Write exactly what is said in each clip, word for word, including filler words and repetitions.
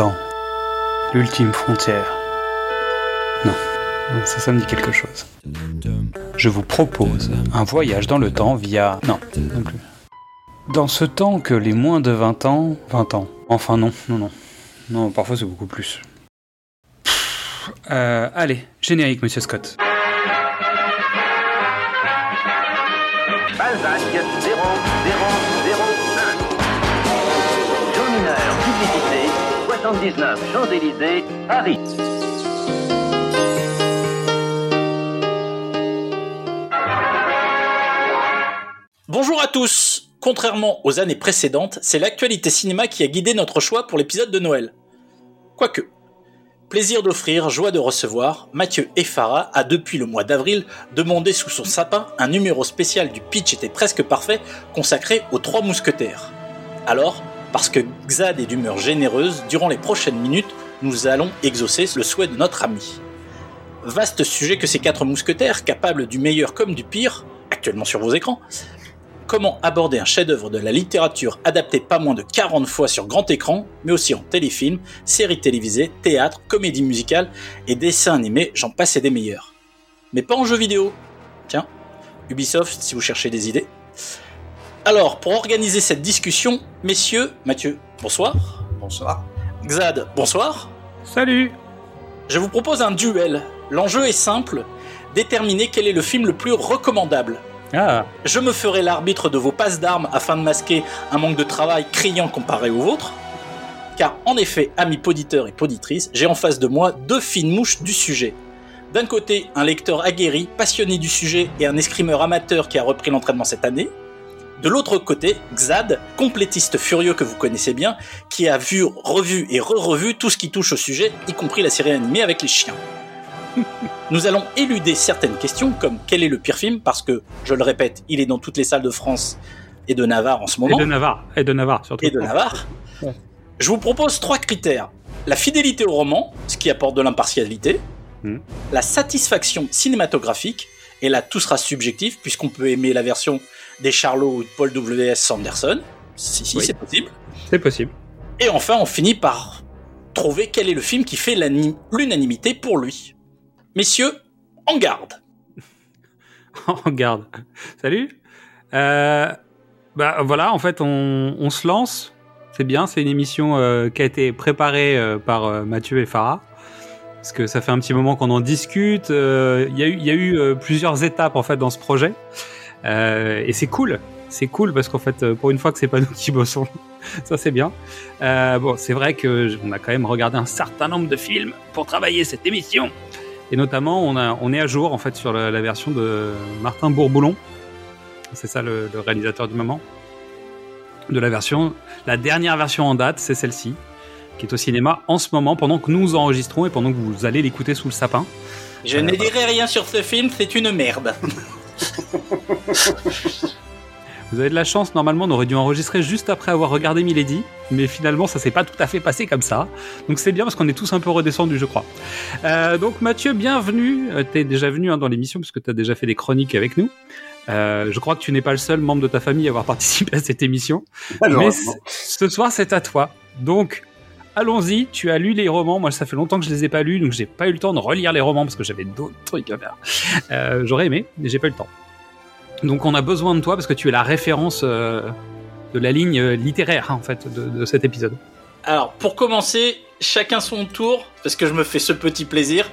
temps. L'ultime frontière. Non, ça, ça me dit quelque chose. Je vous propose un voyage dans le temps via... Non, non plus. Dans ce temps que les moins de vingt ans... vingt ans. Enfin non, non, non. Non, parfois c'est beaucoup plus. Pff, euh, allez, générique, monsieur Scott. Balzac, zéro zéro zéro un. Zone mineur, publicité, soixante-dix-neuf Champs-Élysées, Paris. Bonjour à tous. Contrairement aux années précédentes, c'est l'actualité cinéma qui a guidé notre choix pour l'épisode de Noël. Quoique. Plaisir d'offrir, joie de recevoir, Mathieu Effara a depuis le mois d'avril demandé sous son sapin un numéro spécial du Pitch était presque parfait consacré aux trois mousquetaires. Alors, parce que Xad est d'humeur généreuse, durant les prochaines minutes, nous allons exaucer le souhait de notre ami. Vaste sujet que ces quatre mousquetaires, capables du meilleur comme du pire, actuellement sur vos écrans, comment aborder un chef-d'œuvre de la littérature adapté pas moins de quarante fois sur grand écran, mais aussi en téléfilm, séries télévisées, théâtre, comédie musicale et dessins animés, j'en passe et des meilleurs. Mais pas en jeux vidéo. Tiens, Ubisoft si vous cherchez des idées. Alors, pour organiser cette discussion, messieurs, Mathieu, bonsoir. Bonsoir. Xad, bonsoir. Salut. Je vous propose un duel. L'enjeu est simple, déterminer quel est le film le plus recommandable. Ah. Je me ferai l'arbitre de vos passes d'armes afin de masquer un manque de travail criant comparé au vôtre. Car en effet, amis poditeurs et poditrices, j'ai en face de moi deux fines mouches du sujet. D'un côté, un lecteur aguerri, passionné du sujet et un escrimeur amateur qui a repris l'entraînement cette année. De l'autre côté, Xad, complétiste furieux que vous connaissez bien, qui a vu, revu et re-revu tout ce qui touche au sujet, y compris la série animée avec les chiens. Nous allons éluder certaines questions comme quel est le pire film parce que, je le répète, il est dans toutes les salles de France et de Navarre en ce moment. Et de Navarre, et de Navarre surtout. Et de Navarre. Ouais. Je vous propose trois critères. La fidélité au roman, ce qui apporte de l'impartialité, mmh. la satisfaction cinématographique, et là tout sera subjectif puisqu'on peut aimer la version des Charlots ou de Paul W S. Anderson. Si, si, oui. C'est possible. C'est possible. Et enfin, on finit par trouver quel est le film qui fait l'unanimité pour lui. Messieurs, en garde. En garde. Salut. Euh, bah voilà, en fait, on, on se lance. C'est bien, c'est une émission euh, qui a été préparée euh, par euh, Mathieu Effara. Parce que ça fait un petit moment qu'on en discute. Il euh, y a eu, y a eu euh, plusieurs étapes en fait dans ce projet. Euh, et c'est cool. C'est cool parce qu'en fait, pour une fois que c'est pas nous qui bossons, ça c'est bien. Euh, bon, c'est vrai que on a quand même regardé un certain nombre de films pour travailler cette émission. Et notamment, on, a, on est à jour en fait sur la, la version de Martin Bourboulon. C'est ça le, le réalisateur du moment. De la version, la dernière version en date, c'est celle-ci, qui est au cinéma en ce moment, pendant que nous enregistrons et pendant que vous allez l'écouter sous le sapin. Je euh, ne bah... dirai rien sur ce film, c'est une merde. Vous avez de la chance, normalement, on aurait dû enregistrer juste après avoir regardé Milady, mais finalement, ça s'est pas tout à fait passé comme ça. Donc c'est bien parce qu'on est tous un peu redescendus, je crois. Euh, donc Mathieu, bienvenue. Euh, t'es déjà venu hein, dans l'émission parce que t'as déjà fait des chroniques avec nous. Euh, je crois que tu n'es pas le seul membre de ta famille à avoir participé à cette émission. Alors, mais c- ce soir, c'est à toi. Donc, allons-y. Tu as lu les romans. Moi, ça fait longtemps que je les ai pas lus, donc j'ai pas eu le temps de relire les romans parce que j'avais d'autres trucs à faire. Euh, j'aurais aimé, mais j'ai pas eu le temps. Donc on a besoin de toi parce que tu es la référence euh, de la ligne littéraire hein, en fait de, de cet épisode. Alors pour commencer, chacun son tour parce que je me fais ce petit plaisir.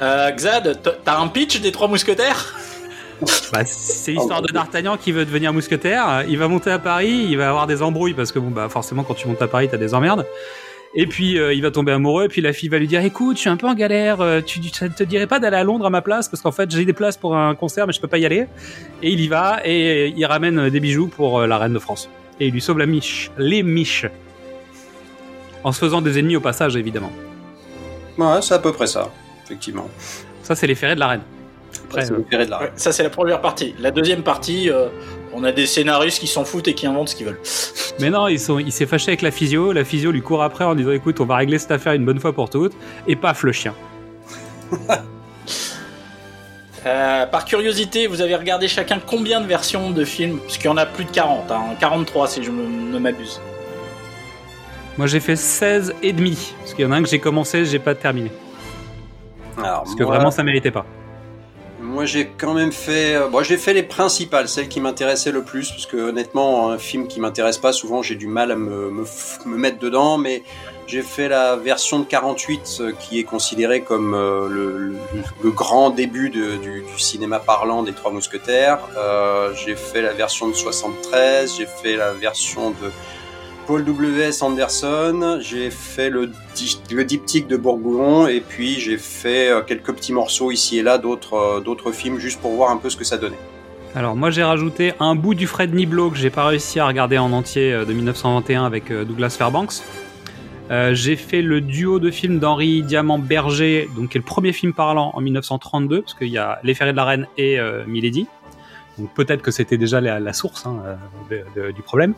Euh, Xad, t'as un pitch des trois mousquetaires ? Bah, c'est l'histoire de D'Artagnan qui veut devenir mousquetaire. Il va monter à Paris, il va avoir des embrouilles parce que bon bah forcément quand tu montes à Paris t'as des emmerdes. Et puis euh, il va tomber amoureux et puis la fille va lui dire écoute je suis un peu en galère, euh, tu ne te dirais pas d'aller à Londres à ma place parce qu'en fait j'ai des places pour un concert mais je peux pas y aller. Et il y va et il ramène des bijoux pour euh, la reine de France et il lui sauve la miche, les miches en se faisant des ennemis au passage évidemment. Ouais c'est à peu près ça effectivement. Ça c'est les ferrets de la reine. Après, ça, c'est euh... les ferrets de la reine. Ça c'est la première partie. La deuxième partie euh... on a des scénaristes qui s'en foutent et qui inventent ce qu'ils veulent. Mais non, ils sont, il s'est fâché avec la physio. La physio lui court après en disant écoute, on va régler cette affaire une bonne fois pour toutes. Et paf, le chien. euh, par curiosité, vous avez regardé chacun combien de versions de films ? Parce qu'il y en a plus de quarante, hein, quarante-trois si je me, ne m'abuse. Moi, j'ai fait seize et demi. Parce qu'il y en a un que j'ai commencé, j'ai pas terminé. Alors, parce moi, que vraiment, ça méritait pas. Moi, j'ai quand même fait... Bon, j'ai fait les principales, celles qui m'intéressaient le plus. Parce que honnêtement, un film qui m'intéresse pas, souvent, j'ai du mal à me, me, me mettre dedans. Mais j'ai fait la version de quarante-huit, qui est considérée comme euh, le, le, le grand début de, du, du cinéma parlant des Trois Mousquetaires. Euh, j'ai fait la version de soixante-treize. J'ai fait la version de... Paul W S. Anderson, j'ai fait le, di- le diptyque de Bourboulon, et puis j'ai fait quelques petits morceaux ici et là d'autres, d'autres films, juste pour voir un peu ce que ça donnait. Alors moi j'ai rajouté un bout du Fred Niblo que j'ai pas réussi à regarder en entier de dix-neuf cent vingt et un avec Douglas Fairbanks. Euh, j'ai fait le duo de films d'Henri Diamant-Berger, donc qui est le premier film parlant en dix-neuf cent trente-deux, parce qu'il y a Les Ferrets de la Reine et euh, Milady. Donc peut-être que c'était déjà la, la source hein, de, de, du problème.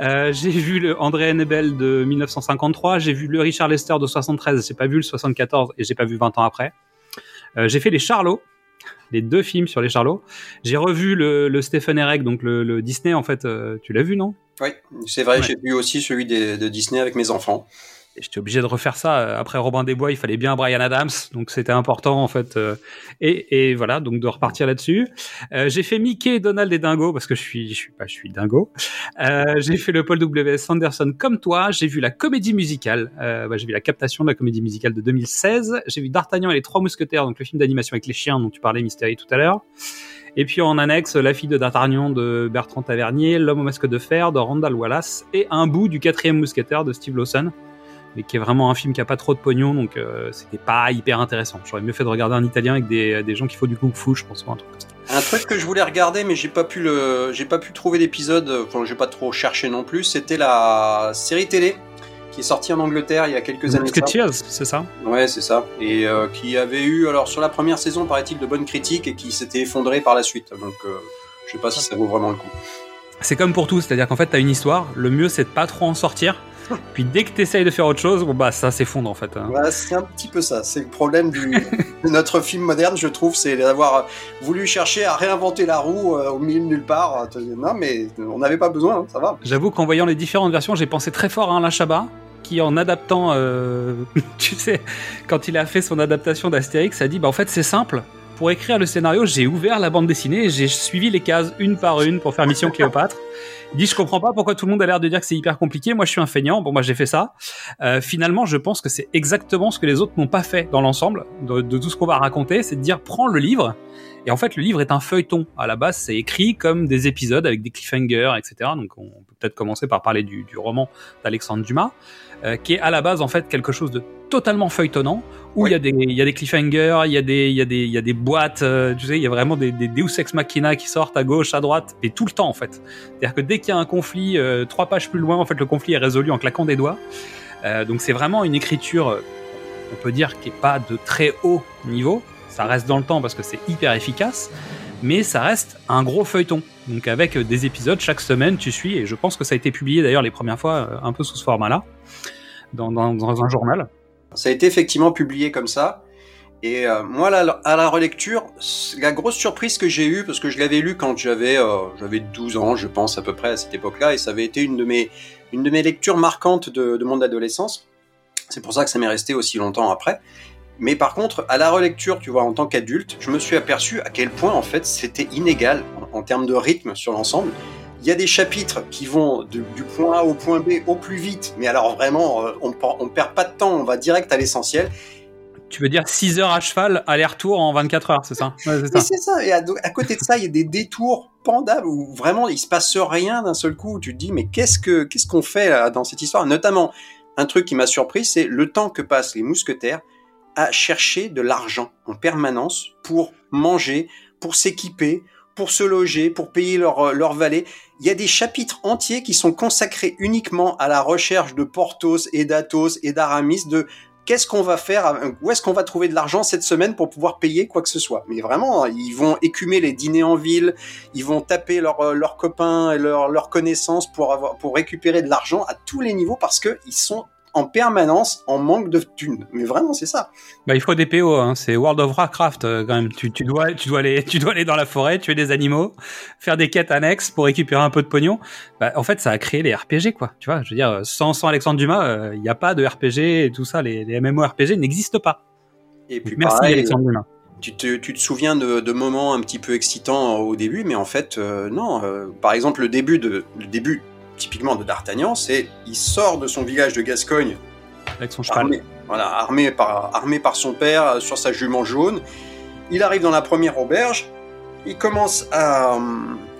Euh, j'ai vu le André Hunebelle de dix-neuf cent cinquante-trois, j'ai vu le Richard Lester de soixante-treize, j'ai pas vu le soixante-quatorze et j'ai pas vu vingt ans après. Euh, j'ai fait les Charlots, les deux films sur les Charlots. J'ai revu le, le Stephen Herek, donc le, le Disney en fait. Euh, tu l'as vu non ? Oui, c'est vrai. Ouais. J'ai vu aussi celui des, de Disney avec mes enfants. Et j'étais obligé de refaire ça. Après Robin des Bois, il fallait bien Brian Adams, donc c'était important en fait. Et, et voilà, donc de repartir là-dessus. Euh, j'ai fait Mickey, Donald et Dingo parce que je suis, je suis pas, je suis dingo. Euh, j'ai fait le Paul W S. Anderson comme toi. J'ai vu la comédie musicale. Euh, bah, j'ai vu la captation de la comédie musicale de deux mille seize. J'ai vu D'Artagnan et les Trois Mousquetaires, donc le film d'animation avec les chiens dont tu parlais, Mystery, tout à l'heure. Et puis en annexe, La fille de D'Artagnan de Bertrand Tavernier, L'homme au masque de fer de Randall Wallace et un bout du Quatrième Mousquetaire de Steve Lawson. Mais qui est vraiment un film qui a pas trop de pognon, donc euh, c'était pas hyper intéressant. J'aurais mieux fait de regarder un italien avec des, des gens qui font du kung-fu, je pense, ou un truc comme ça. Un truc que je voulais regarder, mais j'ai pas pu le, j'ai pas pu trouver d'épisode, enfin, j'ai pas trop cherché non plus, c'était la série télé qui est sortie en Angleterre il y a quelques années. Cheers, c'est ça ? Ouais, c'est ça. Et euh, qui avait eu, alors sur la première saison, paraît-il, de bonnes critiques et qui s'était effondrée par la suite. Donc euh, je sais pas si ça vaut vraiment le coup. C'est comme pour tout, c'est-à-dire qu'en fait, t'as une histoire, le mieux c'est de pas trop en sortir. Puis dès que t'essayes de faire autre chose, bon bah ça s'effondre en fait. Hein. Bah, c'est un petit peu ça, c'est le problème du... de notre film moderne, je trouve, c'est d'avoir voulu chercher à réinventer la roue euh, au milieu de nulle part. Non mais on n'avait pas besoin, hein, ça va. J'avoue qu'en voyant les différentes versions, j'ai pensé très fort à Alain Chabat, qui en adaptant, euh... tu sais, quand il a fait son adaptation d'Astérix, a dit bah en fait c'est simple. Pour écrire le scénario, j'ai ouvert la bande dessinée et j'ai suivi les cases une par une pour faire Mission Cléopâtre. Il dit, je comprends pas pourquoi tout le monde a l'air de dire que c'est hyper compliqué. Moi, je suis un feignant. Bon, moi, j'ai fait ça. Euh, finalement, je pense que c'est exactement ce que les autres n'ont pas fait dans l'ensemble de, de tout ce qu'on va raconter. C'est de dire, prends le livre. Et en fait, le livre est un feuilleton. À la base, c'est écrit comme des épisodes avec des cliffhangers, et cetera. Donc, on peut peut-être commencer par parler du, du roman d'Alexandre Dumas, euh, qui est à la base, en fait, quelque chose de totalement feuilletonnant, où il oui. y, y a des cliffhangers, il y, y, y a des boîtes, euh, tu sais, il y a vraiment des, des Deus Ex Machina qui sortent à gauche, à droite, et tout le temps, en fait. C'est-à-dire que dès qu'il y a un conflit, euh, trois pages plus loin, en fait, le conflit est résolu en claquant des doigts. Euh, donc, c'est vraiment une écriture, on peut dire, qui n'est pas de très haut niveau. Ça reste dans le temps parce que c'est hyper efficace, mais ça reste un gros feuilleton. Donc avec des épisodes, chaque semaine, tu suis, et je pense que ça a été publié d'ailleurs les premières fois un peu sous ce format-là, dans, dans, dans un journal. Ça a été effectivement publié comme ça. Et euh, moi, là, à la relecture, la grosse surprise que j'ai eue, parce que je l'avais lu quand j'avais, euh, j'avais douze ans, je pense à peu près à cette époque-là, et ça avait été une de mes, une de mes lectures marquantes de, de mon adolescence. C'est pour ça que ça m'est resté aussi longtemps après. Mais par contre, à la relecture, tu vois, en tant qu'adulte, je me suis aperçu à quel point, en fait, c'était inégal en, en termes de rythme sur l'ensemble. Il y a des chapitres qui vont de, du point A au point B au plus vite, mais alors vraiment, on, on perd pas de temps, on va direct à l'essentiel. Tu veux dire six heures à cheval, aller-retour en vingt-quatre heures, c'est ça ? Ouais, c'est ça. Mais c'est ça, et à, à côté de ça, il y a des détours pendables où vraiment, il se passe rien d'un seul coup. Tu te dis, mais qu'est-ce, que, qu'est-ce qu'on fait là, dans cette histoire ? Notamment, un truc qui m'a surpris, c'est le temps que passent les mousquetaires à chercher de l'argent en permanence pour manger, pour s'équiper, pour se loger, pour payer leur, leur valet. Il y a des chapitres entiers qui sont consacrés uniquement à la recherche de Porthos et d'Athos et d'Aramis, de qu'est-ce qu'on va faire, où est-ce qu'on va trouver de l'argent cette semaine pour pouvoir payer quoi que ce soit. Mais vraiment, ils vont écumer les dîners en ville, ils vont taper leurs leurs copains et leurs leurs connaissances pour avoir pour récupérer de l'argent à tous les niveaux parce que ils sont en permanence en manque de thunes. Mais vraiment, c'est ça. Bah, il faut des P O, hein. C'est World of Warcraft euh, quand même. Tu, tu, dois, tu, dois aller, tu dois aller dans la forêt, tuer des animaux, faire des quêtes annexes pour récupérer un peu de pognon. Bah, en fait, ça a créé les R P G, quoi. Tu vois, je veux dire, sans, sans Alexandre Dumas, il euh, n'y a pas de R P G et tout ça. Les, les M M O R P G n'existent pas. Et puis, merci pareil, Alexandre Dumas. Tu te, tu te souviens de, de moments un petit peu excitants au début, mais en fait, euh, non. Euh, par exemple, le début de... Le début typiquement de D'Artagnan, c'est il sort de son village de Gascogne avec son cheval, armé, voilà, armé par armé par son père sur sa jument jaune. Il arrive dans la première auberge, il commence à,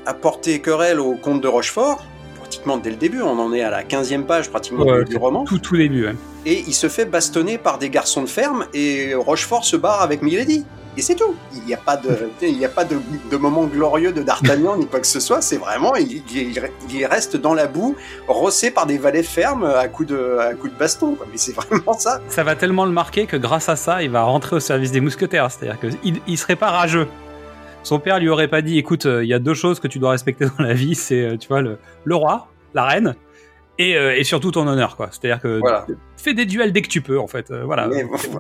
à porter querelle au comte de Rochefort. Pratiquement dès le début, on en est à la quinzième page pratiquement ouais, du roman. Tout tout début. Ouais. Et il se fait bastonner par des garçons de ferme et Rochefort se barre avec Milady. Et c'est tout. Il n'y a pas de, il y a pas de, de moment glorieux de D'Artagnan ni quoi que ce soit. C'est vraiment, il, il, il reste dans la boue, rossé par des valets fermes à coups de, à coups de baston, quoi. Mais c'est vraiment ça. Ça va tellement le marquer que grâce à ça, il va rentrer au service des mousquetaires. C'est-à-dire qu'il ne serait pas rageux. Son père lui aurait pas dit, écoute, il y a deux choses que tu dois respecter dans la vie, c'est, tu vois, le, le roi, la reine. Et, euh, et surtout ton honneur, quoi. C'est-à-dire que voilà. Fais des duels dès que tu peux, en fait. Euh, voilà.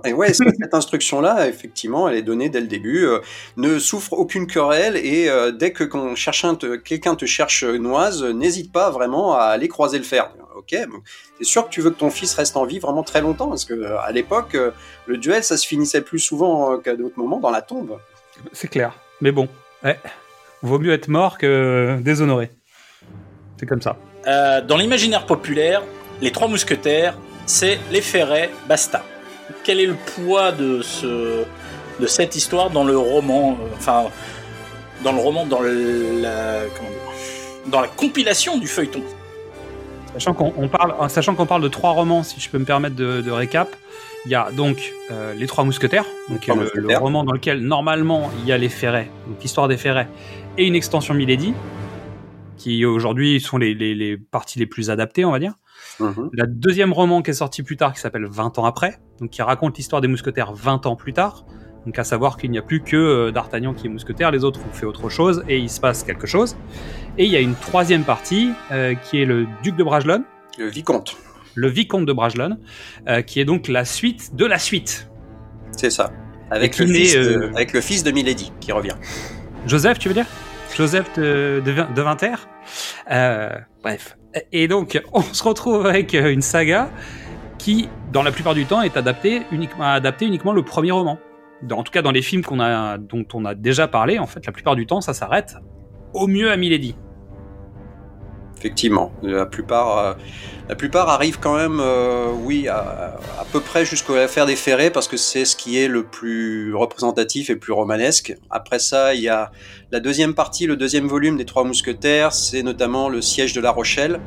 Et ouais, cette instruction-là, effectivement, elle est donnée dès le début. Euh, ne souffre aucune querelle et euh, dès que qu'on cherche un te, quelqu'un te cherche noise, n'hésite pas vraiment à aller croiser le fer. Ok, bon, c'est sûr que tu veux que ton fils reste en vie vraiment très longtemps, parce que euh, à l'époque, euh, le duel, ça se finissait plus souvent euh, qu'à d'autres moments dans la tombe. C'est clair. Mais bon, ouais. Vaut mieux être mort que déshonoré. C'est comme ça. Euh, dans l'imaginaire populaire, les trois mousquetaires, c'est les ferrets, basta. Quel est le poids de, ce, de cette histoire dans le roman, euh, enfin, dans le roman, dans la, comment dire, dans la compilation du feuilleton ? Sachant qu'on, on parle, sachant qu'on parle de trois romans, si je peux me permettre de, de récap, il y a donc euh, les trois mousquetaires, donc le, mousquetaires. Le roman dans lequel normalement il y a les ferrets, donc l'histoire des ferrets, et une extension Milady, qui aujourd'hui sont les, les, les parties les plus adaptées, on va dire. Mmh. La deuxième roman qui est sorti plus tard, qui s'appelle vingt ans après, donc qui raconte l'histoire des mousquetaires vingt ans plus tard, donc à savoir qu'il n'y a plus que euh, D'Artagnan qui est mousquetaire, les autres ont fait autre chose, et il se passe quelque chose. Et il y a une troisième partie, euh, qui est le duc de Bragelonne. Le vicomte. Le vicomte de Bragelonne, euh, qui est donc la suite de la suite. C'est ça, avec, le, est, fils de, euh... avec le fils de Milady, qui revient. Joseph, tu veux dire ? Joseph de, de, de Winter. Euh, bref. Et donc, on se retrouve avec une saga qui, dans la plupart du temps, est adaptée uniquement, adaptée uniquement le premier roman. Dans, en tout cas, dans les films qu'on a, dont on a déjà parlé, en fait, la plupart du temps, ça s'arrête au mieux à Milady. Effectivement. La plupart, euh, la plupart arrivent quand même, euh, oui, à, à peu près jusqu'à l'affaire des ferrets, parce que c'est ce qui est le plus représentatif et plus romanesque. Après ça, il y a la deuxième partie, le deuxième volume des Trois Mousquetaires, c'est notamment le siège de La Rochelle,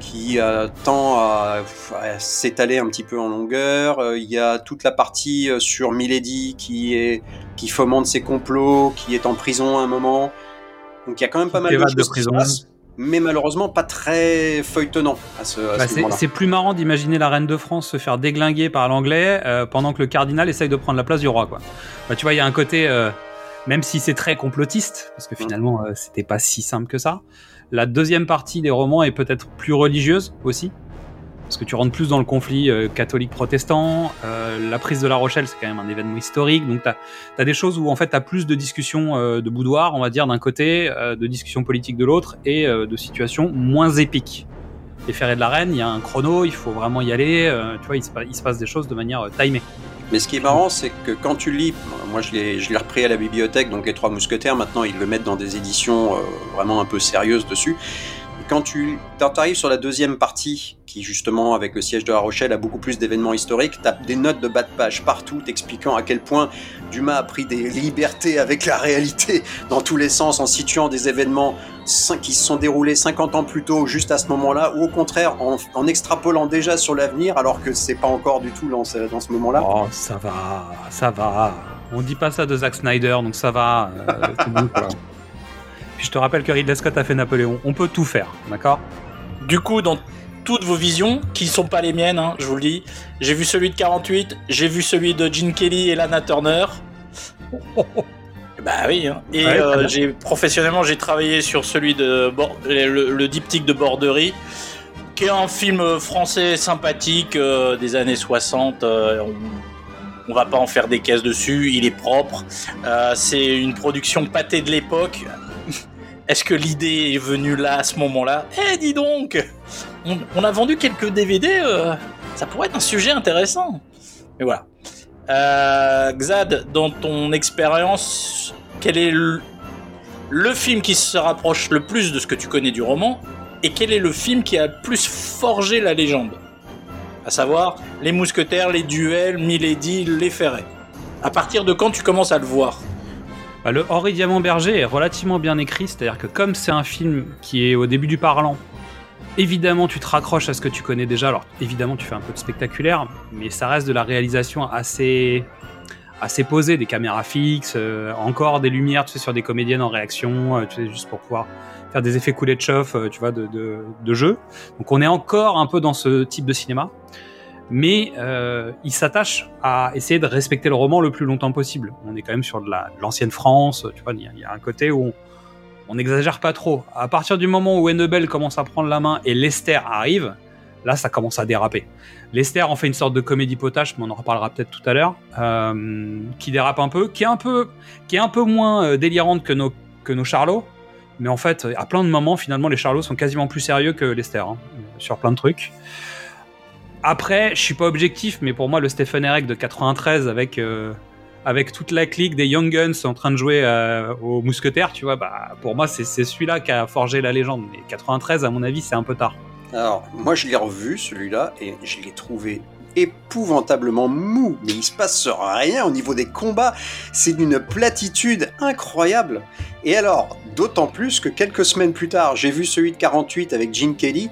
qui euh, tend à, à s'étaler un petit peu en longueur. Euh, il y a toute la partie sur Milady qui, est, qui fomente ses complots, qui est en prison à un moment. Donc il y a quand même pas mal de choses qui se passent. Mais malheureusement pas très feuilletonnant à ce, à bah ce c'est, moment-là. C'est plus marrant d'imaginer la reine de France se faire déglinguer par l'anglais euh, pendant que le cardinal essaye de prendre la place du roi, quoi. Bah, tu vois, il y a un côté, euh, même si c'est très complotiste, parce que finalement euh, c'était pas si simple que ça, la deuxième partie des romans est peut-être plus religieuse aussi, parce que tu rentres plus dans le conflit euh, catholique-protestant, euh, la prise de La Rochelle c'est quand même un événement historique, donc t'as, t'as des choses où en fait t'as plus de discussions euh, de boudoir, on va dire, d'un côté, euh, de discussions politiques de l'autre, et euh, de situations moins épiques. Les ferrets de la reine, il y a un chrono, il faut vraiment y aller, euh, tu vois, il se, il se passe des choses de manière euh, timée. Mais ce qui est marrant, c'est que quand tu lis, moi je l'ai, je l'ai repris à la bibliothèque, donc les Trois Mousquetaires, maintenant ils le mettent dans des éditions euh, vraiment un peu sérieuses dessus. Quand tu arrives sur la deuxième partie, qui justement avec le siège de La Rochelle a beaucoup plus d'événements historiques, t'as des notes de bas de page partout t'expliquant à quel point Dumas a pris des libertés avec la réalité dans tous les sens en situant des événements qui se sont déroulés cinquante ans plus tôt juste à ce moment-là, ou au contraire en, en extrapolant déjà sur l'avenir alors que c'est pas encore du tout dans ce, dans ce moment-là. Oh ça va, ça va. On dit pas ça de Zack Snyder, donc ça va. Euh, c'est bon, quoi. Puis je te rappelle que Ridley Scott a fait Napoléon. On peut tout faire, d'accord ? Du coup, dans toutes vos visions, qui ne sont pas les miennes, hein, je vous le dis, j'ai vu celui de quarante-huit, j'ai vu celui de Gene Kelly et Lana Turner. Bah oui, hein. Et ouais, euh, j'ai, professionnellement, j'ai travaillé sur celui de Bord, le, le diptyque de Borderie. qui est un film français sympathique euh, des années soixante. Euh, on, on va pas en faire des caisses dessus. Il est propre. Euh, c'est une production pâtée de l'époque. Est-ce que l'idée est venue là, à ce moment-là ? Eh, hey, dis donc, on, on a vendu quelques D V D. Euh, ça pourrait être un sujet intéressant. Mais voilà. Euh, Xad, dans ton expérience, quel est le, le film qui se rapproche le plus de ce que tu connais du roman ? Et quel est le film qui a le plus forgé la légende ? À savoir, les mousquetaires, les duels, Milady, les ferrets. À partir de quand tu commences à le voir ? Le Henri Diamant-Berger est relativement bien écrit, c'est-à-dire que comme c'est un film qui est au début du parlant, évidemment tu te raccroches à ce que tu connais déjà. Alors évidemment tu fais un peu de spectaculaire, mais ça reste de la réalisation assez, assez posée, des caméras fixes, euh, encore des lumières, tu sais, sur des comédiennes en réaction, euh, tu sais, juste pour pouvoir faire des effets coulées de chauffe, euh, tu vois, de, de, de jeu. Donc on est encore un peu dans ce type de cinéma, mais euh, il s'attache à essayer de respecter le roman le plus longtemps possible. On est quand même sur de, la, de l'ancienne France, tu vois, il y, y a un côté où on n'exagère pas trop. À partir du moment où Hunebelle commence à prendre la main et Lester arrive, là ça commence à déraper. Lester en fait une sorte de comédie potache, mais on en reparlera peut-être tout à l'heure, euh, qui dérape un peu, qui est un peu, qui est un peu moins délirante que nos, que nos Charlots, mais en fait à plein de moments finalement les Charlots sont quasiment plus sérieux que Lester, hein, sur plein de trucs. Après, je suis pas objectif, mais pour moi, le Stephen Herek de quatre-vingt-treize avec euh, avec toute la clique des Young Guns en train de jouer euh, aux mousquetaires, tu vois, bah pour moi, c'est c'est celui-là qui a forgé la légende. Mais quatre-vingt-treize, à mon avis, c'est un peu tard. Alors, moi, je l'ai revu celui-là et je l'ai trouvé épouvantablement mou. Mais il se passe rien au niveau des combats. C'est d'une platitude incroyable. Et alors, d'autant plus que quelques semaines plus tard, j'ai vu celui de quarante-huit avec Gene Kelly,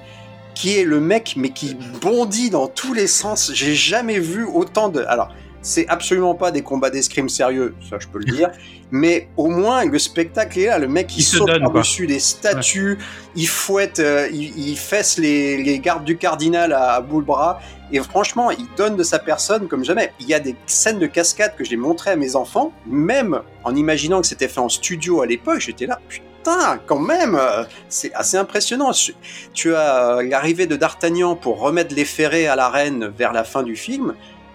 qui est le mec, mais qui bondit dans tous les sens. J'ai jamais vu autant de... Alors, c'est absolument pas des combats d'escrime sérieux, ça je peux le dire, mais au moins, le spectacle est là. Le mec, il, il saute donne, par-dessus quoi. Des statues, ouais. il fouette, euh, il, il fesse les, les gardes du cardinal à, à bout de bras, et franchement, il donne de sa personne comme jamais. Il y a des scènes de cascade que j'ai montrées à mes enfants, même en imaginant que c'était fait en studio à l'époque, j'étais là, putain, quand même, c'est assez impressionnant. Tu as l'arrivée de D'Artagnan pour remettre les ferrets à la reine vers la fin du film,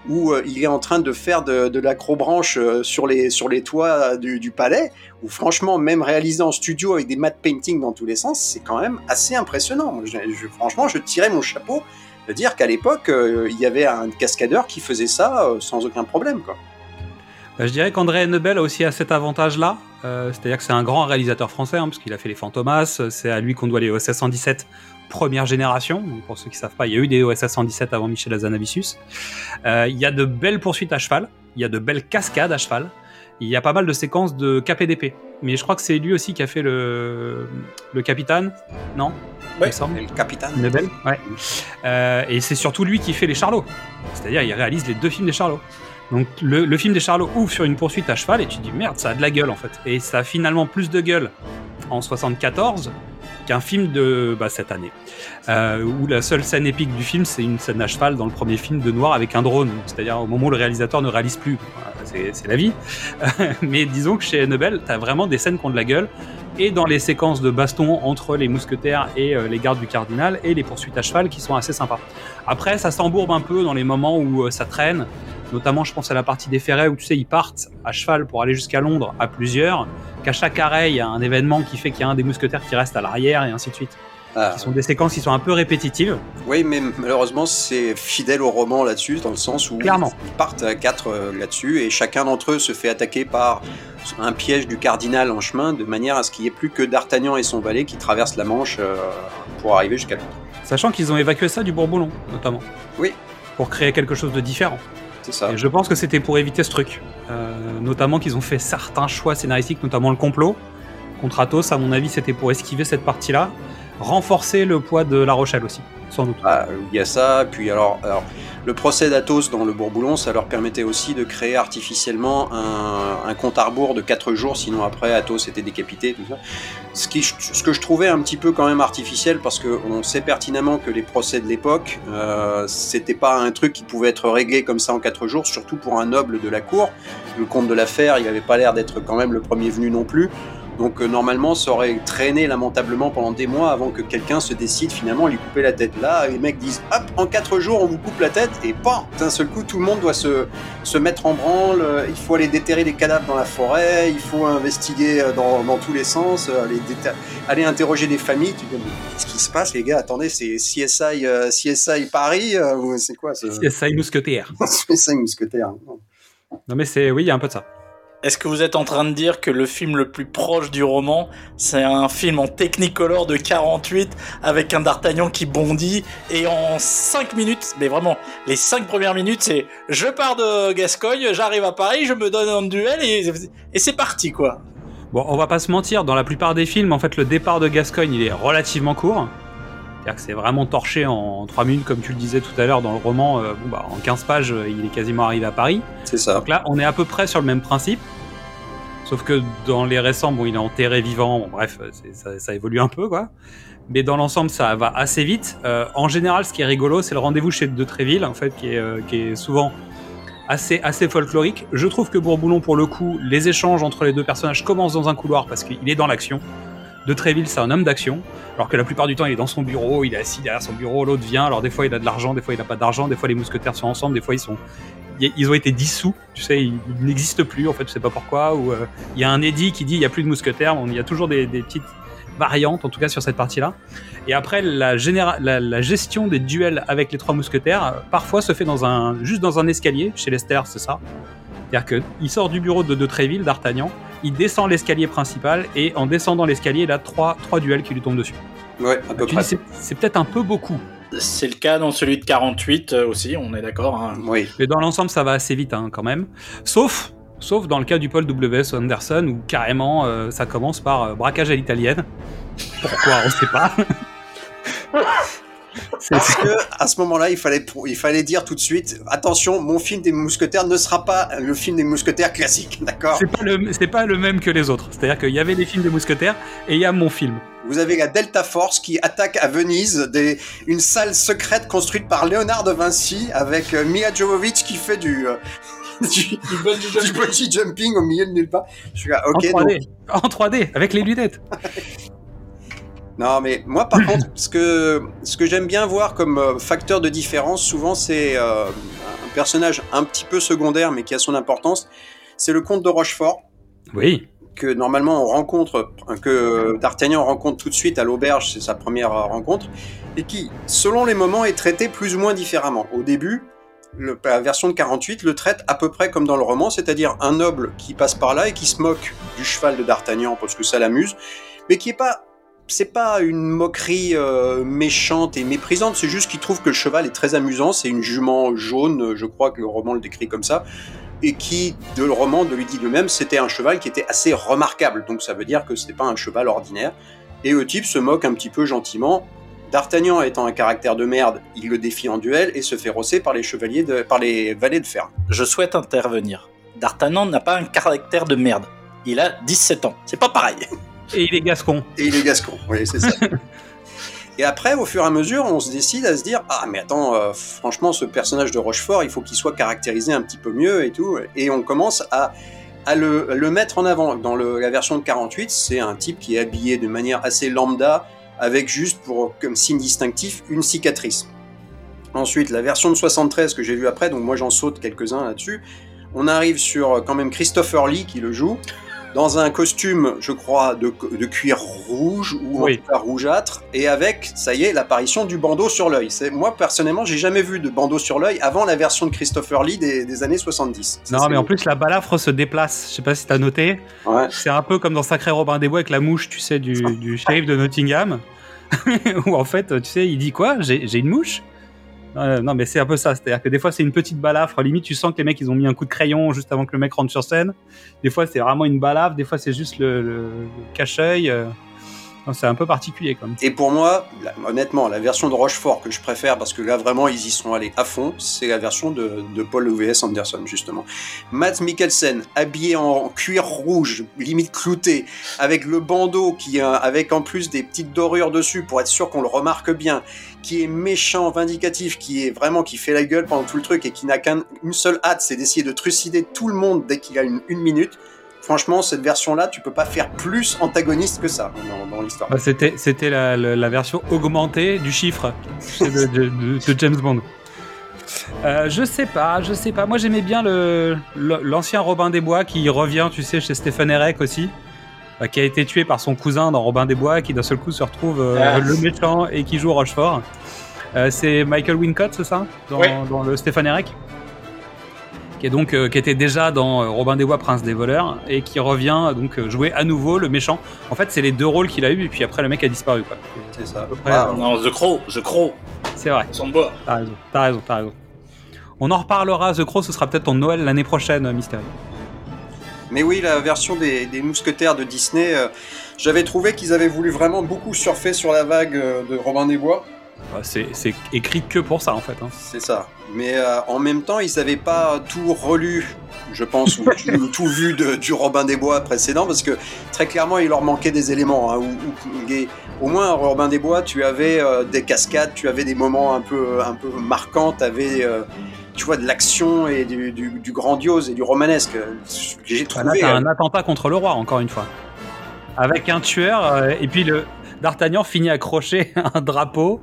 où il est en train de faire de, de l'acrobranche sur les, sur les toits du, du palais, où franchement, même réalisé en studio avec des matte painting dans tous les sens, c'est quand même assez impressionnant. Je, je, franchement, je tirais mon chapeau de dire qu'à l'époque, il y avait un cascadeur qui faisait ça sans aucun problème, quoi. Je dirais qu'André Hunebelle aussi a cet avantage-là, euh, c'est-à-dire que c'est un grand réalisateur français, hein, parce qu'il a fait les Fantomas, c'est à lui qu'on doit les O S S cent dix-sept première génération. Donc pour ceux qui ne savent pas, il y a eu des O S S cent dix-sept avant Michel Hazanavicius. Euh, il y a de belles poursuites à cheval, il y a de belles cascades à cheval, il y a pas mal de séquences de K P D P, mais je crois que c'est lui aussi qui a fait le, le Capitaine, non ? Oui, le Capitaine. Hunebelle, ouais. Euh, et c'est surtout lui qui fait les Charlots, c'est-à-dire il réalise les deux films des Charlots. Donc le, le film des Charlots ouvre sur une poursuite à cheval et tu te dis merde, ça a de la gueule en fait, et ça a finalement plus de gueule en soixante-quatorze qu'un film de bah, cette année euh, où la seule scène épique du film c'est une scène à cheval dans le premier film de noir avec un drone, c'est-à-dire au moment où le réalisateur ne réalise plus, voilà, c'est, c'est la vie. Mais disons que chez Hunebelle t'as vraiment des scènes qui ont de la gueule, et dans les séquences de baston entre les mousquetaires et euh, les gardes du cardinal et les poursuites à cheval qui sont assez sympas. Après ça s'embourbe un peu dans les moments où euh, ça traîne. Notamment, je pense à la partie des ferrets où, tu sais, ils partent à cheval pour aller jusqu'à Londres à plusieurs, qu'à chaque arrêt, il y a un événement qui fait qu'il y a un des mousquetaires qui reste à l'arrière et ainsi de suite. Ah. Ce sont des séquences qui sont un peu répétitives. Oui, mais malheureusement, c'est fidèle au roman là-dessus, dans le sens où clairement, ils partent à quatre là-dessus et chacun d'entre eux se fait attaquer par un piège du cardinal en chemin, de manière à ce qu'il n'y ait plus que D'Artagnan et son valet qui traversent la Manche pour arriver jusqu'à Londres. Sachant qu'ils ont évacué ça du Bourboulon, notamment. Oui. Pour créer quelque chose de différent. C'est ça. Et je pense que c'était pour éviter ce truc, euh, notamment qu'ils ont fait certains choix scénaristiques, notamment le complot contre Athos. À mon avis, c'était pour esquiver cette partie-là, renforcer le poids de La Rochelle aussi, sans doute. Ah, il y a ça. Puis alors, alors, le procès d'Athos dans le Bourboulon, ça leur permettait aussi de créer artificiellement un, un compte à rebours de quatre jours, sinon après Athos était décapité, tout ça. Ce, qui, ce que je trouvais un petit peu quand même artificiel, parce qu'on sait pertinemment que les procès de l'époque, euh, c'était pas un truc qui pouvait être réglé comme ça en quatre jours, surtout pour un noble de la cour. Le comte de la Fère, il avait pas l'air d'être quand même le premier venu non plus. Donc euh, normalement, ça aurait traîné lamentablement pendant des mois avant que quelqu'un se décide finalement à lui couper la tête. Là, les mecs disent « Hop, en quatre jours, on vous coupe la tête » et bam, d'un seul coup, tout le monde doit se, se mettre en branle. Il faut aller déterrer les cadavres dans la forêt, il faut investiguer dans, dans tous les sens, aller, déta- aller interroger des familles. Tu te dis « Qu'est-ce qui se passe, les gars? Attendez, c'est C S I, euh, C S I Paris euh, ou c'est quoi ce... ?» C S I Mousquetaire. C S I Mousquetaire. Non mais c'est... Oui, il y a un peu de ça. Est-ce que vous êtes en train de dire que le film le plus proche du roman, c'est un film en Technicolor de quarante-huit avec un d'Artagnan qui bondit et en cinq minutes, mais vraiment, les cinq premières minutes, c'est je pars de Gascogne, j'arrive à Paris, je me donne un duel et, et c'est parti quoi. Bon, on va pas se mentir, dans la plupart des films, en fait, le départ de Gascogne, il est relativement court. C'est-à-dire que c'est vraiment torché en trois minutes, comme tu le disais tout à l'heure dans le roman, euh, bon, bah, en quinze pages, euh, il est quasiment arrivé à Paris. C'est ça. Donc là, on est à peu près sur le même principe, sauf que dans les récents, bon, il est enterré vivant, bon, bref, c'est, ça, ça évolue un peu, quoi. Mais dans l'ensemble, ça va assez vite. Euh, en général, ce qui est rigolo, c'est le rendez-vous chez de Tréville, en fait, qui est, euh, qui est souvent assez, assez folklorique. Je trouve que Bourboulon, pour le coup, les échanges entre les deux personnages commencent dans un couloir parce qu'il est dans l'action. De Tréville, c'est un homme d'action, alors que la plupart du temps, il est dans son bureau, il est assis derrière son bureau, l'autre vient, alors des fois, il a de l'argent, des fois, il n'a pas d'argent, des fois, les mousquetaires sont ensemble, des fois, ils sont... ils ont été dissous, tu sais, ils n'existent plus, en fait, tu sais pas pourquoi, ou euh, il y a un édit qui dit « il n'y a plus de mousquetaires », il y a toujours des, des petites variantes, en tout cas, sur cette partie-là. Et après, la, généra... la, la gestion des duels avec les trois mousquetaires, parfois, se fait dans un... juste dans un escalier, chez Lester, c'est ça. C'est-à-dire qu'il sort du bureau de, de Tréville, d'Artagnan, il descend l'escalier principal et en descendant l'escalier, il a trois, trois duels qui lui tombent dessus. Ouais, à peu près. C'est, c'est peut-être un peu beaucoup. C'est le cas dans celui de quarante-huit aussi, on est d'accord. Hein. Oui. Mais dans l'ensemble, ça va assez vite hein, quand même. Sauf, sauf dans le cas du Paul W S. Anderson où carrément, euh, ça commence par euh, braquage à l'italienne. Pourquoi, on ne sait pas. Parce que à ce moment-là, il fallait il fallait dire tout de suite attention, mon film des mousquetaires ne sera pas le film des mousquetaires classique, d'accord ? C'est pas le c'est pas le même que les autres. C'est-à-dire qu'il y avait les films des mousquetaires et il y a mon film. Vous avez la Delta Force qui attaque à Venise des, une salle secrète construite par Léonard de Vinci avec euh, Mila Jovovich qui fait du euh, du, du, bungee du bungee jumping au milieu de nulle part. Je suis là, ok. En trois D, donc... en trois D avec les lunettes. Non, mais moi, par contre, ce que, ce que j'aime bien voir comme facteur de différence, souvent, c'est euh, un personnage un petit peu secondaire, mais qui a son importance, c'est le comte de Rochefort. Oui. Que normalement, on rencontre, que D'Artagnan rencontre tout de suite à l'auberge, c'est sa première rencontre, et qui, selon les moments, est traité plus ou moins différemment. Au début, le, la version de quarante-huit le traite à peu près comme dans le roman, c'est-à-dire un noble qui passe par là et qui se moque du cheval de D'Artagnan parce que ça l'amuse, mais qui n'est pas... C'est pas une moquerie euh, méchante et méprisante, c'est juste qu'il trouve que le cheval est très amusant, c'est une jument jaune, je crois que le roman le décrit comme ça, et qui, de le roman, de lui dit lui-même, c'était un cheval qui était assez remarquable, donc ça veut dire que c'était pas un cheval ordinaire, et le type se moque un petit peu gentiment. D'Artagnan étant un caractère de merde, il le défie en duel et se fait rosser par les chevaliers, de, par les valets de ferme. Je souhaite intervenir. D'Artagnan n'a pas un caractère de merde, il a dix-sept ans, c'est pas pareil. Et il est gascon. Et il est gascon, oui, c'est ça. Et après, au fur et à mesure, on se décide à se dire « Ah, mais attends, euh, franchement, ce personnage de Rochefort, il faut qu'il soit caractérisé un petit peu mieux et tout. » Et on commence à, à, le, à le mettre en avant. Dans le, la version de quarante-huit, c'est un type qui est habillé de manière assez lambda, avec juste, pour, comme signe distinctif, une cicatrice. Ensuite, la version de soixante-treize que j'ai vue après, donc moi j'en saute quelques-uns là-dessus, on arrive sur quand même Christopher Lee qui le joue, dans un costume, je crois, de, de cuir rouge ou oui. En tout cas rougeâtre, et avec, ça y est, l'apparition du bandeau sur l'œil. C'est, moi, personnellement, j'ai jamais vu de bandeau sur l'œil avant la version de Christopher Lee des, des années soixante-dix. Ça, non, mais le... en plus, la balafre se déplace. Je sais pas si t'as noté. Ouais. C'est un peu comme dans Sacré Robin des Bois avec la mouche, tu sais, du, du shérif de Nottingham, où en fait, tu sais, il dit quoi ? j'ai, j'ai une mouche ? Euh, non, mais c'est un peu ça. C'est-à-dire que des fois, c'est une petite balafre. Limite, tu sens que les mecs, ils ont mis un coup de crayon juste avant que le mec rentre sur scène. Des fois, c'est vraiment une balafre. Des fois, c'est juste le, le, le cache-œil. Non, c'est un peu particulier, quand même. Et pour moi, là, honnêtement, la version de Rochefort que je préfère, parce que là, vraiment, ils y sont allés à fond, c'est la version de, de Paul W S. Anderson, justement. Mads Mikkelsen, habillé en cuir rouge, limite clouté, avec le bandeau, qui, avec en plus des petites dorures dessus pour être sûr qu'on le remarque bien, qui est méchant, vindicatif, qui est vraiment qui fait la gueule pendant tout le truc et qui n'a qu'une seule hâte, c'est d'essayer de trucider tout le monde dès qu'il a une, une minute. franchement, cette version-là, tu peux pas faire plus antagoniste que ça dans, dans l'histoire. Bah, c'était c'était la, la, la version augmentée du chiffre de, de, de, de James Bond. Euh, je sais pas, je sais pas. Moi, j'aimais bien le, le, l'ancien Robin des Bois qui revient, tu sais, chez Stephen Herek aussi, bah, qui a été tué par son cousin dans Robin des Bois, qui d'un seul coup se retrouve euh, ah. le méchant et qui joue Rochefort. Euh, c'est Michael Wincott, c'est ça, dans, oui. dans le Stephen Herek, qui est donc euh, qui était déjà dans Robin des Bois, Prince des voleurs, et qui revient donc jouer à nouveau le méchant. En fait, c'est les deux rôles qu'il a eu, et puis après le mec a disparu, quoi. C'est ça. Après, ah, euh... non, The Crow, The Crow. C'est vrai. Ils sont morts. T'as raison, t'as raison, t'as raison. On en reparlera, The Crow, ce sera peut-être en Noël l'année prochaine, Mystérieux. Mais oui, la version des, des mousquetaires de Disney, euh, j'avais trouvé qu'ils avaient voulu vraiment beaucoup surfer sur la vague euh, de Robin des Bois. C'est, c'est écrit que pour ça, en fait. Hein. C'est ça. Mais euh, en même temps, ils n'avaient pas tout relu, je pense, ou tout, tout vu de, du Robin des Bois précédent, parce que très clairement, il leur manquait des éléments. Hein, où, où, et, au moins, Robin des Bois, tu avais euh, des cascades, tu avais des moments un peu, un peu marquants, tu avais... Euh, tu vois, de l'action et du, du, du grandiose et du romanesque. J'ai trouvé... Là, t'as un attentat contre le roi, encore une fois. Avec un tueur, euh, et puis le D'Artagnan finit accroché à un drapeau.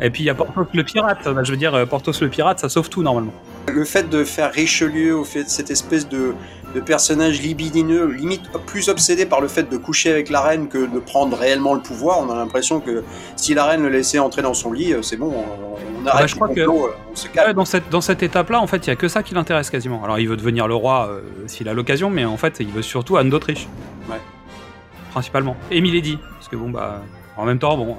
Et puis il y a Porthos le pirate. Je veux dire, Porthos le pirate, ça sauve tout, normalement. Le fait de faire Richelieu, au fait de cette espèce de, de personnage libidineux, limite plus obsédé par le fait de coucher avec la reine que de prendre réellement le pouvoir, on a l'impression que si la reine le laissait entrer dans son lit, c'est bon, on, on arrête. Bah, je crois que on se calme. Ouais, dans, cette, dans cette étape-là, en fait, il n'y a que ça qui l'intéresse quasiment. Alors il veut devenir le roi euh, s'il a l'occasion, mais en fait, il veut surtout Anne d'Autriche. Ouais. Principalement. Et Milady. Parce que bon, bah, en même temps, bon,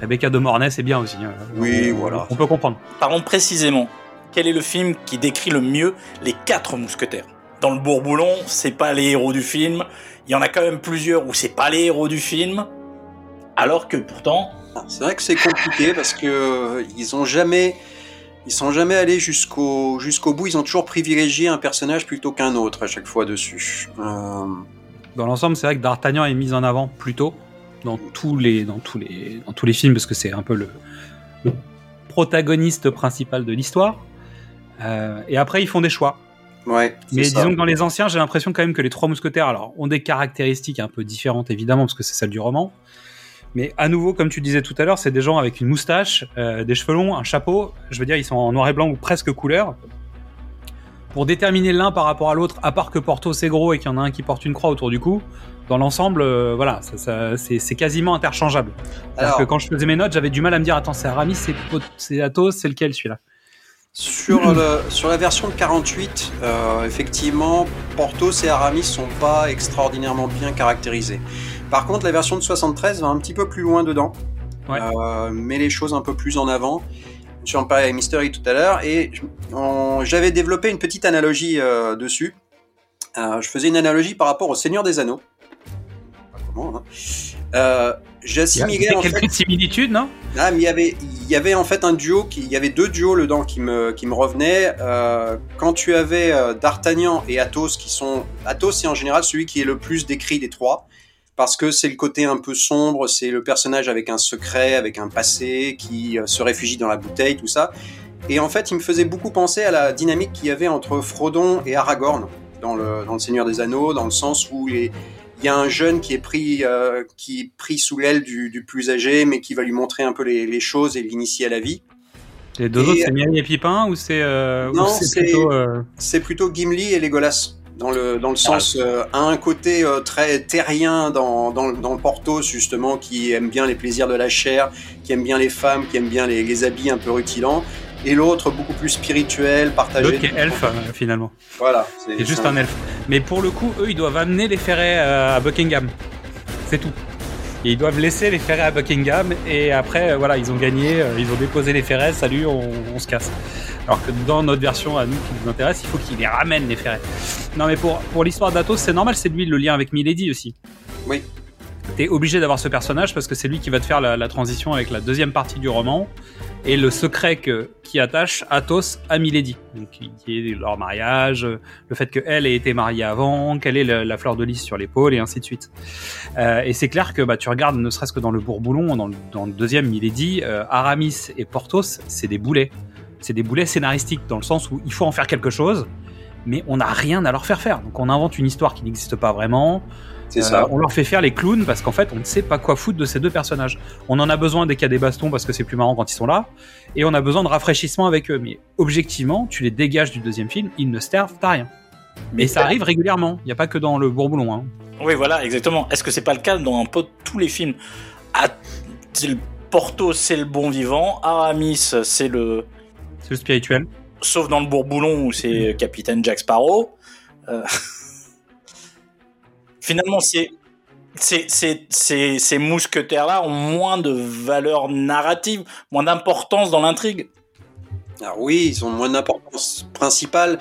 Rebecca de Mornay, c'est bien aussi. Euh, oui, on, voilà. On peut comprendre. Parlons précisément. Quel est le film qui décrit le mieux les quatre mousquetaires ? Dans le Bourboulon, c'est pas les héros du film. Il y en a quand même plusieurs où c'est pas les héros du film. Alors que pourtant... C'est vrai que c'est compliqué parce qu'ils euh, ont jamais... Ils sont jamais allés jusqu'au, jusqu'au bout. Ils ont toujours privilégié un personnage plutôt qu'un autre à chaque fois dessus. Euh... Dans l'ensemble, c'est vrai que D'Artagnan est mis en avant plus tôt dans tous les, dans tous les, dans tous les films parce que c'est un peu le, le protagoniste principal de l'histoire. Euh, et après, ils font des choix. Ouais, mais disons ça. Que dans les anciens, j'ai l'impression quand même que les trois mousquetaires, alors, ont des caractéristiques un peu différentes, évidemment, parce que c'est celle du roman. Mais à nouveau, comme tu disais tout à l'heure, c'est des gens avec une moustache, euh, des cheveux longs, un chapeau. Je veux dire, ils sont en noir et blanc ou presque couleur. Pour déterminer l'un par rapport à l'autre, à part que Porthos est gros et qu'il y en a un qui porte une croix autour du cou, dans l'ensemble, euh, voilà, ça, ça, c'est, c'est quasiment interchangeable. Alors... Parce que quand je faisais mes notes, j'avais du mal à me dire, attends, c'est Aramis, c'est, c'est Athos, c'est lequel celui-là ? Sur, le, sur la version de quarante-huit, euh, effectivement, Porthos et Aramis sont pas extraordinairement bien caractérisés. Par contre, la version de soixante-treize va un petit peu plus loin dedans, ouais. euh, met les choses un peu plus en avant. J'en parlais avec Mystery tout à l'heure et on, j'avais développé une petite analogie euh, dessus. Euh, je faisais une analogie par rapport au Seigneur des Anneaux. Pas comment, hein. Euh, j'assimilais en fait quelques similitudes, non ? Ah, mais il y avait il y avait en fait un duo qui il y avait deux duos dedans qui me qui me revenaient euh, quand tu avais euh, D'Artagnan et Athos qui sont Athos c'est en général celui qui est le plus décrit des trois parce que c'est le côté un peu sombre, c'est le personnage avec un secret, avec un passé qui euh, se réfugie dans la bouteille, tout ça. Et en fait, il me faisait beaucoup penser à la dynamique qu'il y avait entre Frodon et Aragorn dans le dans le Seigneur des Anneaux, dans le sens où les il y a un jeune qui est pris, euh, qui est pris sous l'aile du, du plus âgé, mais qui va lui montrer un peu les, les choses et l'initier à la vie. Les deux et, autres, c'est Mireille et Pipin ou c'est euh, non, ou c'est, c'est plutôt euh... c'est plutôt Gimli et Legolas dans le dans le sens ah, euh, à un côté euh, très terrien dans dans dans Porthos justement qui aime bien les plaisirs de la chair, qui aime bien les femmes, qui aime bien les, les habits un peu rutilants. Et l'autre beaucoup plus spirituel, partagé. L'autre qui est elfe euh, finalement. Voilà. C'est, c'est juste un... un elfe. Mais pour le coup, eux, ils doivent amener les ferrets euh, à Buckingham. C'est tout. Et ils doivent laisser les ferrets à Buckingham. Et après, euh, voilà, ils ont gagné, euh, ils ont déposé les ferrets. Salut, on, on se casse. Alors que dans notre version à nous qui nous intéresse, il faut qu'ils les ramènent les ferrets. Non, mais pour pour l'histoire d'Athos, c'est normal, c'est lui le lien avec Milady aussi. Oui. T'es obligé d'avoir ce personnage parce que c'est lui qui va te faire la, la transition avec la deuxième partie du roman et le secret que, qui attache Athos à Milady. Donc, qui est leur mariage, le fait qu'elle ait été mariée avant, qu'elle ait la, la fleur de lys sur l'épaule et ainsi de suite. Euh, et c'est clair que bah, tu regardes, ne serait-ce que dans le Bourboulon, dans le, dans le deuxième Milady, euh, Aramis et Porthos, c'est des boulets. C'est des boulets scénaristiques dans le sens où il faut en faire quelque chose. mais on n'a rien à leur faire faire. Donc on invente une histoire qui n'existe pas vraiment. C'est euh, ça. On leur fait faire les clowns parce qu'en fait, on ne sait pas quoi foutre de ces deux personnages. On en a besoin dès qu'il y a des bastons parce que c'est plus marrant quand ils sont là. Et on a besoin de rafraîchissement avec eux. Mais objectivement, tu les dégages du deuxième film, ils ne servent à rien. Mais et ça arrive régulièrement. Il n'y a pas que dans le Bourboulon. Hein. Oui, voilà, exactement. Est-ce que c'est pas le cas dans un peu tous les films ? Ah, c'est le Porthos, c'est le bon vivant. Aramis, c'est le... c'est le spirituel. Sauf dans le Bourboulon où c'est mmh. Capitaine Jack Sparrow. Euh... Finalement, ces, ces, ces, ces, ces mousquetaires-là ont moins de valeur narrative, moins d'importance dans l'intrigue. Alors oui, ils ont moins d'importance principale.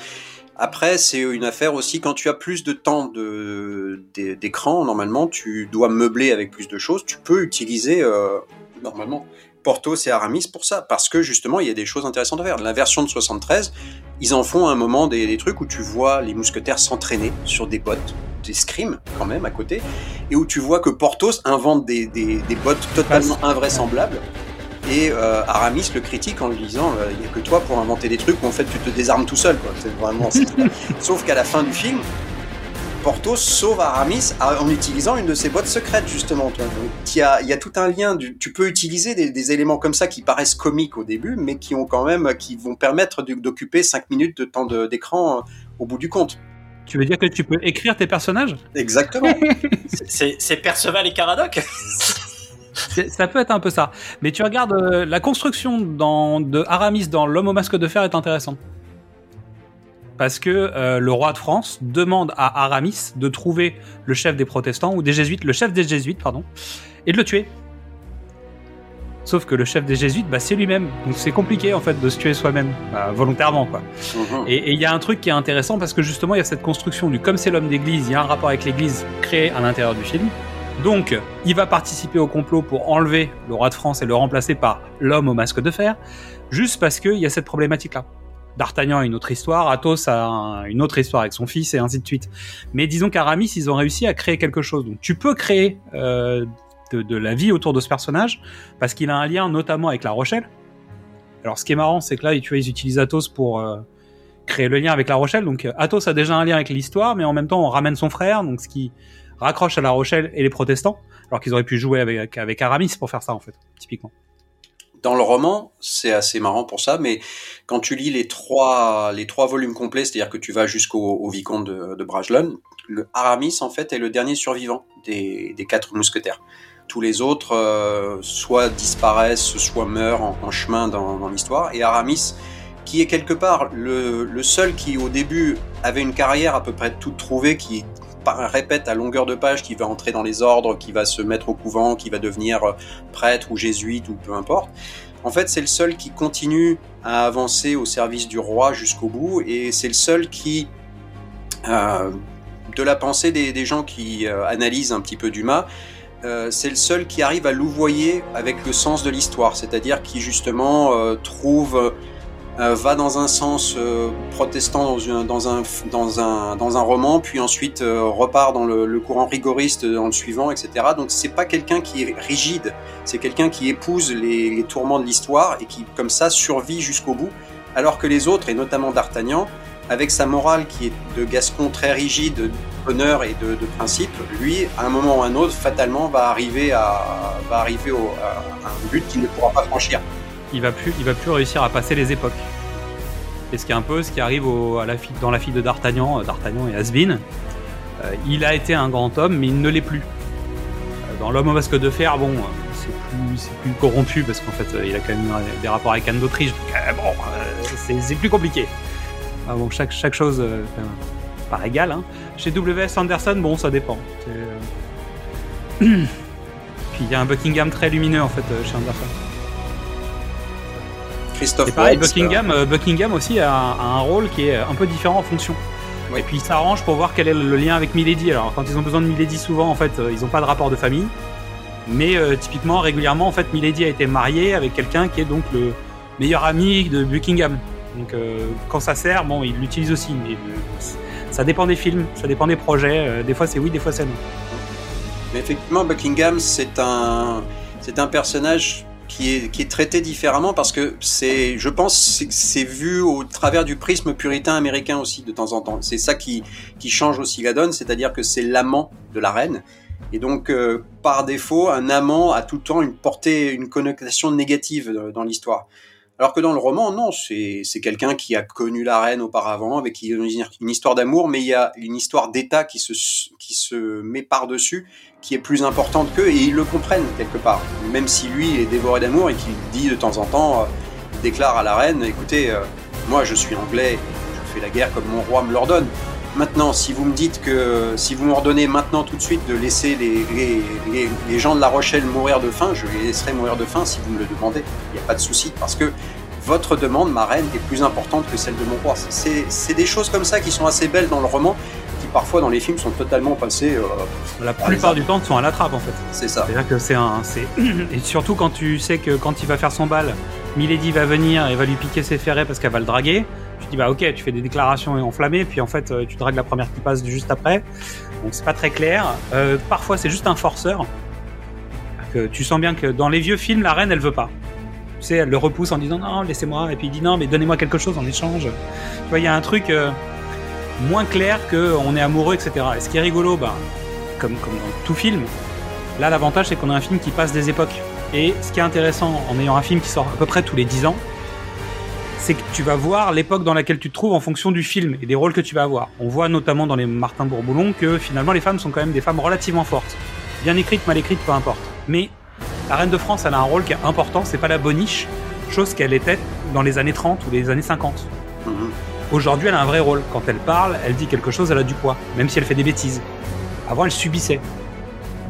Après, c'est une affaire aussi, quand tu as plus de temps de, de, d'écran, normalement, tu dois meubler avec plus de choses. Tu peux utiliser, euh, normalement, Porthos et Aramis pour ça, parce que justement, il y a des choses intéressantes à faire. La version de soixante-treize, ils en font à un moment des, des trucs où tu vois les mousquetaires s'entraîner sur des bottes. Des scrims quand même à côté, et où tu vois que Porthos invente des, des, des bottes totalement invraisemblables, et euh, Aramis le critique en lui disant il euh, n'y a que toi pour inventer des trucs où en fait tu te désarmes tout seul, quoi. C'est vraiment... c'est... Sauf qu'à la fin du film, Porthos sauve Aramis en utilisant une de ses bottes secrètes, justement. Il y a, il y a tout un lien. Du, tu peux utiliser des, des éléments comme ça qui paraissent comiques au début, mais qui, ont quand même, qui vont permettre de, d'occuper cinq minutes de temps de, d'écran au bout du compte. Tu veux dire que tu peux écrire tes personnages ? Exactement. c'est, c'est Perceval et Caradoc. c'est, ça peut être un peu ça. Mais tu regardes, euh, la construction dans, de Aramis dans L'Homme au masque de fer est intéressante. Parce que euh, le roi de France demande à Aramis de trouver le chef des protestants, ou des jésuites, le chef des jésuites, pardon, et de le tuer. Sauf que le chef des jésuites, bah, c'est lui-même. Donc c'est compliqué en fait de se tuer soi-même, bah, volontairement, quoi. Mmh. Et il y a un truc qui est intéressant parce que justement il y a cette construction du comme c'est l'homme d'église, il y a un rapport avec l'église créé à l'intérieur du film. Donc il va participer au complot pour enlever le roi de France et le remplacer par l'homme au masque de fer, juste parce qu'il y a cette problématique-là. D'Artagnan a une autre histoire, Athos a un, une autre histoire avec son fils et ainsi de suite. Mais disons qu'Aramis, ils ont réussi à créer quelque chose. Donc tu peux créer... Euh, De, de la vie autour de ce personnage, parce qu'il a un lien notamment avec La Rochelle. Alors ce qui est marrant, c'est que là, tu vois, ils utilisent Athos pour euh, créer le lien avec La Rochelle. Donc Athos a déjà un lien avec l'histoire, mais en même temps, on ramène son frère, donc ce qui raccroche à La Rochelle et les protestants, alors qu'ils auraient pu jouer avec, avec Aramis pour faire ça, en fait, typiquement. Dans le roman, c'est assez marrant pour ça, mais quand tu lis les trois, les trois volumes complets, c'est-à-dire que tu vas jusqu'au au vicomte de, de Bragelonne, le Aramis, en fait, est le dernier survivant des, des quatre mousquetaires. Tous les autres euh, soit disparaissent, soit meurent en, en chemin dans, dans l'histoire. Et Aramis, qui est quelque part le, le seul qui, au début, avait une carrière à peu près toute trouvée, qui répète à longueur de page, qui va entrer dans les ordres, qui va se mettre au couvent, qui va devenir prêtre ou jésuite ou peu importe. En fait, c'est le seul qui continue à avancer au service du roi jusqu'au bout, et c'est le seul qui... Euh, de la pensée des, des gens qui euh, analysent un petit peu Dumas, Euh, c'est le seul qui arrive à louvoyer avec le sens de l'histoire, c'est-à-dire qui justement euh, trouve, euh, va dans un sens euh, protestant dans un, dans, un, dans, un, dans un roman, puis ensuite euh, repart dans le, le courant rigoriste dans le suivant, et cetera. Donc c'est pas quelqu'un qui est rigide, c'est quelqu'un qui épouse les, les tourments de l'histoire et qui comme ça survit jusqu'au bout, alors que les autres, et notamment D'Artagnan, avec sa morale qui est de gascon très rigide, d'honneur et de, de principe, lui, à un moment ou à un autre, fatalement, va arriver à, va arriver au, à un but qu'il ne pourra pas franchir. Il va plus, il va plus réussir à passer les époques. Et ce qui est un peu ce qui arrive au, à la fille, dans la fille de D'Artagnan, D'Artagnan et Asbin. Euh, il a été un grand homme, mais il ne l'est plus. Dans L'Homme au masque de fer, bon, c'est plus, c'est plus corrompu, parce qu'en fait, il a quand même des rapports avec Anne d'Autriche. Donc, euh, bon, euh, c'est, c'est plus compliqué. Ah bon, chaque, chaque chose euh, par égal. Hein. Chez W S. Anderson, bon, ça dépend. C'est, euh... Puis il y a un Buckingham très lumineux en fait euh, chez Anderson. Christophe. Et pareil, Waltz, Buckingham, euh, Buckingham aussi a, a un rôle qui est un peu différent en fonction. Oui. Et puis il s'arrange pour voir quel est le lien avec Milady. Alors quand ils ont besoin de Milady, souvent en fait, euh, ils n'ont pas de rapport de famille. Mais euh, typiquement, régulièrement, en fait, Milady a été mariée avec quelqu'un qui est donc le meilleur ami de Buckingham. Donc euh, quand ça sert, bon, ils l'utilisent aussi. Mais, euh, ça dépend des films, ça dépend des projets. Euh, des fois c'est oui, des fois c'est non. Mais effectivement, Buckingham, c'est un, c'est un personnage qui est, qui est traité différemment parce que c'est, je pense, c'est, c'est vu au travers du prisme puritain américain aussi de temps en temps. C'est ça qui, qui change aussi la donne, c'est-à-dire que c'est l'amant de la reine. Et donc, euh, par défaut, un amant a tout le temps une portée, une connotation négative dans, dans l'histoire. Alors que dans le roman, non, c'est, c'est quelqu'un qui a connu la reine auparavant, avec qui il y a une histoire d'amour, mais il y a une histoire d'État qui se, qui se met par-dessus, qui est plus importante qu'eux, et ils le comprennent quelque part. Même si lui est dévoré d'amour et qu'il dit de temps en temps, euh, déclare à la reine, écoutez, euh, moi je suis anglais, je fais la guerre comme mon roi me l'ordonne. Maintenant, si vous me dites que, si vous m'ordonnez maintenant tout de suite de laisser les, les, les, les gens de La Rochelle mourir de faim, je les laisserai mourir de faim si vous me le demandez. Il n'y a pas de souci, parce que votre demande, ma reine, est plus importante que celle de mon roi. C'est, c'est des choses comme ça qui sont assez belles dans le roman, qui parfois dans les films sont totalement passées. Euh, La plupart du temps, sont à la trappe en fait. C'est ça. C'est-à-dire que c'est un, c'est et surtout quand tu sais que quand il va faire son bal, Milady va venir et va lui piquer ses ferrets parce qu'elle va le draguer. Tu dis bah ok, tu fais des déclarations enflammées, puis en fait tu dragues la première qui passe juste après. Donc c'est pas très clair. Euh, parfois c'est juste un forceur. Que tu sens bien que dans les vieux films, la reine elle veut pas. Tu sais, elle le repousse en disant non, laissez-moi. Et puis il dit non, mais donnez-moi quelque chose en échange. Tu vois, il y a un truc euh, moins clair que on est amoureux, et cetera. Et ce qui est rigolo, bah comme comme dans tout film, là l'avantage c'est qu'on a un film qui passe des époques. Et ce qui est intéressant en ayant un film qui sort à peu près tous les dix ans. C'est que tu vas voir l'époque dans laquelle tu te trouves en fonction du film et des rôles que tu vas avoir. On voit notamment dans les Martin Bourboulon que finalement les femmes sont quand même des femmes relativement fortes. Bien écrites, mal écrites, peu importe. Mais la Reine de France, elle a un rôle qui est important, c'est pas la boniche, chose qu'elle était dans les années trente ou les années cinquante. Mmh. Aujourd'hui, elle a un vrai rôle. Quand elle parle, elle dit quelque chose, elle a du poids, même si elle fait des bêtises. Avant, elle subissait.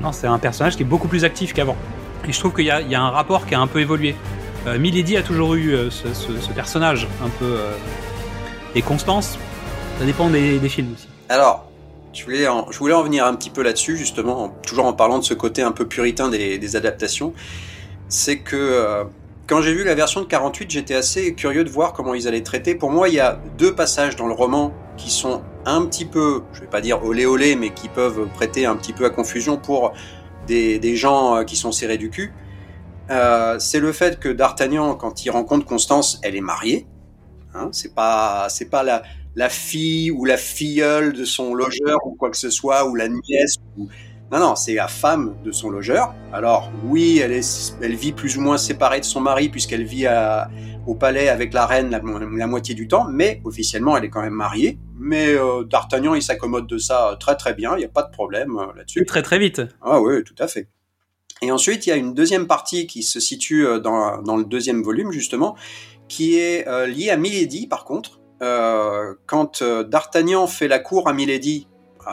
Non, c'est un personnage qui est beaucoup plus actif qu'avant. Et je trouve qu'il y a, il y a un rapport qui a un peu évolué. Euh, Milady a toujours eu euh, ce, ce, ce personnage un peu euh, et Constance, ça dépend des, des films aussi. Alors, je voulais, en, je voulais en venir un petit peu là-dessus justement, en, toujours en parlant de ce côté un peu puritain des, des adaptations, c'est que euh, quand j'ai vu la version de quarante-huit, j'étais assez curieux de voir comment ils allaient traiter. Pour moi, il y a deux passages dans le roman qui sont un petit peu, je vais pas dire olé olé, mais qui peuvent prêter un petit peu à confusion pour des, des gens qui sont serrés du cul. Euh, c'est le fait que D'Artagnan, quand il rencontre Constance, elle est mariée. Hein, c'est pas, c'est pas la, la fille ou la filleule de son logeur ou quoi que ce soit, ou la nièce. Ou... Non, non, c'est la femme de son logeur. Alors, oui, elle, est, elle vit plus ou moins séparée de son mari puisqu'elle vit à, au palais avec la reine la, la moitié du temps, mais officiellement, elle est quand même mariée. Mais euh, D'Artagnan, il s'accommode de ça très très bien, il n'y a pas de problème euh, là-dessus. Très très vite. Ah oui, tout à fait. Et ensuite, il y a une deuxième partie qui se situe dans, dans le deuxième volume, justement, qui est euh, liée à Milady, par contre. Euh, quand euh, D'Artagnan fait la cour à Milady,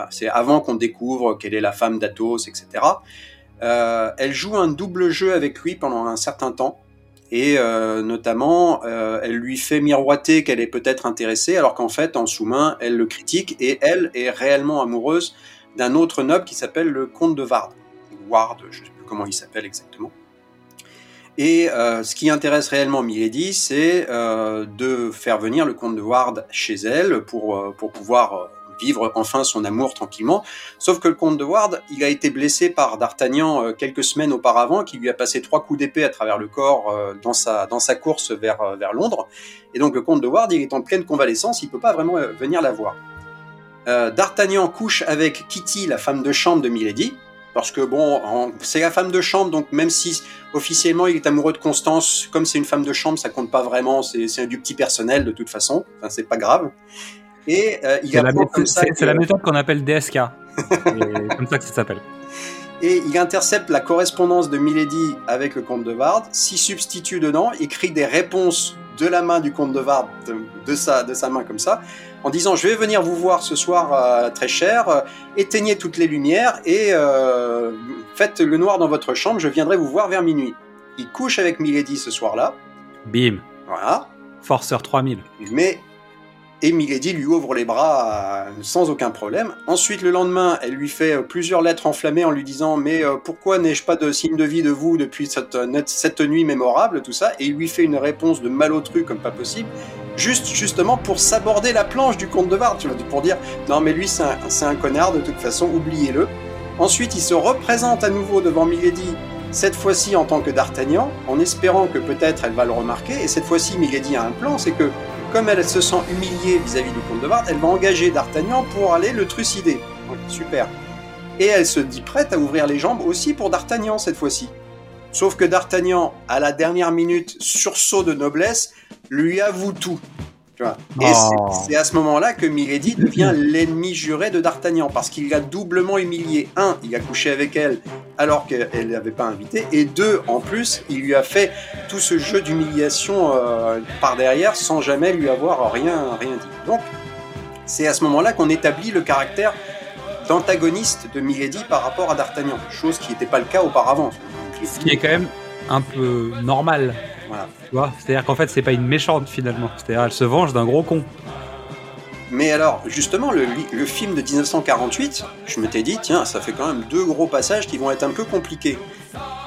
c'est avant qu'on découvre qu'elle est la femme d'Athos, et cetera, euh, elle joue un double jeu avec lui pendant un certain temps. Et euh, notamment, euh, elle lui fait miroiter qu'elle est peut-être intéressée, alors qu'en fait, en sous-main, elle le critique et elle est réellement amoureuse d'un autre noble qui s'appelle le comte de Wardes. Wardes, je sais comment il s'appelle exactement. Et euh, ce qui intéresse réellement Milady, c'est euh, de faire venir le comte de Wardes chez elle pour, euh, pour pouvoir vivre enfin son amour tranquillement. Sauf que le comte de Wardes, il a été blessé par D'Artagnan euh, quelques semaines auparavant, qui lui a passé trois coups d'épée à travers le corps euh, dans, sa, dans sa course vers, euh, vers Londres. Et donc le comte de Wardes, il est en pleine convalescence, il ne peut pas vraiment euh, venir la voir. Euh, D'Artagnan couche avec Kitty, la femme de chambre de Milady. Parce que bon, c'est la femme de chambre, donc même si officiellement il est amoureux de Constance, comme c'est une femme de chambre, ça compte pas vraiment, c'est, c'est du petit personnel de toute façon, enfin, c'est pas grave. Et euh, il c'est apprend méthode, comme ça... C'est, que... c'est la méthode qu'on appelle D S K, et comme ça que ça s'appelle. Et il intercepte la correspondance de Milady avec le comte de Wardes, s'y substitue dedans, écrit des réponses de la main du comte de Wardes, de, de, sa, de sa main comme ça, en disant « Je vais venir vous voir ce soir, euh, très cher, euh, éteignez toutes les lumières et euh, faites le noir dans votre chambre, je viendrai vous voir vers minuit. » Il couche avec Milady ce soir-là. Bim. Voilà. Forceur trois mille. Mais... Et Milady lui ouvre les bras sans aucun problème. Ensuite, le lendemain, elle lui fait plusieurs lettres enflammées en lui disant « Mais pourquoi n'ai-je pas de signe de vie de vous depuis cette, cette nuit mémorable ?» tout ça. Et il lui fait une réponse de malotru comme pas possible, juste justement pour s'aborder la planche du comte de Wardes, pour dire « Non mais lui, c'est un, c'est un connard de toute façon, oubliez-le. » Ensuite, il se représente à nouveau devant Milady cette fois-ci en tant que d'Artagnan, en espérant que peut-être elle va le remarquer, et cette fois-ci Milady a un plan, c'est que comme elle se sent humiliée vis-à-vis du comte de Wardes, elle va engager d'Artagnan pour aller le trucider. Donc, super. Et elle se dit prête à ouvrir les jambes aussi pour d'Artagnan cette fois-ci. Sauf que d'Artagnan, à la dernière minute, sursaut de noblesse, lui avoue tout. Tu vois. Et oh. c'est, c'est à ce moment-là que Milady devient l'ennemi juré de d'Artagnan, parce qu'il l'a doublement humilié. Un, il a couché avec elle alors qu'elle ne l'avait pas invité. Et deux, en plus, il lui a fait tout ce jeu d'humiliation euh, par derrière sans jamais lui avoir rien, rien dit. Donc, c'est à ce moment-là qu'on établit le caractère d'antagoniste de Milady par rapport à d'Artagnan, chose qui n'était pas le cas auparavant. Ce qui est quand même un peu normal. Voilà. Tu vois, c'est-à-dire qu'en fait, c'est pas une méchante finalement. C'est-à-dire elle se venge d'un gros con. Mais alors, justement, le, le film de dix-neuf cent quarante-huit, je m'étais dit, tiens, ça fait quand même deux gros passages qui vont être un peu compliqués.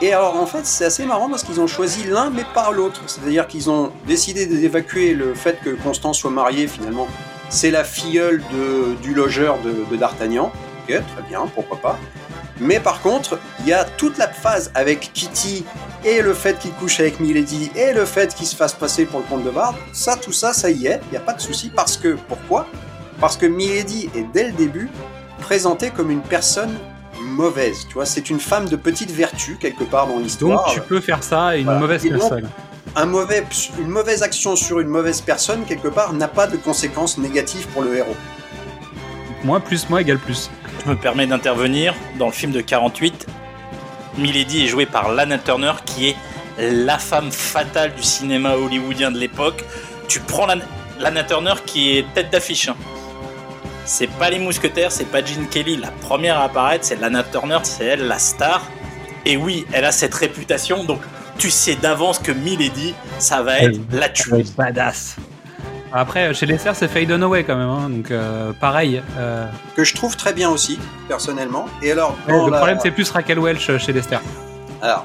Et alors, en fait, c'est assez marrant parce qu'ils ont choisi l'un mais pas l'autre. C'est-à-dire qu'ils ont décidé d'évacuer le fait que Constance soit mariée finalement. C'est la filleule de, du logeur de, de d'Artagnan. Ok, très bien, pourquoi pas. Mais par contre, il y a toute la phase avec Kitty et le fait qu'il couche avec Milady et le fait qu'il se fasse passer pour le comte de Wardes, ça, tout ça, ça y est, il n'y a pas de souci. Parce que, pourquoi ? Parce que Milady est, dès le début, présentée comme une personne mauvaise. Tu vois, c'est une femme de petite vertu, quelque part dans l'histoire. Donc, tu peux faire ça à une voilà. mauvaise et personne. Donc, un mauvais, une mauvaise action sur une mauvaise personne, quelque part, n'a pas de conséquences négatives pour le héros. Moins plus, moins égale plus. Je me permets d'intervenir. Dans le film de quarante-huit, Milady est jouée par Lana Turner, qui est la femme fatale du cinéma hollywoodien de l'époque. Tu prends Lana, Lana Turner, qui est tête d'affiche. Hein. C'est pas les Mousquetaires, c'est pas Gene Kelly. La première à apparaître, c'est Lana Turner, c'est elle la star. Et oui, elle a cette réputation, donc tu sais d'avance que Milady, ça va être la tuerie. Badass. Après, chez Lester, c'est Faye Dunaway quand même, hein, donc euh, pareil. Euh... Que je trouve très bien aussi, personnellement. Et alors, ouais, le la... problème, c'est plus Raquel Welch chez Lester. Alors,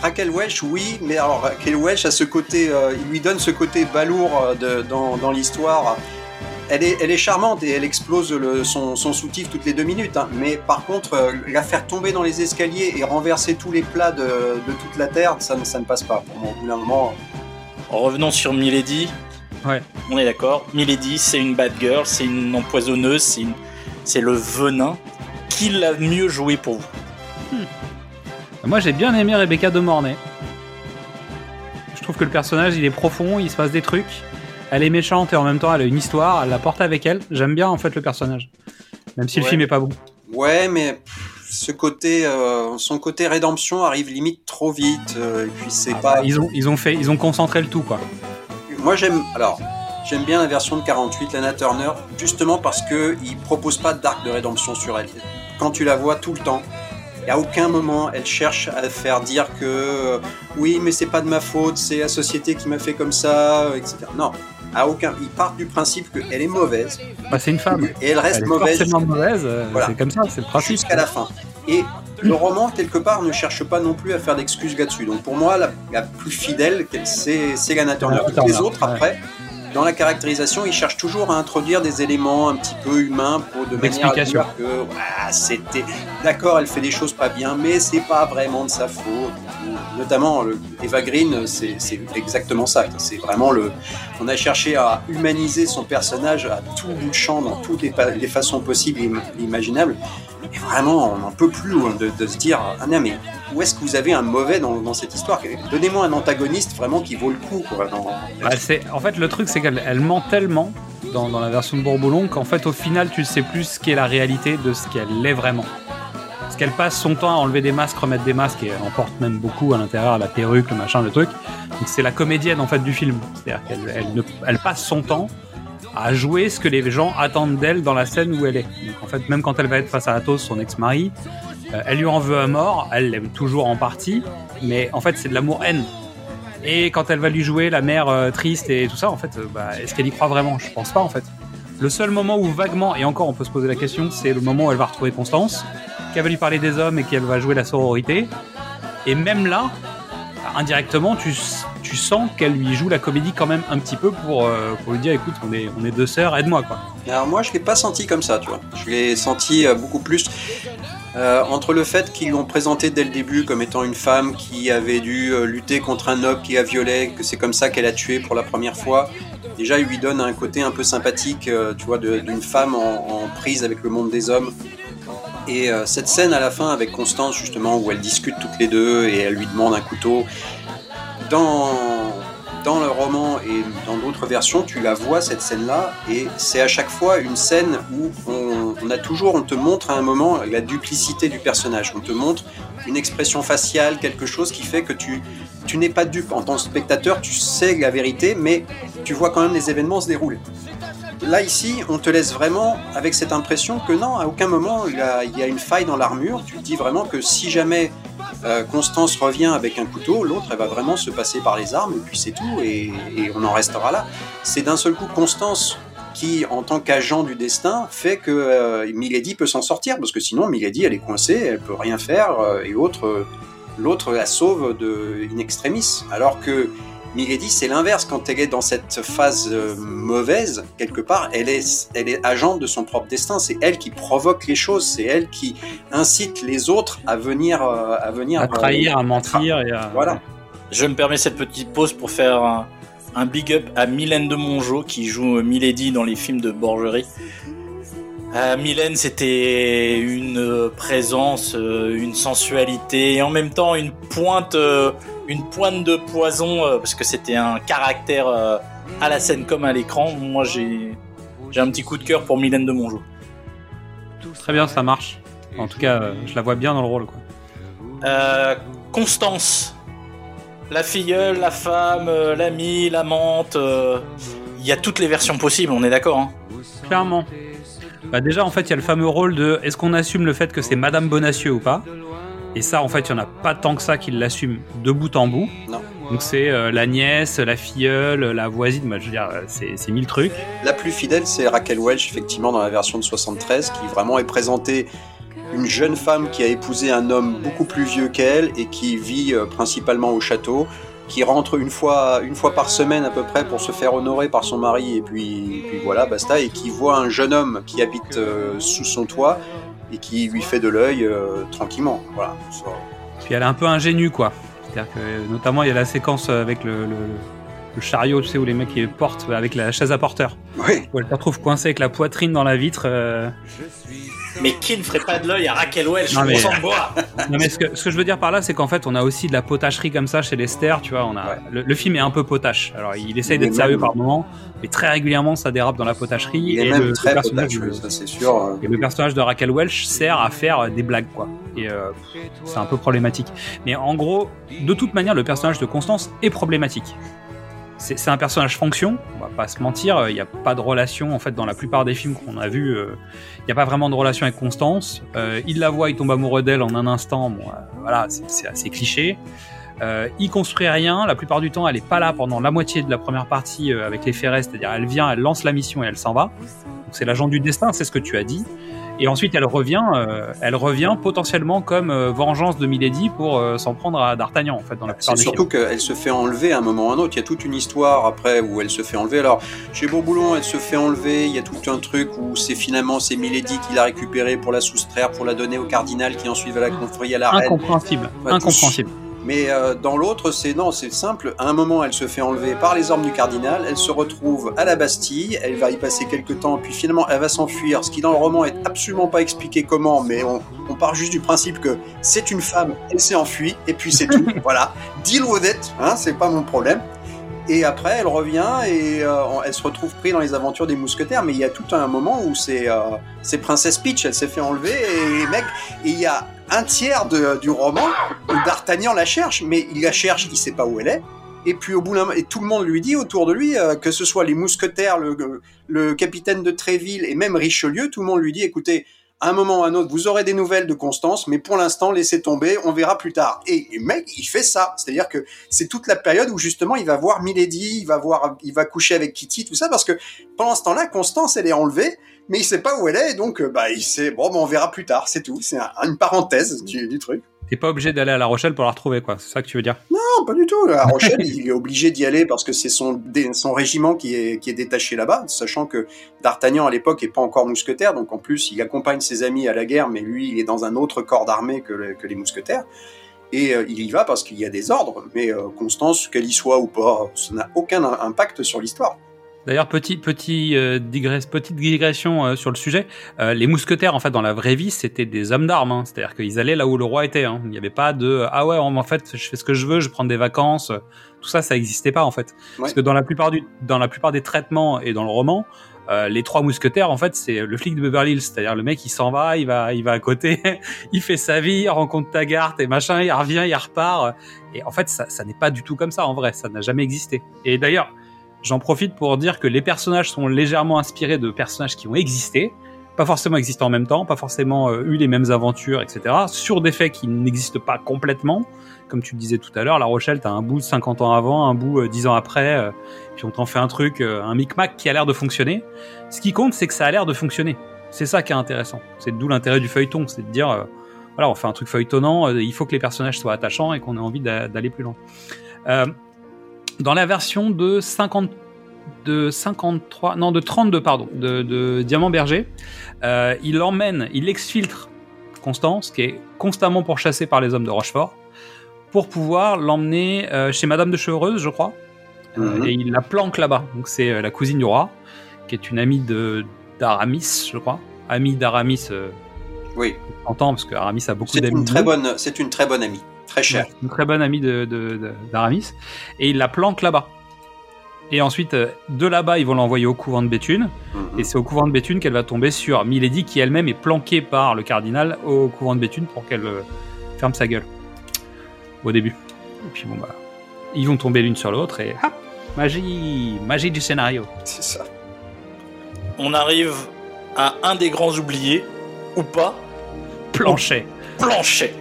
Raquel Welch, oui, mais alors Raquel Welch a ce côté, euh, il lui donne ce côté balourd de, dans, dans l'histoire. Elle est, elle est charmante et elle explose le, son, son soutif toutes les deux minutes. Hein. Mais par contre, euh, la faire tomber dans les escaliers et renverser tous les plats de, de toute la terre, ça ne, ça ne passe pas. Pour moi, au bout d'un moment. Revenons sur Milady. Ouais. On est d'accord, Milady, c'est une bad girl, c'est une empoisonneuse, c'est, une... c'est le venin. Qui l'a mieux joué pour vous ? hmm. Moi, j'ai bien aimé Rebecca de Mornay. Je trouve que le personnage, il est profond, il se passe des trucs. Elle est méchante et en même temps, elle a une histoire, elle la porte avec elle. J'aime bien en fait le personnage, même si ouais. le film est pas bon. Ouais, mais ce côté, euh, son côté rédemption arrive limite trop vite. Euh, et puis c'est ah pas. Bah, ils ont, ils ont fait, ils ont concentré le tout quoi. Moi j'aime, alors, j'aime bien la version de quarante-huit, Lana Turner, justement parce qu'il ne propose pas d'arc de rédemption sur elle. Quand tu la vois tout le temps, et à aucun moment elle cherche à faire dire que euh, oui, mais c'est pas de ma faute, c'est la société qui m'a fait comme ça, et cetera. Non, à aucun. Ils partent du principe qu'elle est mauvaise. Bah, c'est une femme. Et elle reste elle est mauvaise. Forcément mauvaise, euh, voilà. C'est comme ça, c'est le principe. Jusqu'à la fin. Et le roman, quelque part, ne cherche pas non plus à faire d'excuses là-dessus. Donc pour moi, la, la plus fidèle, c'est, c'est Lana Turner. Tous les autres, ouais. après, dans la caractérisation, ils cherchent toujours à introduire des éléments un petit peu humains pour de manière à dire que ouais, c'était... D'accord, elle fait des choses pas bien, mais c'est pas vraiment de sa faute. Notamment, le, Eva Green, c'est, c'est exactement ça. C'est vraiment le... On a cherché à humaniser son personnage à tout bout de champ, dans toutes les, les façons possibles et imaginables. Et vraiment, on n'en peut plus de, de se dire « Ah non, mais où est-ce que vous avez un mauvais dans, dans cette histoire ? Donnez-moi un antagoniste vraiment qui vaut le coup. » bah, En fait, le truc, c'est qu'elle elle ment tellement dans, dans la version de Bourboulon qu'en fait, au final, tu ne sais plus ce qu'est la réalité de ce qu'elle est vraiment. Parce qu'elle passe son temps à enlever des masques, remettre des masques, et elle en porte même beaucoup à l'intérieur, la perruque, le machin, le truc. Donc c'est la comédienne, en fait, du film. C'est-à-dire qu'elle elle ne, elle passe son temps à jouer ce que les gens attendent d'elle dans la scène où elle est. Donc en fait, même quand elle va être face à Athos, son ex-mari, euh, elle lui en veut à mort, elle l'aime toujours en partie, mais en fait, c'est de l'amour-haine. Et quand elle va lui jouer la mère euh, triste et tout ça, en fait, euh, bah, est-ce qu'elle y croit vraiment ? Je pense pas, en fait. Le seul moment où vaguement, et encore on peut se poser la question, c'est le moment où elle va retrouver Constance, qu'elle va lui parler des hommes et qu'elle va jouer la sororité. Et même là, indirectement, tu, tu tu sens qu'elle lui joue la comédie quand même un petit peu pour, euh, pour lui dire écoute, on est, on est deux sœurs, aide-moi quoi. Alors moi je l'ai pas senti comme ça, tu vois. Je l'ai senti euh, beaucoup plus euh, entre le fait qu'ils l'ont présentée dès le début comme étant une femme qui avait dû euh, lutter contre un noble qui la violait, que c'est comme ça qu'elle a tué pour la première fois. Déjà il lui donne un côté un peu sympathique, euh, tu vois, de, d'une femme en, en prise avec le monde des hommes. Et euh, cette scène à la fin avec Constance justement où elles discutent toutes les deux et elle lui demande un couteau. Dans, dans le roman et dans d'autres versions, tu la vois cette scène-là, et c'est à chaque fois une scène où on, on a toujours, on te montre à un moment la duplicité du personnage, on te montre une expression faciale, quelque chose qui fait que tu, tu n'es pas dupe. En tant que spectateur, tu sais la vérité, mais tu vois quand même les événements se dérouler. Là, ici, on te laisse vraiment avec cette impression que non, à aucun moment il y a, il y a une faille dans l'armure, tu te dis vraiment que si jamais... Constance revient avec un couteau, l'autre elle va vraiment se passer par les armes et puis c'est tout, et, et on en restera là. C'est d'un seul coup Constance qui, en tant qu'agent du destin, fait que euh, Milady peut s'en sortir, parce que sinon Milady elle est coincée, elle peut rien faire, euh, et l'autre, euh, l'autre la sauve de, in extremis. Alors que Milady c'est l'inverse, quand elle est dans cette phase euh, mauvaise, quelque part, elle est, elle est agente de son propre destin, c'est elle qui provoque les choses, c'est elle qui incite les autres à venir... Euh, à, venir à trahir, euh, à mentir... Tra- et à... Voilà. Je me permets cette petite pause pour faire un, un big up à Mylène de Mongeau qui joue Milady dans les films de Borgerie. Euh, Mylène, c'était une présence, euh, une sensualité et en même temps une pointe... Euh, une pointe de poison euh, parce que c'était un caractère euh, à la scène comme à l'écran. Moi j'ai j'ai un petit coup de cœur pour Mylène de Mongeau. Très bien, ça marche. En tout cas, euh, je la vois bien dans le rôle quoi. Euh, Constance, la filleule, la femme, euh, l'amie, l'amante, il euh, y a toutes les versions possibles, on est d'accord hein. Clairement. Bah déjà en fait, il y a le fameux rôle de est-ce qu'on assume le fait que c'est madame Bonacieux ou pas ? Et ça, en fait, il n'y en a pas tant que ça qui l'assume de bout en bout. Non. Donc, c'est euh, la nièce, la filleule, la voisine, bah, je veux dire, c'est, c'est mille trucs. La plus fidèle, c'est Raquel Welch, effectivement, dans la version de soixante-treize, qui vraiment est présentée une jeune femme qui a épousé un homme beaucoup plus vieux qu'elle et qui vit euh, principalement au château, qui rentre une fois, une fois par semaine à peu près pour se faire honorer par son mari, et puis, et puis voilà, basta, et qui voit un jeune homme qui habite euh, sous son toit, et qui lui fait de l'œil euh, tranquillement. Voilà. Puis elle est un peu ingénue, quoi. C'est-à-dire que, notamment, il y a la séquence avec le, le, le chariot, tu sais, où les mecs ils portent avec la chaise à porteur. Oui. Où elle se retrouve coincée avec la poitrine dans la vitre. Euh... Mais qui ne ferait pas de l'œil à Raquel Welch? Non, mais, non, mais ce, que, ce que je veux dire par là, c'est qu'en fait, on a aussi de la potacherie comme ça chez Lester, tu vois. On a, ouais. le, le film est un peu potache. Alors, il essaye d'être sérieux par moment, mais très régulièrement, ça dérape dans la potacherie. Il est et même le, très potache, ça c'est sûr. Et le personnage de Raquel Welch sert à faire des blagues, quoi. Et euh, c'est un peu problématique. Mais en gros, de toute manière, le personnage de Constance est problématique. C'est, c'est un personnage fonction, on va pas se mentir, il n'y a pas de relation, en fait, dans la plupart des films qu'on a vus, il euh, n'y a pas vraiment de relation avec Constance. Euh, il la voit, il tombe amoureux d'elle en un instant, bon, euh, voilà, c'est, c'est assez cliché. Euh, il construit rien, la plupart du temps, elle n'est pas là pendant la moitié de la première partie euh, avec les ferrets, c'est-à-dire elle vient, elle lance la mission et elle s'en va. Donc, c'est l'agent du destin, c'est ce que tu as dit. Et ensuite, elle revient, euh, elle revient potentiellement comme euh, vengeance de Milady pour euh, s'en prendre à D'Artagnan, en fait, dans la plupart des cas. Surtout qu'elle se fait enlever à un moment ou à un autre. Il y a toute une histoire après où elle se fait enlever. Alors, chez Bourboulon, elle se fait enlever. Il y a tout un truc où c'est finalement c'est Milady qui l'a récupérée pour la soustraire, pour la donner au cardinal qui ensuite va la confier à la reine. Incompréhensible, enfin, incompréhensible. Mais euh, dans l'autre, c'est non, c'est simple. À un moment, elle se fait enlever par les ordres du cardinal. Elle se retrouve à la Bastille. Elle va y passer quelques temps, puis finalement, elle va s'enfuir. Ce qui dans le roman est absolument pas expliqué comment, mais on, on part juste du principe que c'est une femme. Elle s'est enfuie, et puis c'est tout. Voilà. Deal with it. Hein, c'est pas mon problème. Et après, elle revient et euh, elle se retrouve prise dans les aventures des mousquetaires. Mais il y a tout un moment où c'est, euh, c'est Princesse Peach. Elle s'est fait enlever et mec, il y a un tiers de, du roman où D'Artagnan la cherche, mais il la cherche, il sait pas où elle est. Et puis au bout d'un, et tout le monde lui dit autour de lui, euh, que ce soit les mousquetaires, le, le capitaine de Tréville et même Richelieu, tout le monde lui dit, écoutez, à un moment ou à un autre, vous aurez des nouvelles de Constance, mais pour l'instant, laissez tomber, on verra plus tard. Et, et mec, il fait ça. C'est-à-dire que c'est toute la période où, justement, il va voir Milady, il va voir, il va coucher avec Kitty, tout ça, parce que pendant ce temps-là, Constance, elle est enlevée, mais il sait pas où elle est, donc, bah, il sait, bon, bah, on verra plus tard, c'est tout. C'est un, une parenthèse du, du truc. t'es pas obligé d'aller à La Rochelle pour la retrouver, quoi. C'est ça que tu veux dire? Non, pas du tout. La Rochelle, il est obligé d'y aller parce que c'est son, son régiment qui est, qui est détaché là-bas, sachant que D'Artagnan, à l'époque, est pas encore mousquetaire, donc en plus, il accompagne ses amis à la guerre, mais lui, il est dans un autre corps d'armée que, le, que les mousquetaires. Et euh, il y va parce qu'il y a des ordres, mais euh, Constance, qu'elle y soit ou pas, ça n'a aucun impact sur l'histoire. D'ailleurs, petit, petit, euh, digresse, petite digression euh, sur le sujet. Euh, les mousquetaires, en fait, dans la vraie vie, c'était des hommes d'armes. Hein. C'est-à-dire qu'ils allaient là où le roi était. Hein. Il n'y avait pas de « Ah ouais, en fait, je fais ce que je veux, je prends des vacances. » Tout ça, ça n'existait pas, en fait. Ouais. Parce que dans la plupart du, dans la plupart des traitements et dans le roman, euh, les trois mousquetaires, en fait, c'est le flic de Beverly Hills. C'est-à-dire le mec, il s'en va, il va, il va à côté, il fait sa vie, il rencontre Taggart et machin, il revient, il repart. Et en fait, ça, ça n'est pas du tout comme ça, en vrai. Ça n'a jamais existé. Et d'ailleurs... J'en profite pour dire que les personnages sont légèrement inspirés de personnages qui ont existé, pas forcément existés en même temps, pas forcément euh, eu les mêmes aventures, et cetera, sur des faits qui n'existent pas complètement. Comme tu le disais tout à l'heure, La Rochelle, t'as un bout cinquante ans avant, un bout euh, dix ans après, euh, puis on t'en fait un truc, euh, un micmac qui a l'air de fonctionner. Ce qui compte, c'est que ça a l'air de fonctionner. C'est ça qui est intéressant. C'est d'où l'intérêt du feuilleton, c'est de dire, euh, voilà, on fait un truc feuilletonnant, euh, il faut que les personnages soient attachants et qu'on ait envie d'a- d'aller plus loin. Euh, Dans la version de cinquante, de cinquante-trois, non de trente-deux pardon, de, de Diamant-Berger, euh, il emmène, il exfiltre Constance, qui est constamment pourchassée par les hommes de Rochefort, pour pouvoir l'emmener euh, chez Madame de Chevreuse, je crois, mm-hmm. euh, et il la planque là-bas. Donc c'est euh, la cousine du roi, qui est une amie de d'Aramis, je crois, amie d'Aramis. Euh, oui. Entend parce que Aramis a beaucoup c'est d'amis. Une très bonne, c'est une très bonne amie. Très cher. Ouais, une très bonne amie de, de, de, d'Aramis. Et il la planque là-bas. Et ensuite, de là-bas, ils vont l'envoyer au couvent de Béthune. Mm-hmm. Et c'est au couvent de Béthune qu'elle va tomber sur Milady, qui elle-même est planquée par le cardinal au couvent de Béthune pour qu'elle euh, ferme sa gueule. Au début. Et puis bon, bah, ils vont tomber l'une sur l'autre et hop, magie, magie du scénario. C'est ça. On arrive à un des grands oubliés, ou pas. Planchet. Planchet.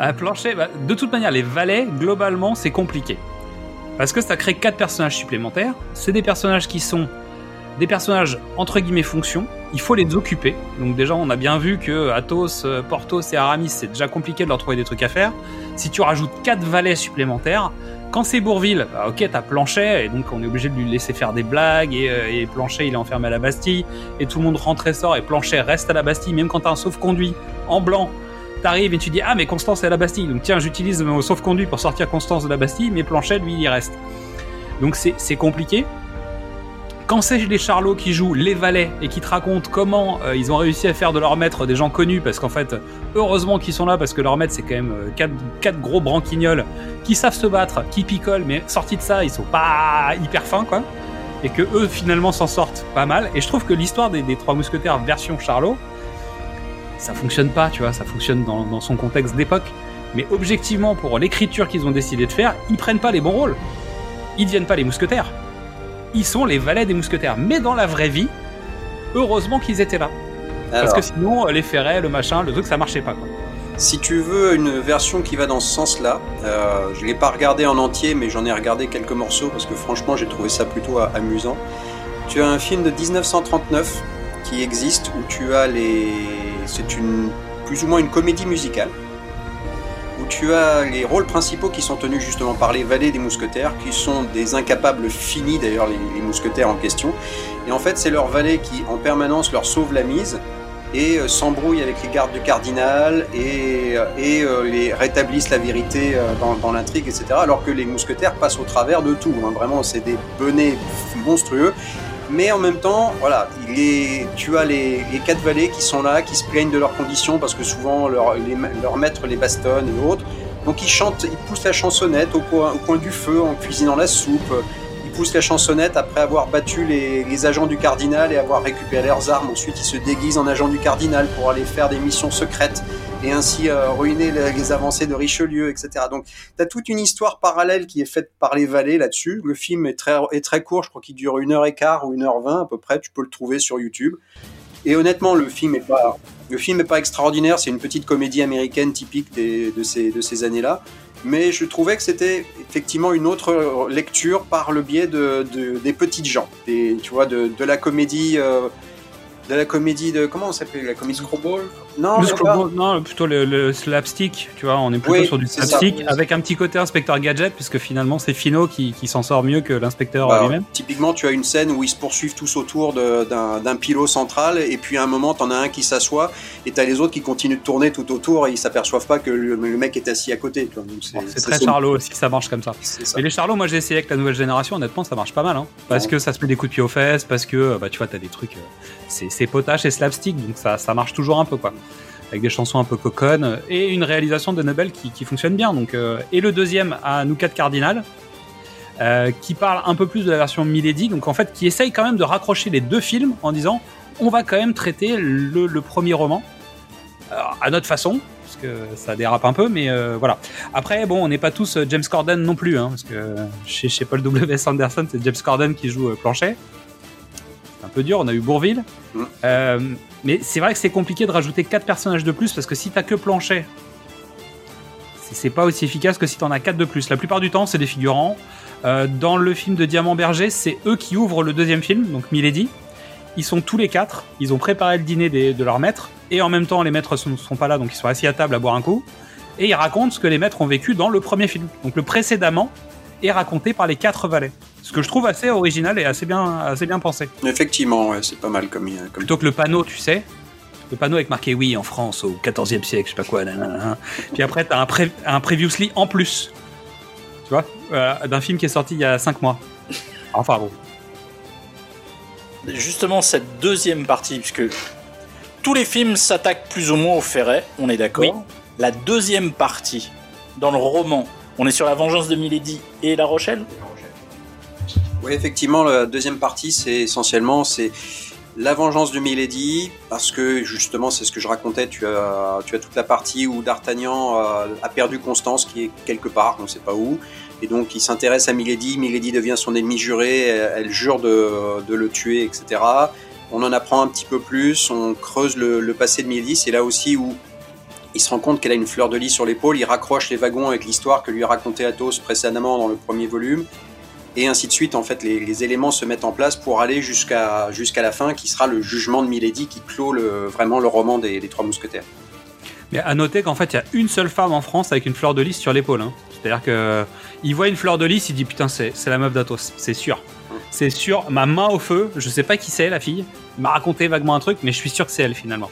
À Planchet, bah, de toute manière, les valets, globalement, c'est compliqué. Parce que ça crée quatre personnages supplémentaires. C'est des personnages qui sont des personnages, entre guillemets, fonction. Il faut les occuper. Donc déjà, on a bien vu que Athos, Porthos et Aramis, c'est déjà compliqué de leur trouver des trucs à faire. Si tu rajoutes quatre valets supplémentaires, quand c'est Bourville, bah, ok, t'as Planchet, et donc on est obligé de lui laisser faire des blagues, et, euh, et Planchet, il est enfermé à la Bastille, et tout le monde rentre et sort, et Planchet reste à la Bastille, même quand t'as un sauf-conduit en blanc. T'arrives et tu dis « Ah, mais Constance est à la Bastille, donc tiens, j'utilise mon sauf-conduit pour sortir Constance de la Bastille, mais Planchet, lui, il reste. » Donc c'est, c'est compliqué. Quand c'est les Charlots qui jouent les valets et qui te racontent comment euh, ils ont réussi à faire de leur maître des gens connus, parce qu'en fait, heureusement qu'ils sont là, parce que leur maître, c'est quand même euh, quatre, quatre gros branquignoles qui savent se battre, qui picolent, mais sortis de ça, ils sont pas hyper fins, quoi. Et que eux, finalement, s'en sortent pas mal. Et je trouve que l'histoire des, des Trois Mousquetaires version Charlot, ça fonctionne pas, tu vois, ça fonctionne dans, dans son contexte d'époque. Mais objectivement, pour l'écriture qu'ils ont décidé de faire, ils prennent pas les bons rôles. Ils deviennent pas les mousquetaires. Ils sont les valets des mousquetaires. Mais dans la vraie vie, heureusement qu'ils étaient là. Alors, parce que sinon, les ferrets, le machin, le truc, ça marchait pas, quoi. Si tu veux une version qui va dans ce sens-là, euh, je l'ai pas regardé en entier, mais j'en ai regardé quelques morceaux parce que franchement, j'ai trouvé ça plutôt amusant. Tu as un film de dix-neuf cent trente-neuf qui existe où tu as les... C'est une, plus ou moins une comédie musicale où tu as les rôles principaux qui sont tenus justement par les valets des mousquetaires, qui sont des incapables finis, d'ailleurs les, les mousquetaires en question. Et en fait, c'est leurs valets qui en permanence leur sauvent la mise et euh, s'embrouillent avec les gardes du cardinal et, et euh, les rétablissent la vérité euh, dans, dans l'intrigue, et cetera. Alors que les mousquetaires passent au travers de tout. Hein. Vraiment, c'est des benets monstrueux. Mais en même temps, voilà, les, tu as les, les quatre valets qui sont là, qui se plaignent de leurs conditions parce que souvent leur, les, leur maître les bastonne et autres. Donc ils chantent, ils poussent la chansonnette au coin, au coin du feu en cuisinant la soupe. Ils poussent la chansonnette après avoir battu les, les agents du cardinal et avoir récupéré leurs armes. Ensuite, ils se déguisent en agents du cardinal pour aller faire des missions secrètes et ainsi euh, ruiner les, les avancées de Richelieu, et cetera. Donc, t'as toute une histoire parallèle qui est faite par les valets là-dessus. Le film est très, est très court, je crois qu'il dure une heure et quart ou une heure vingt à peu près. Tu peux le trouver sur YouTube. Et honnêtement, le film est pas, le film est pas extraordinaire. C'est une petite comédie américaine typique des, de ces, de ces années-là. Mais je trouvais que c'était effectivement une autre lecture par le biais de, de des petites gens, des, tu vois, de, de la comédie. Euh, de la comédie de comment on s'appelle la comédie Screwball non le Screwball non plutôt le, le slapstick tu vois on est plutôt oui, sur du slapstick ça. Avec un petit côté inspecteur gadget puisque finalement c'est Finot qui, qui s'en sort mieux que l'inspecteur bah, lui-même. Typiquement tu as une scène où ils se poursuivent tous autour de, d'un, d'un pilot central et puis à un moment t'en as un qui s'assoit et t'as les autres qui continuent de tourner tout autour et ils s'aperçoivent pas que le, le mec est assis à côté tu vois. Donc c'est, bon, c'est, c'est très Charlot aussi ça marche comme ça. Mais les Charlots moi j'ai essayé avec la nouvelle génération honnêtement ça marche pas mal hein, parce bon. Que ça se met des coups de pied aux fesses parce que bah, tu vois t'as des trucs c'est, c'est potache et slapstick donc ça, ça marche toujours un peu quoi avec des chansons un peu coconnes et une réalisation de Nobel qui, qui fonctionne bien donc, euh, et le deuxième à Noukat Cardinal euh, qui parle un peu plus de la version Milady donc en fait qui essaye quand même de raccrocher les deux films en disant on va quand même traiter le, le premier roman euh, à notre façon parce que ça dérape un peu mais euh, voilà après bon on n'est pas tous James Corden non plus hein, parce que chez, chez Paul W S. Anderson c'est James Corden qui joue euh, Planchet. C'est un peu dur, on a eu Bourville. Mmh. Euh, mais c'est vrai que c'est compliqué de rajouter quatre personnages de plus parce que si t'as que Planchet, c'est, c'est pas aussi efficace que si t'en as quatre de plus. La plupart du temps, c'est des figurants. Euh, dans le film de Diamant-Berger, c'est eux qui ouvrent le deuxième film, donc Milady. Ils sont tous les quatre, ils ont préparé le dîner des, de leurs maîtres et en même temps, les maîtres ne sont, sont pas là, donc ils sont assis à table à boire un coup. Et ils racontent ce que les maîtres ont vécu dans le premier film, donc le précédemment. Est raconté par les quatre valets. Ce que je trouve assez original et assez bien, assez bien pensé. Effectivement, ouais, c'est pas mal comme, comme... Plutôt que le panneau, tu sais, le panneau avec marqué « Oui, en France, au quatorzième siècle », je sais pas quoi, nanana. Puis après, t'as un, pré- un previously en plus, tu vois, euh, d'un film qui est sorti il y a cinq mois. Enfin bon. Justement, cette deuxième partie, puisque tous les films s'attaquent plus ou moins au ferret, on est d'accord. Oui. La deuxième partie, dans le roman, on est sur la vengeance de Milady et La Rochelle ? Oui, effectivement, la deuxième partie, c'est essentiellement c'est la vengeance de Milady, parce que justement, c'est ce que je racontais, tu as, tu as toute la partie où D'Artagnan a perdu Constance, qui est quelque part, on ne sait pas où, et donc il s'intéresse à Milady, Milady devient son ennemi juré, elle jure de, de le tuer, et cetera. On en apprend un petit peu plus, on creuse le, le passé de Milady, c'est là aussi où il se rend compte qu'elle a une fleur de lis sur l'épaule, il raccroche les wagons avec l'histoire que lui a raconté Athos précédemment dans le premier volume, et ainsi de suite. En fait, les, les éléments se mettent en place pour aller jusqu'à, jusqu'à la fin, qui sera le jugement de Milady, qui clôt le, vraiment le roman des, des Trois Mousquetaires. Mais à noter qu'en fait, il y a une seule femme en France avec une fleur de lis sur l'épaule. Hein. C'est-à-dire qu'il voit une fleur de lis, il dit « Putain, c'est, c'est la meuf d'Athos, c'est sûr. C'est sûr, ma main au feu, je sais pas qui c'est, la fille, il m'a raconté vaguement un truc, mais je suis sûr que c'est elle, finalement. »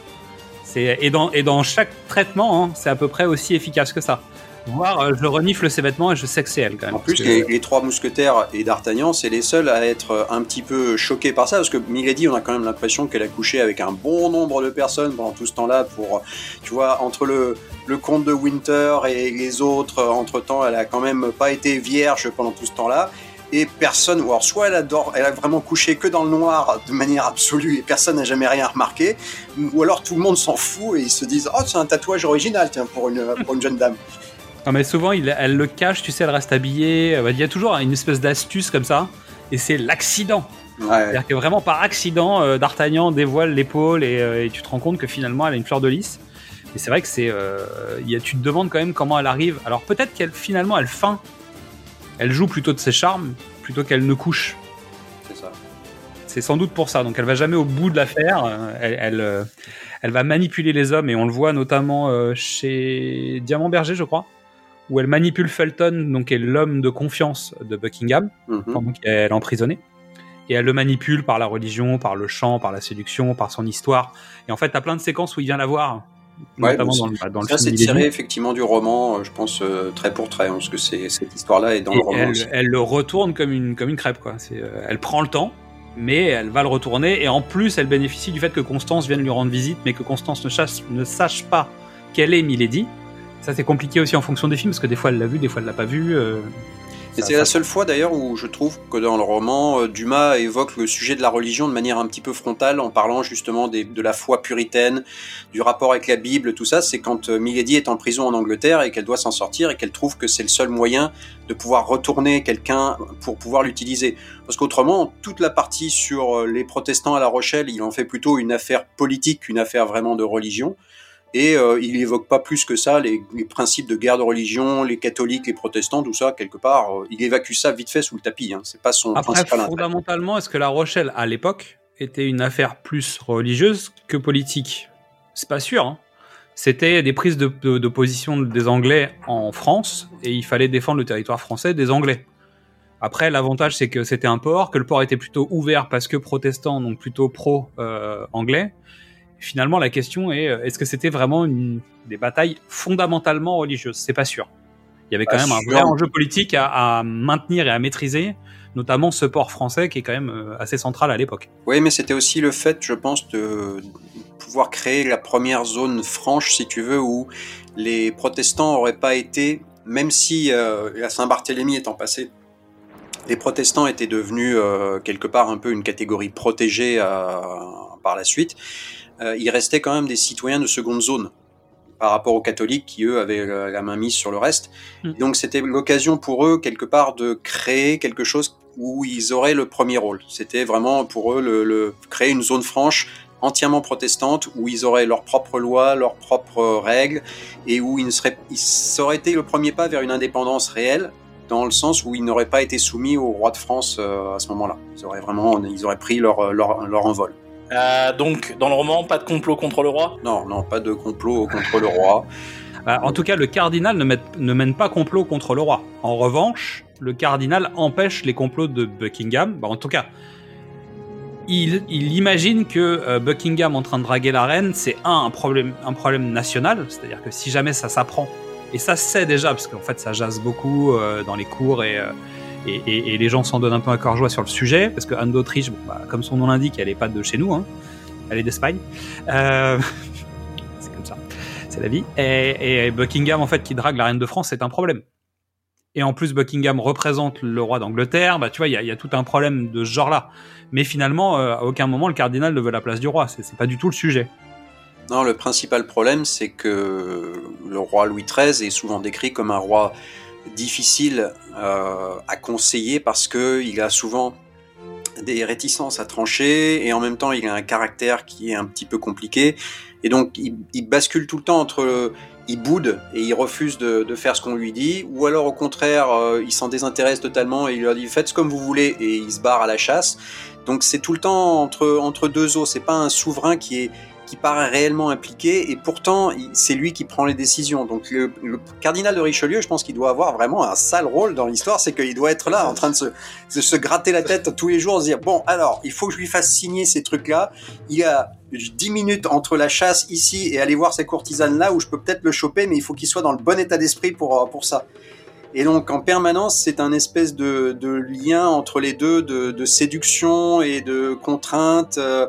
Et dans, et dans chaque traitement, hein, c'est à peu près aussi efficace que ça. Voir, je renifle ses vêtements et je sais que c'est elle quand même. En plus, que... les, les trois mousquetaires et D'Artagnan, c'est les seuls à être un petit peu choqués par ça, parce que Milady, on a quand même l'impression qu'elle a couché avec un bon nombre de personnes pendant tout ce temps-là. Pour, tu vois, entre le, le comte de Winter et les autres, entre-temps, elle a quand même pas été vierge pendant tout ce temps-là. Et personne, ou alors soit elle adore, elle a vraiment couché que dans le noir de manière absolue et personne n'a jamais rien remarqué, ou alors tout le monde s'en fout et ils se disent oh c'est un tatouage original tiens, pour une pour une jeune dame. Non mais souvent il, elle le cache, tu sais, elle reste habillée, il y a toujours une espèce d'astuce comme ça et c'est l'accident. Ouais. C'est-à-dire que vraiment par accident D'Artagnan dévoile l'épaule et, et tu te rends compte que finalement elle a une fleur de lys. Et c'est vrai que c'est, euh, y a, tu te demandes quand même comment elle arrive. Alors peut-être qu'elle finalement elle feint. Elle joue plutôt de ses charmes, plutôt qu'elle ne couche. C'est ça. C'est sans doute pour ça. Donc elle va jamais au bout de l'affaire. Elle, elle, elle va manipuler les hommes, et on le voit notamment chez Diamant-Berger, je crois, où elle manipule Felton, donc qui est l'homme de confiance de Buckingham, mm-hmm. pendant qu'elle est emprisonnée. Et elle le manipule par la religion, par le chant, par la séduction, par son histoire. Et en fait, t'as plein de séquences où il vient la voir. Ouais, bon, dans le, dans ça, le c'est tiré effectivement du roman, je pense, euh, trait pour trait, parce que c'est, cette histoire-là est dans et le roman. Elle, aussi. Elle le retourne comme une, comme une crêpe, quoi. C'est, euh, elle prend le temps, mais elle va le retourner, et en plus, elle bénéficie du fait que Constance vienne lui rendre visite, mais que Constance ne, chasse, ne sache pas qu'elle est Milady. Ça, c'est compliqué aussi en fonction des films, parce que des fois, elle l'a vu, des fois, elle l'a pas vu. Euh... Et c'est la seule fois d'ailleurs où je trouve que dans le roman, Dumas évoque le sujet de la religion de manière un petit peu frontale en parlant justement des, de la foi puritaine, du rapport avec la Bible, tout ça. C'est quand Milady est en prison en Angleterre et qu'elle doit s'en sortir et qu'elle trouve que c'est le seul moyen de pouvoir retourner quelqu'un pour pouvoir l'utiliser. Parce qu'autrement, toute la partie sur les protestants à La Rochelle, il en fait plutôt une affaire politique qu'une affaire vraiment de religion. Et euh, il évoque pas plus que ça les, les principes de guerre de religion, les catholiques, les protestants, tout ça, quelque part. Euh, il évacue ça vite fait sous le tapis. Hein. C'est pas son Après, principal fondamentalement, intérêt. Est-ce que La Rochelle, à l'époque, était une affaire plus religieuse que politique. C'est pas sûr, hein. C'était des prises de, de, de position des Anglais en France, et il fallait défendre le territoire français des Anglais. Après, l'avantage, c'est que c'était un port, que le port était plutôt ouvert parce que protestant, donc plutôt pro-anglais. Euh, Finalement, la question est, est-ce que c'était vraiment une, des batailles fondamentalement religieuses ? C'est pas sûr. Il y avait quand pas même un sûr. vrai enjeu politique à, à maintenir et à maîtriser, notamment ce port français qui est quand même assez central à l'époque. Oui, mais c'était aussi le fait, je pense, de pouvoir créer la première zone franche, si tu veux, où les protestants n'auraient pas été, même si euh, la Saint-Barthélemy étant passée, les protestants étaient devenus euh, quelque part un peu une catégorie protégée euh, par la suite. Euh, il restait quand même des citoyens de seconde zone par rapport aux catholiques qui, eux, avaient la, la main mise sur le reste. Mmh. Donc, c'était l'occasion pour eux, quelque part, de créer quelque chose où ils auraient le premier rôle. C'était vraiment pour eux le, le, créer une zone franche entièrement protestante où ils auraient leurs propres lois, leurs propres règles et où ils ne seraient, ils, ça aurait été le premier pas vers une indépendance réelle dans le sens où ils n'auraient pas été soumis au roi de France euh, à ce moment-là. Ils auraient vraiment, ils auraient pris leur, leur, leur envol. Euh, donc, dans le roman, pas de complot contre le roi ? Non, non, pas de complot contre le roi. Euh, en tout cas, le cardinal ne, met, ne mène pas complot contre le roi. En revanche, le cardinal empêche les complots de Buckingham. Bah, en tout cas, il, il imagine que euh, Buckingham en train de draguer la reine, c'est un, un, problème, un problème national, c'est-à-dire que si jamais ça s'apprend, et ça se sait déjà, parce qu'en fait, ça jase beaucoup euh, dans les cours et... Euh, Et, et, et les gens s'en donnent un peu à cœur joie sur le sujet, parce que Anne d'Autriche, bon, bah, comme son nom l'indique, elle n'est pas de chez nous, hein. Elle est d'Espagne. Euh... c'est comme ça, c'est la vie. Et, et Buckingham, en fait, qui drague la reine de France, c'est un problème. Et en plus, Buckingham représente le roi d'Angleterre, bah, tu vois, il y a, y a tout un problème de ce genre-là. Mais finalement, euh, à aucun moment, le cardinal ne veut la place du roi, c'est, c'est pas du tout le sujet. Non, le principal problème, c'est que le roi Louis treize est souvent décrit comme un roi... difficile euh, à conseiller parce que il a souvent des réticences à trancher et en même temps il a un caractère qui est un petit peu compliqué et donc il, il bascule tout le temps entre le, il boude et il refuse de, de faire ce qu'on lui dit ou alors au contraire euh, il s'en désintéresse totalement et il leur dit faites comme vous voulez et il se barre à la chasse. Donc c'est tout le temps entre, entre deux eaux, c'est pas un souverain qui est qui paraît réellement impliqué, et pourtant, c'est lui qui prend les décisions. Donc, le, le cardinal de Richelieu, je pense qu'il doit avoir vraiment un sale rôle dans l'histoire, c'est qu'il doit être là, en train de se, de se gratter la tête tous les jours, se dire, bon, alors, il faut que je lui fasse signer ces trucs-là, il y a dix minutes entre la chasse ici et aller voir ces courtisanes-là, où je peux peut-être le choper, mais il faut qu'il soit dans le bon état d'esprit pour, pour ça. Et donc, en permanence, c'est un espèce de, de lien entre les deux, de, de séduction et de contrainte, euh,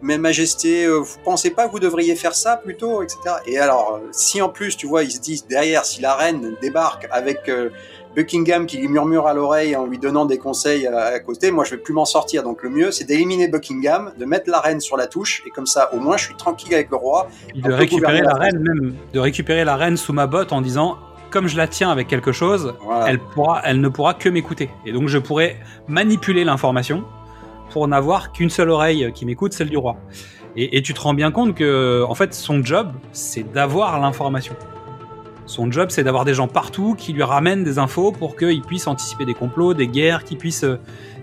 Mes majestés, vous pensez pas que vous devriez faire ça plutôt, et cetera. Et alors, si en plus, tu vois, ils se disent derrière, si la reine débarque avec euh, Buckingham qui lui murmure à l'oreille en lui donnant des conseils à, à côté, moi je vais plus m'en sortir. Donc le mieux, c'est d'éliminer Buckingham, de mettre la reine sur la touche, et comme ça, au moins, je suis tranquille avec le roi. Et de récupérer la reine même, de récupérer la reine sous ma botte en disant. Comme je la tiens avec quelque chose, voilà. elle pourra, elle ne pourra que m'écouter. Et donc je pourrai manipuler l'information. Pour n'avoir qu'une seule oreille qui m'écoute, celle du roi. Et, et tu te rends bien compte que, en fait, son job, c'est d'avoir l'information. Son job, c'est d'avoir des gens partout qui lui ramènent des infos pour qu'il puisse anticiper des complots, des guerres, qu'il puisse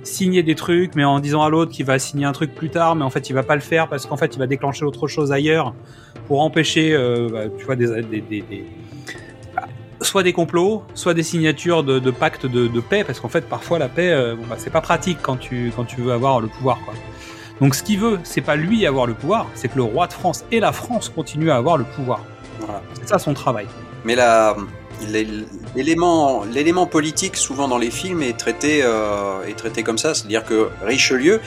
signer des trucs, mais en disant à l'autre qu'il va signer un truc plus tard, mais en fait, il va pas le faire parce qu'en fait, il va déclencher autre chose ailleurs pour empêcher, euh, bah, tu vois, des, des, des, des... soit des complots, soit des signatures de, de pactes de, de paix, parce qu'en fait, parfois, la paix, euh, bon, bah, c'est pas pratique quand tu, quand tu veux avoir le pouvoir, quoi. Donc, ce qu'il veut, c'est pas lui avoir le pouvoir, c'est que le roi de France et la France continuent à avoir le pouvoir. Voilà. C'est ça son travail. Mais la, l'élément, l'élément politique, souvent dans les films, est traité, euh, est traité comme ça, c'est-à-dire que Richelieu...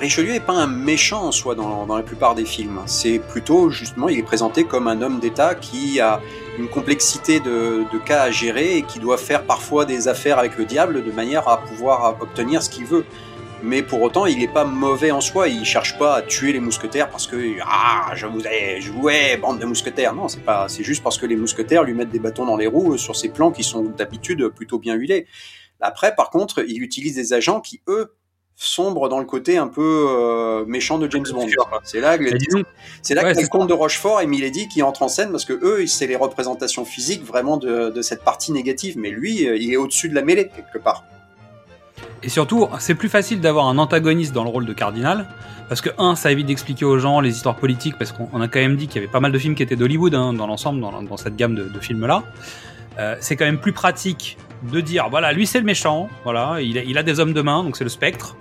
Richelieu n'est pas un méchant en soi dans, dans la plupart des films. C'est plutôt, justement, il est présenté comme un homme d'État qui a une complexité de, de cas à gérer et qui doit faire parfois des affaires avec le diable de manière à pouvoir obtenir ce qu'il veut. Mais pour autant, il n'est pas mauvais en soi. Il ne cherche pas à tuer les mousquetaires parce que « Ah, je vous ai joué, bande de mousquetaires !» Non, c'est pas, c'est juste parce que les mousquetaires lui mettent des bâtons dans les roues sur ses plans qui sont d'habitude plutôt bien huilés. Après, par contre, il utilise des agents qui, eux, sombre dans le côté un peu euh, méchant de James Bond. C'est là que les... c'est là ouais, que le comte de Rochefort et Milady qui entrent en scène parce que eux, c'est les représentations physiques vraiment de, de cette partie négative. Mais lui, il est au-dessus de la mêlée quelque part. Et surtout, c'est plus facile d'avoir un antagoniste dans le rôle de cardinal, parce que, un, ça évite d'expliquer aux gens les histoires politiques, parce qu'on a quand même dit qu'il y avait pas mal de films qui étaient d'Hollywood, hein, dans l'ensemble, dans, dans cette gamme de, de films-là. Euh, c'est quand même plus pratique de dire, voilà, lui c'est le méchant, voilà, il a, il a des hommes de main, donc c'est le spectre,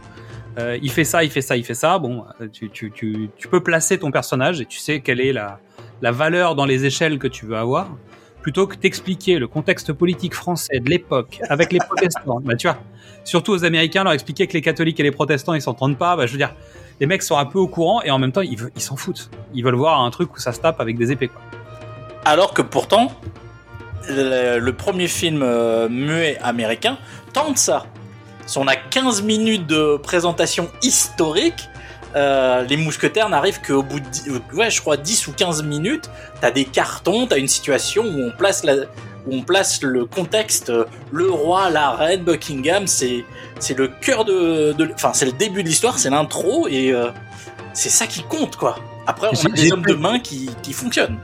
euh, il fait ça, il fait ça, il fait ça, bon, tu, tu, tu, tu peux placer ton personnage, et tu sais quelle est la, la valeur dans les échelles que tu veux avoir, plutôt que t'expliquer le contexte politique français de l'époque avec les protestants. Bah, tu vois, surtout aux Américains, leur expliquer que les catholiques et les protestants, ils s'entendent pas. Bah, je veux dire, les mecs sont un peu au courant et en même temps, ils, ils s'en foutent. Ils veulent voir un truc où ça se tape avec des épées, quoi. Alors que pourtant, le, le premier film euh, muet américain tente ça. Si on a quinze minutes de présentation historique, Euh, les mousquetaires n'arrivent qu'au bout de dix, ouais, je crois dix ou quinze minutes. T'as des cartons, t'as une situation où on place, la, où on place le contexte, le roi, la reine, Buckingham. C'est, c'est le cœur de, de, enfin c'est le début de l'histoire, c'est l'intro et euh, c'est ça qui compte, quoi. Après, on a des hommes de main qui, qui fonctionnent.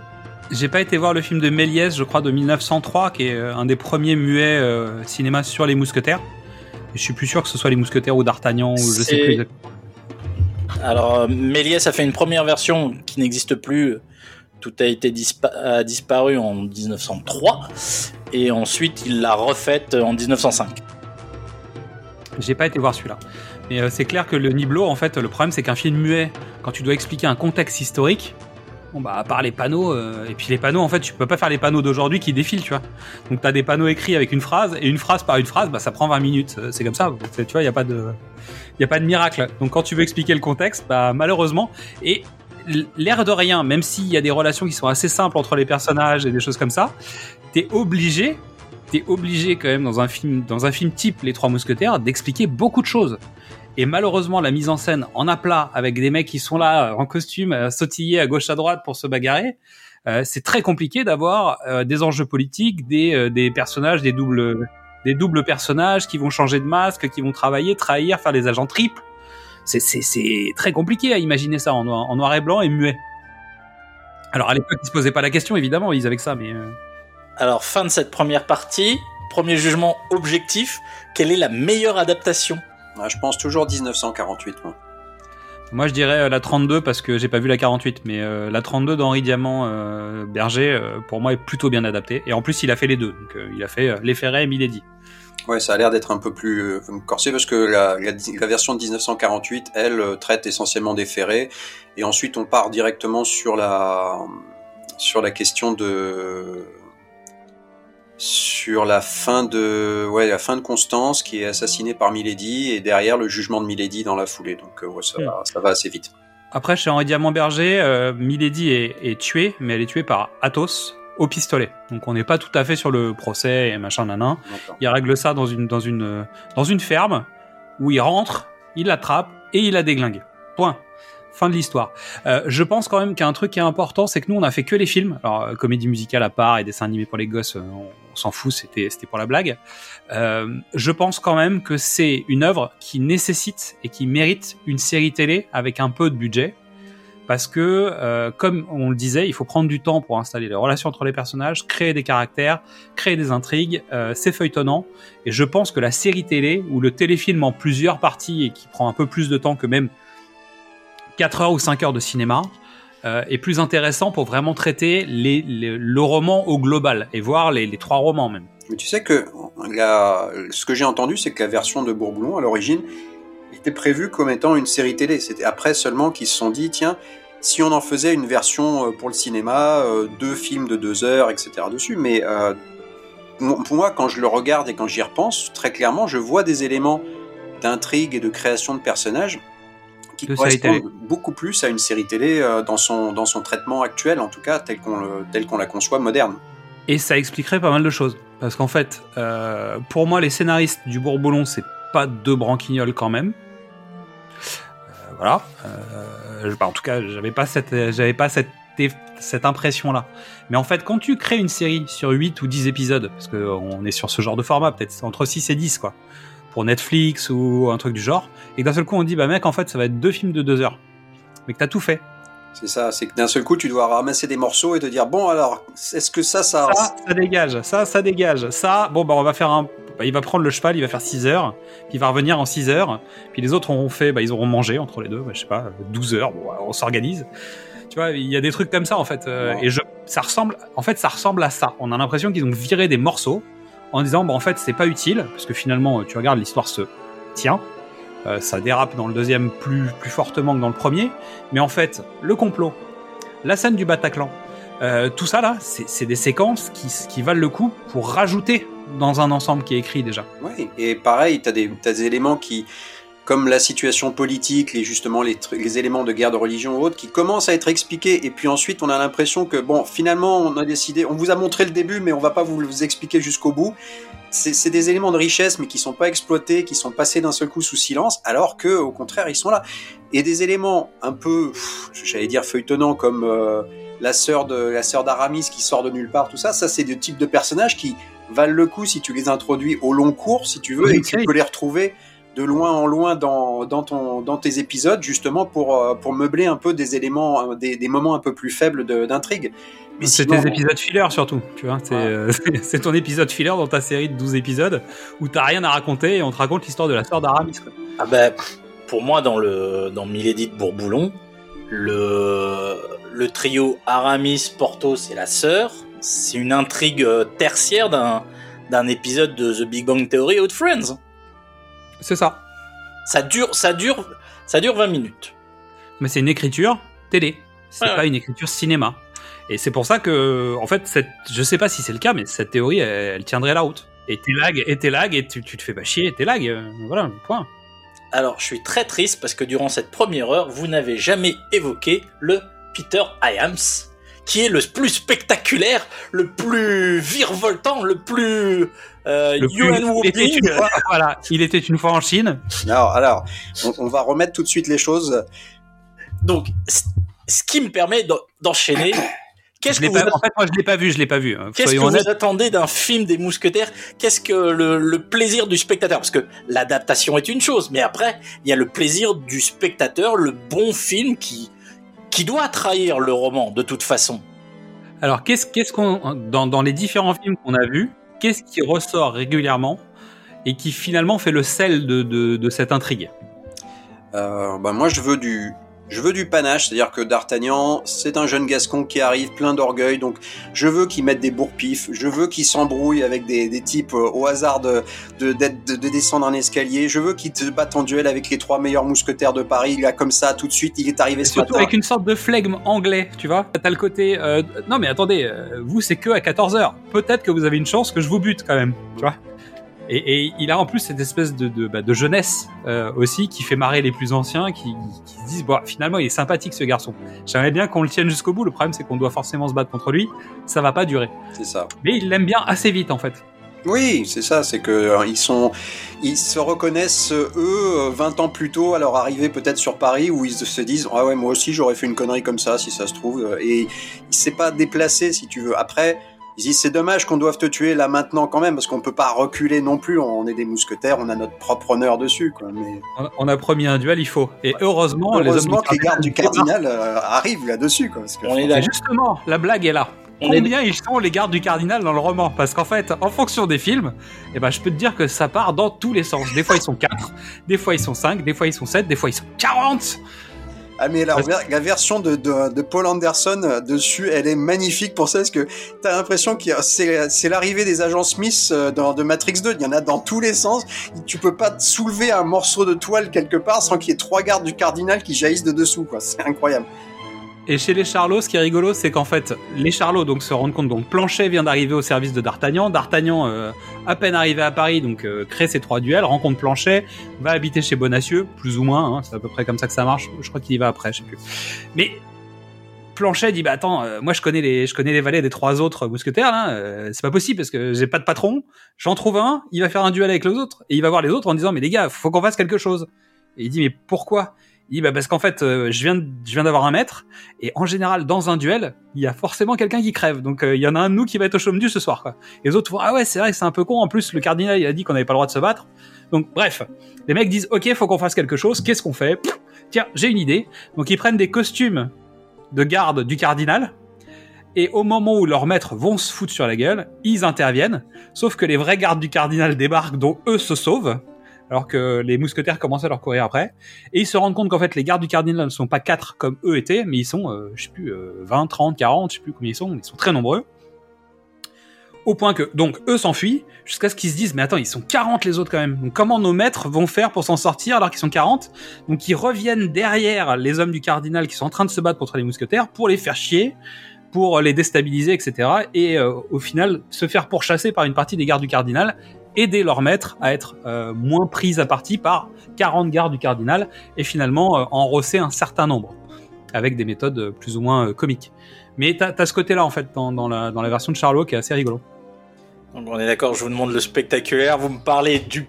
J'ai pas été voir le film de Méliès, je crois de mille neuf cent trois, qui est un des premiers muets euh, cinéma sur les mousquetaires. Et je suis plus sûr que ce soit les mousquetaires ou d'Artagnan ou je c'est... sais plus exactement. Alors, Méliès a fait une première version qui n'existe plus. Tout a été dispa- a disparu en dix-neuf cent trois. Et ensuite, il l'a refaite en dix-neuf cent cinq. J'ai pas été voir celui-là. Mais euh, c'est clair que le Niblo, en fait, le problème, c'est qu'un film muet, quand tu dois expliquer un contexte historique, bon, bah, à part les panneaux, euh, et puis les panneaux, en fait, tu peux pas faire les panneaux d'aujourd'hui qui défilent, tu vois. Donc, t'as des panneaux écrits avec une phrase, et une phrase par une phrase, bah, ça prend vingt minutes. C'est comme ça. C'est, tu vois, y a pas de. Il n'y a pas de miracle. Donc, quand tu veux expliquer le contexte, bah, malheureusement, et l'air de rien, même s'il y a des relations qui sont assez simples entre les personnages et des choses comme ça, t'es obligé, t'es obligé quand même dans un film, dans un film type Les Trois Mousquetaires, d'expliquer beaucoup de choses. Et malheureusement, la mise en scène en aplat avec des mecs qui sont là en costume, à sautiller à gauche à droite pour se bagarrer, euh, c'est très compliqué d'avoir euh, des enjeux politiques, des, euh, des personnages, des doubles. Des doubles personnages qui vont changer de masque, qui vont travailler, trahir, faire des agents triples. C'est, c'est, c'est très compliqué à imaginer ça en noir, en noir et blanc et muet. Alors à l'époque, ils se posaient pas la question, évidemment, ils avaient que ça. Mais euh... Alors, fin de cette première partie, premier jugement objectif, quelle est la meilleure adaptation ? Ah, je pense toujours dix-neuf cent quarante-huit, moi. Moi, je dirais euh, la trente-deux parce que j'ai pas vu la quarante-huit, mais euh, la trente-deux d'Henri Diamant-Berger, euh, euh, pour moi, est plutôt bien adaptée. Et en plus, il a fait les deux. Donc, euh, il a fait euh, L'Efféré et Milady. Ouais, ça a l'air d'être un peu plus euh, corsé parce que la, la, la version de dix-neuf cent quarante-huit, elle, euh, traite essentiellement d'Efféré. Et ensuite, on part directement sur la, sur la question de. Sur la fin de, ouais, la fin de Constance qui est assassinée par Milady et derrière le jugement de Milady dans la foulée. Donc ouais, ça, ouais. Va, ça va assez vite. Après, chez Henri Diamant-Berger, euh, Milady est, est tuée, mais elle est tuée par Athos au pistolet. Donc on n'est pas tout à fait sur le procès et machin nanin. D'accord. Il règle ça dans une, dans, une, dans une ferme où il rentre, il l'attrape et il la déglingue. Point. Fin de l'histoire. Euh, je pense quand même qu'un truc qui est important, c'est que nous, on a fait que les films. Alors, comédie musicale à part et dessins animés pour les gosses, on, on s'en fout, c'était, c'était pour la blague. Euh, je pense quand même que c'est une œuvre qui nécessite et qui mérite une série télé avec un peu de budget. Parce que, euh, comme on le disait, il faut prendre du temps pour installer les relations entre les personnages, créer des caractères, créer des intrigues, euh, c'est feuilletonnant. Et je pense que la série télé, ou le téléfilm en plusieurs parties et qui prend un peu plus de temps que même quatre heures ou cinq heures de cinéma euh, est plus intéressant pour vraiment traiter les, les, le roman au global et voir les, les trois romans même. Mais tu sais que la, ce que j'ai entendu, c'est que la version de Bourboulon à l'origine était prévue comme étant une série télé. C'était après seulement qu'ils se sont dit tiens, si on en faisait une version pour le cinéma, euh, deux films de deux heures, et cetera dessus. Mais euh, pour moi, quand je le regarde et quand j'y repense, très clairement, je vois des éléments d'intrigue et de création de personnages qui correspond beaucoup plus à une série télé euh, dans son dans son traitement actuel, en tout cas tel qu'on le, tel qu'on la conçoit moderne. Et ça expliquerait pas mal de choses, parce qu'en fait, euh, pour moi, les scénaristes du Bourboulon, c'est pas deux branquignoles quand même. Euh, voilà. Euh, je, bah, en tout cas, j'avais pas cette j'avais pas cette cette impression là. Mais en fait, quand tu crées une série sur huit ou dix épisodes, parce que on est sur ce genre de format, peut-être entre six et dix, quoi, pour Netflix ou un truc du genre, et que d'un seul coup on dit bah mec, en fait ça va être deux films de deux heures, mais que t'as tout fait. C'est ça, c'est que d'un seul coup tu dois ramasser des morceaux et te dire bon alors est-ce que ça ça ça, ça dégage, ça ça dégage, ça bon bah on va faire un bah, il va prendre le cheval, il va faire six heures, puis il va revenir en six heures, puis les autres auront fait, bah, ils auront mangé entre les deux, bah, je sais pas, douze heures, bon, on s'organise. Tu vois, il y a des trucs comme ça, en fait. Euh, wow. Et je, ça ressemble, en fait, ça ressemble à ça. On a l'impression qu'ils ont viré des morceaux en disant, bah, en fait, c'est pas utile, parce que finalement, tu regardes, l'histoire se tient. Euh, ça dérape dans le deuxième plus, plus fortement que dans le premier. Mais en fait, le complot, la scène du Bataclan, euh, tout ça, là, c'est, c'est des séquences qui, qui valent le coup pour rajouter dans un ensemble qui est écrit déjà. Ouais, et pareil, t'as des, t'as des éléments qui, comme la situation politique, les, justement les, les éléments de guerre de religion ou autres, qui commencent à être expliqués, et puis ensuite on a l'impression que, bon, finalement on a décidé, on vous a montré le début, mais on va pas vous, vous expliquer jusqu'au bout. C'est, c'est des éléments de richesse, mais qui sont pas exploités, qui sont passés d'un seul coup sous silence, alors que, au contraire, ils sont là. Et des éléments un peu, pff, j'allais dire feuilletonnants, comme euh, la sœur de, la sœur d'Aramis qui sort de nulle part, tout ça, ça c'est des types de personnages qui valent le coup si tu les introduis au long cours, si tu veux, oui, et tu oui. peux les retrouver de loin en loin dans, dans, ton, dans tes épisodes, justement pour, pour meubler un peu des éléments, des, des moments un peu plus faibles de, d'intrigue. Mais c'est sinon, tes épisodes filler surtout, tu vois, c'est, ah. euh, c'est, c'est ton épisode filler dans ta série de douze épisodes où t'as rien à raconter et on te raconte l'histoire de la sœur d'Aramis. Ah bah, pour moi, dans, le, dans Milady de Bourboulon, le, le trio Aramis, Porthos et la sœur, c'est une intrigue tertiaire d'un, d'un épisode de The Big Bang Theory ou de Friends. C'est ça. Ça dure, ça dure, ça dure vingt minutes. Mais c'est une écriture télé. C'est ouais, pas ouais. une écriture cinéma. Et c'est pour ça que, en fait, cette, je sais pas si c'est le cas, mais cette théorie, elle, elle tiendrait la route. Et t'es lag, et t'es lag, et tu, tu te fais pas chier, et t'es lag. Euh, voilà, point. Alors, je suis très triste parce que durant cette première heure, vous n'avez jamais évoqué le Peter Hyams, qui est le plus spectaculaire, le plus virevoltant, le plus... Euh, le plus il, était fois, voilà, il était une fois en Chine. Alors, alors on, on va remettre tout de suite les choses. Donc, c- ce qui me permet d'en- d'enchaîner... Qu'est-ce que vous pas, att- en fait, moi, je l'ai pas vu, je l'ai pas vu. Hein. Qu'est-ce que honnête. vous attendez d'un film des Mousquetaires ? Qu'est-ce que le, le plaisir du spectateur ? Parce que l'adaptation est une chose, mais après, il y a le plaisir du spectateur, le bon film qui... qui doit trahir le roman, de toute façon. Alors, qu'est-ce, qu'est-ce qu'on, dans, dans les différents films qu'on a vus, qu'est-ce qui ressort régulièrement et qui, finalement, fait le sel de, de, de cette intrigue ? euh, bah Moi, je veux, du, je veux du panache, c'est-à-dire que D'Artagnan, c'est un jeune Gascon qui arrive plein d'orgueil, donc je veux qu'il mette des bourre-pifs, je veux qu'il s'embrouille avec des, des types euh, au hasard de, de, de, de, de descendre un escalier, je veux qu'il te batte en duel avec les trois meilleurs mousquetaires de Paris, là, comme ça, tout de suite, il est arrivé ce matin. Surtout avec une sorte de flegme anglais, tu vois. T'as le côté... Euh, non, mais attendez, euh, vous, c'est que à quatorze heures. Peut-être que vous avez une chance que je vous bute, quand même, tu vois. Et, et il a en plus cette espèce de, de, bah, de jeunesse euh, aussi qui fait marrer les plus anciens qui, qui se disent bon, finalement il est sympathique ce garçon, j'aimerais bien qu'on le tienne jusqu'au bout, le problème c'est qu'on doit forcément se battre contre lui, ça va pas durer. C'est ça. Mais il l'aime bien assez vite en fait. Oui, c'est ça, c'est que euh, ils sont, ils se reconnaissent eux vingt ans plus tôt à leur arrivée peut-être sur Paris, où ils se disent ah ouais moi aussi j'aurais fait une connerie comme ça si ça se trouve, et il s'est pas déplacé si tu veux. Après ils disent c'est dommage qu'on doive te tuer là maintenant quand même, parce qu'on peut pas reculer non plus, on est des mousquetaires, on a notre propre honneur dessus quoi. Mais... on a promis un duel, il faut. Et ouais. heureusement, heureusement les que les gardes du cardinal euh, arrivent là-dessus quoi, parce que on est là. Justement, la blague est là. On Combien est... ils sont les gardes du cardinal dans le roman ? Parce qu'en fait, en fonction des films, eh ben, je peux te dire que ça part dans tous les sens. Des fois ils sont quatre, des fois ils sont cinq, des fois ils sont sept, des fois ils sont quarante. Ah mais la, la version de, de, de Paul Anderson dessus, elle est magnifique pour ça, parce que t'as l'impression que c'est, c'est l'arrivée des agents Smith dans, de Matrix deux, il y en a dans tous les sens, tu peux pas soulever un morceau de toile quelque part sans qu'il y ait trois gardes du cardinal qui jaillissent de dessous, quoi. C'est incroyable. Et chez les Charlots, ce qui est rigolo, c'est qu'en fait, les Charlots donc, se rendent compte, donc Planchet vient d'arriver au service de D'Artagnan, D'Artagnan, euh, à peine arrivé à Paris, donc euh, crée ses trois duels, rencontre Planchet, va habiter chez Bonacieux, plus ou moins, hein, c'est à peu près comme ça que ça marche, je crois qu'il y va après, je sais plus. Mais Planchet dit, bah attends, euh, moi je connais, les, je connais les valets des trois autres mousquetaires, là, euh, c'est pas possible parce que j'ai pas de patron, j'en trouve un, il va faire un duel avec les autres, et il va voir les autres en disant, mais les gars, faut qu'on fasse quelque chose. Et il dit, mais pourquoi ? Il dit bah parce qu'en fait euh, je viens de, je viens d'avoir un maître, et en général dans un duel il y a forcément quelqu'un qui crève, donc il euh, y en a un de nous qui va être au chaume du ce soir quoi. Et les autres font ah ouais c'est vrai que c'est un peu con, en plus le cardinal il a dit qu'on n'avait pas le droit de se battre, donc bref les mecs disent ok faut qu'on fasse quelque chose, qu'est-ce qu'on fait ? Pff, tiens j'ai une idée, donc ils prennent des costumes de garde du cardinal et au moment où leurs maîtres vont se foutre sur la gueule, ils interviennent, sauf que les vrais gardes du cardinal débarquent, dont eux se sauvent, alors que les mousquetaires commencent à leur courir après, et ils se rendent compte qu'en fait les gardes du cardinal ne sont pas quatre comme eux étaient, mais ils sont, euh, je sais plus, euh, vingt, trente, quarante, je sais plus combien ils sont, ils sont très nombreux, au point que, donc, eux s'enfuient, jusqu'à ce qu'ils se disent, mais attends, ils sont quarante les autres quand même, donc comment nos maîtres vont faire pour s'en sortir alors qu'ils sont quarante? Donc ils reviennent derrière les hommes du cardinal qui sont en train de se battre contre les mousquetaires pour les faire chier, pour les déstabiliser, et cetera. Et euh, au final, se faire pourchasser par une partie des gardes du cardinal, aider leur maître à être euh, moins pris à partie par quarante gardes du cardinal, et finalement euh, enrosser un certain nombre, avec des méthodes euh, plus ou moins euh, comiques. Mais t'as, t'as ce côté-là, en fait, dans, dans, la, dans la version de Charlot, qui est assez rigolo. Donc on est d'accord, je vous demande le spectaculaire, vous me parlez du,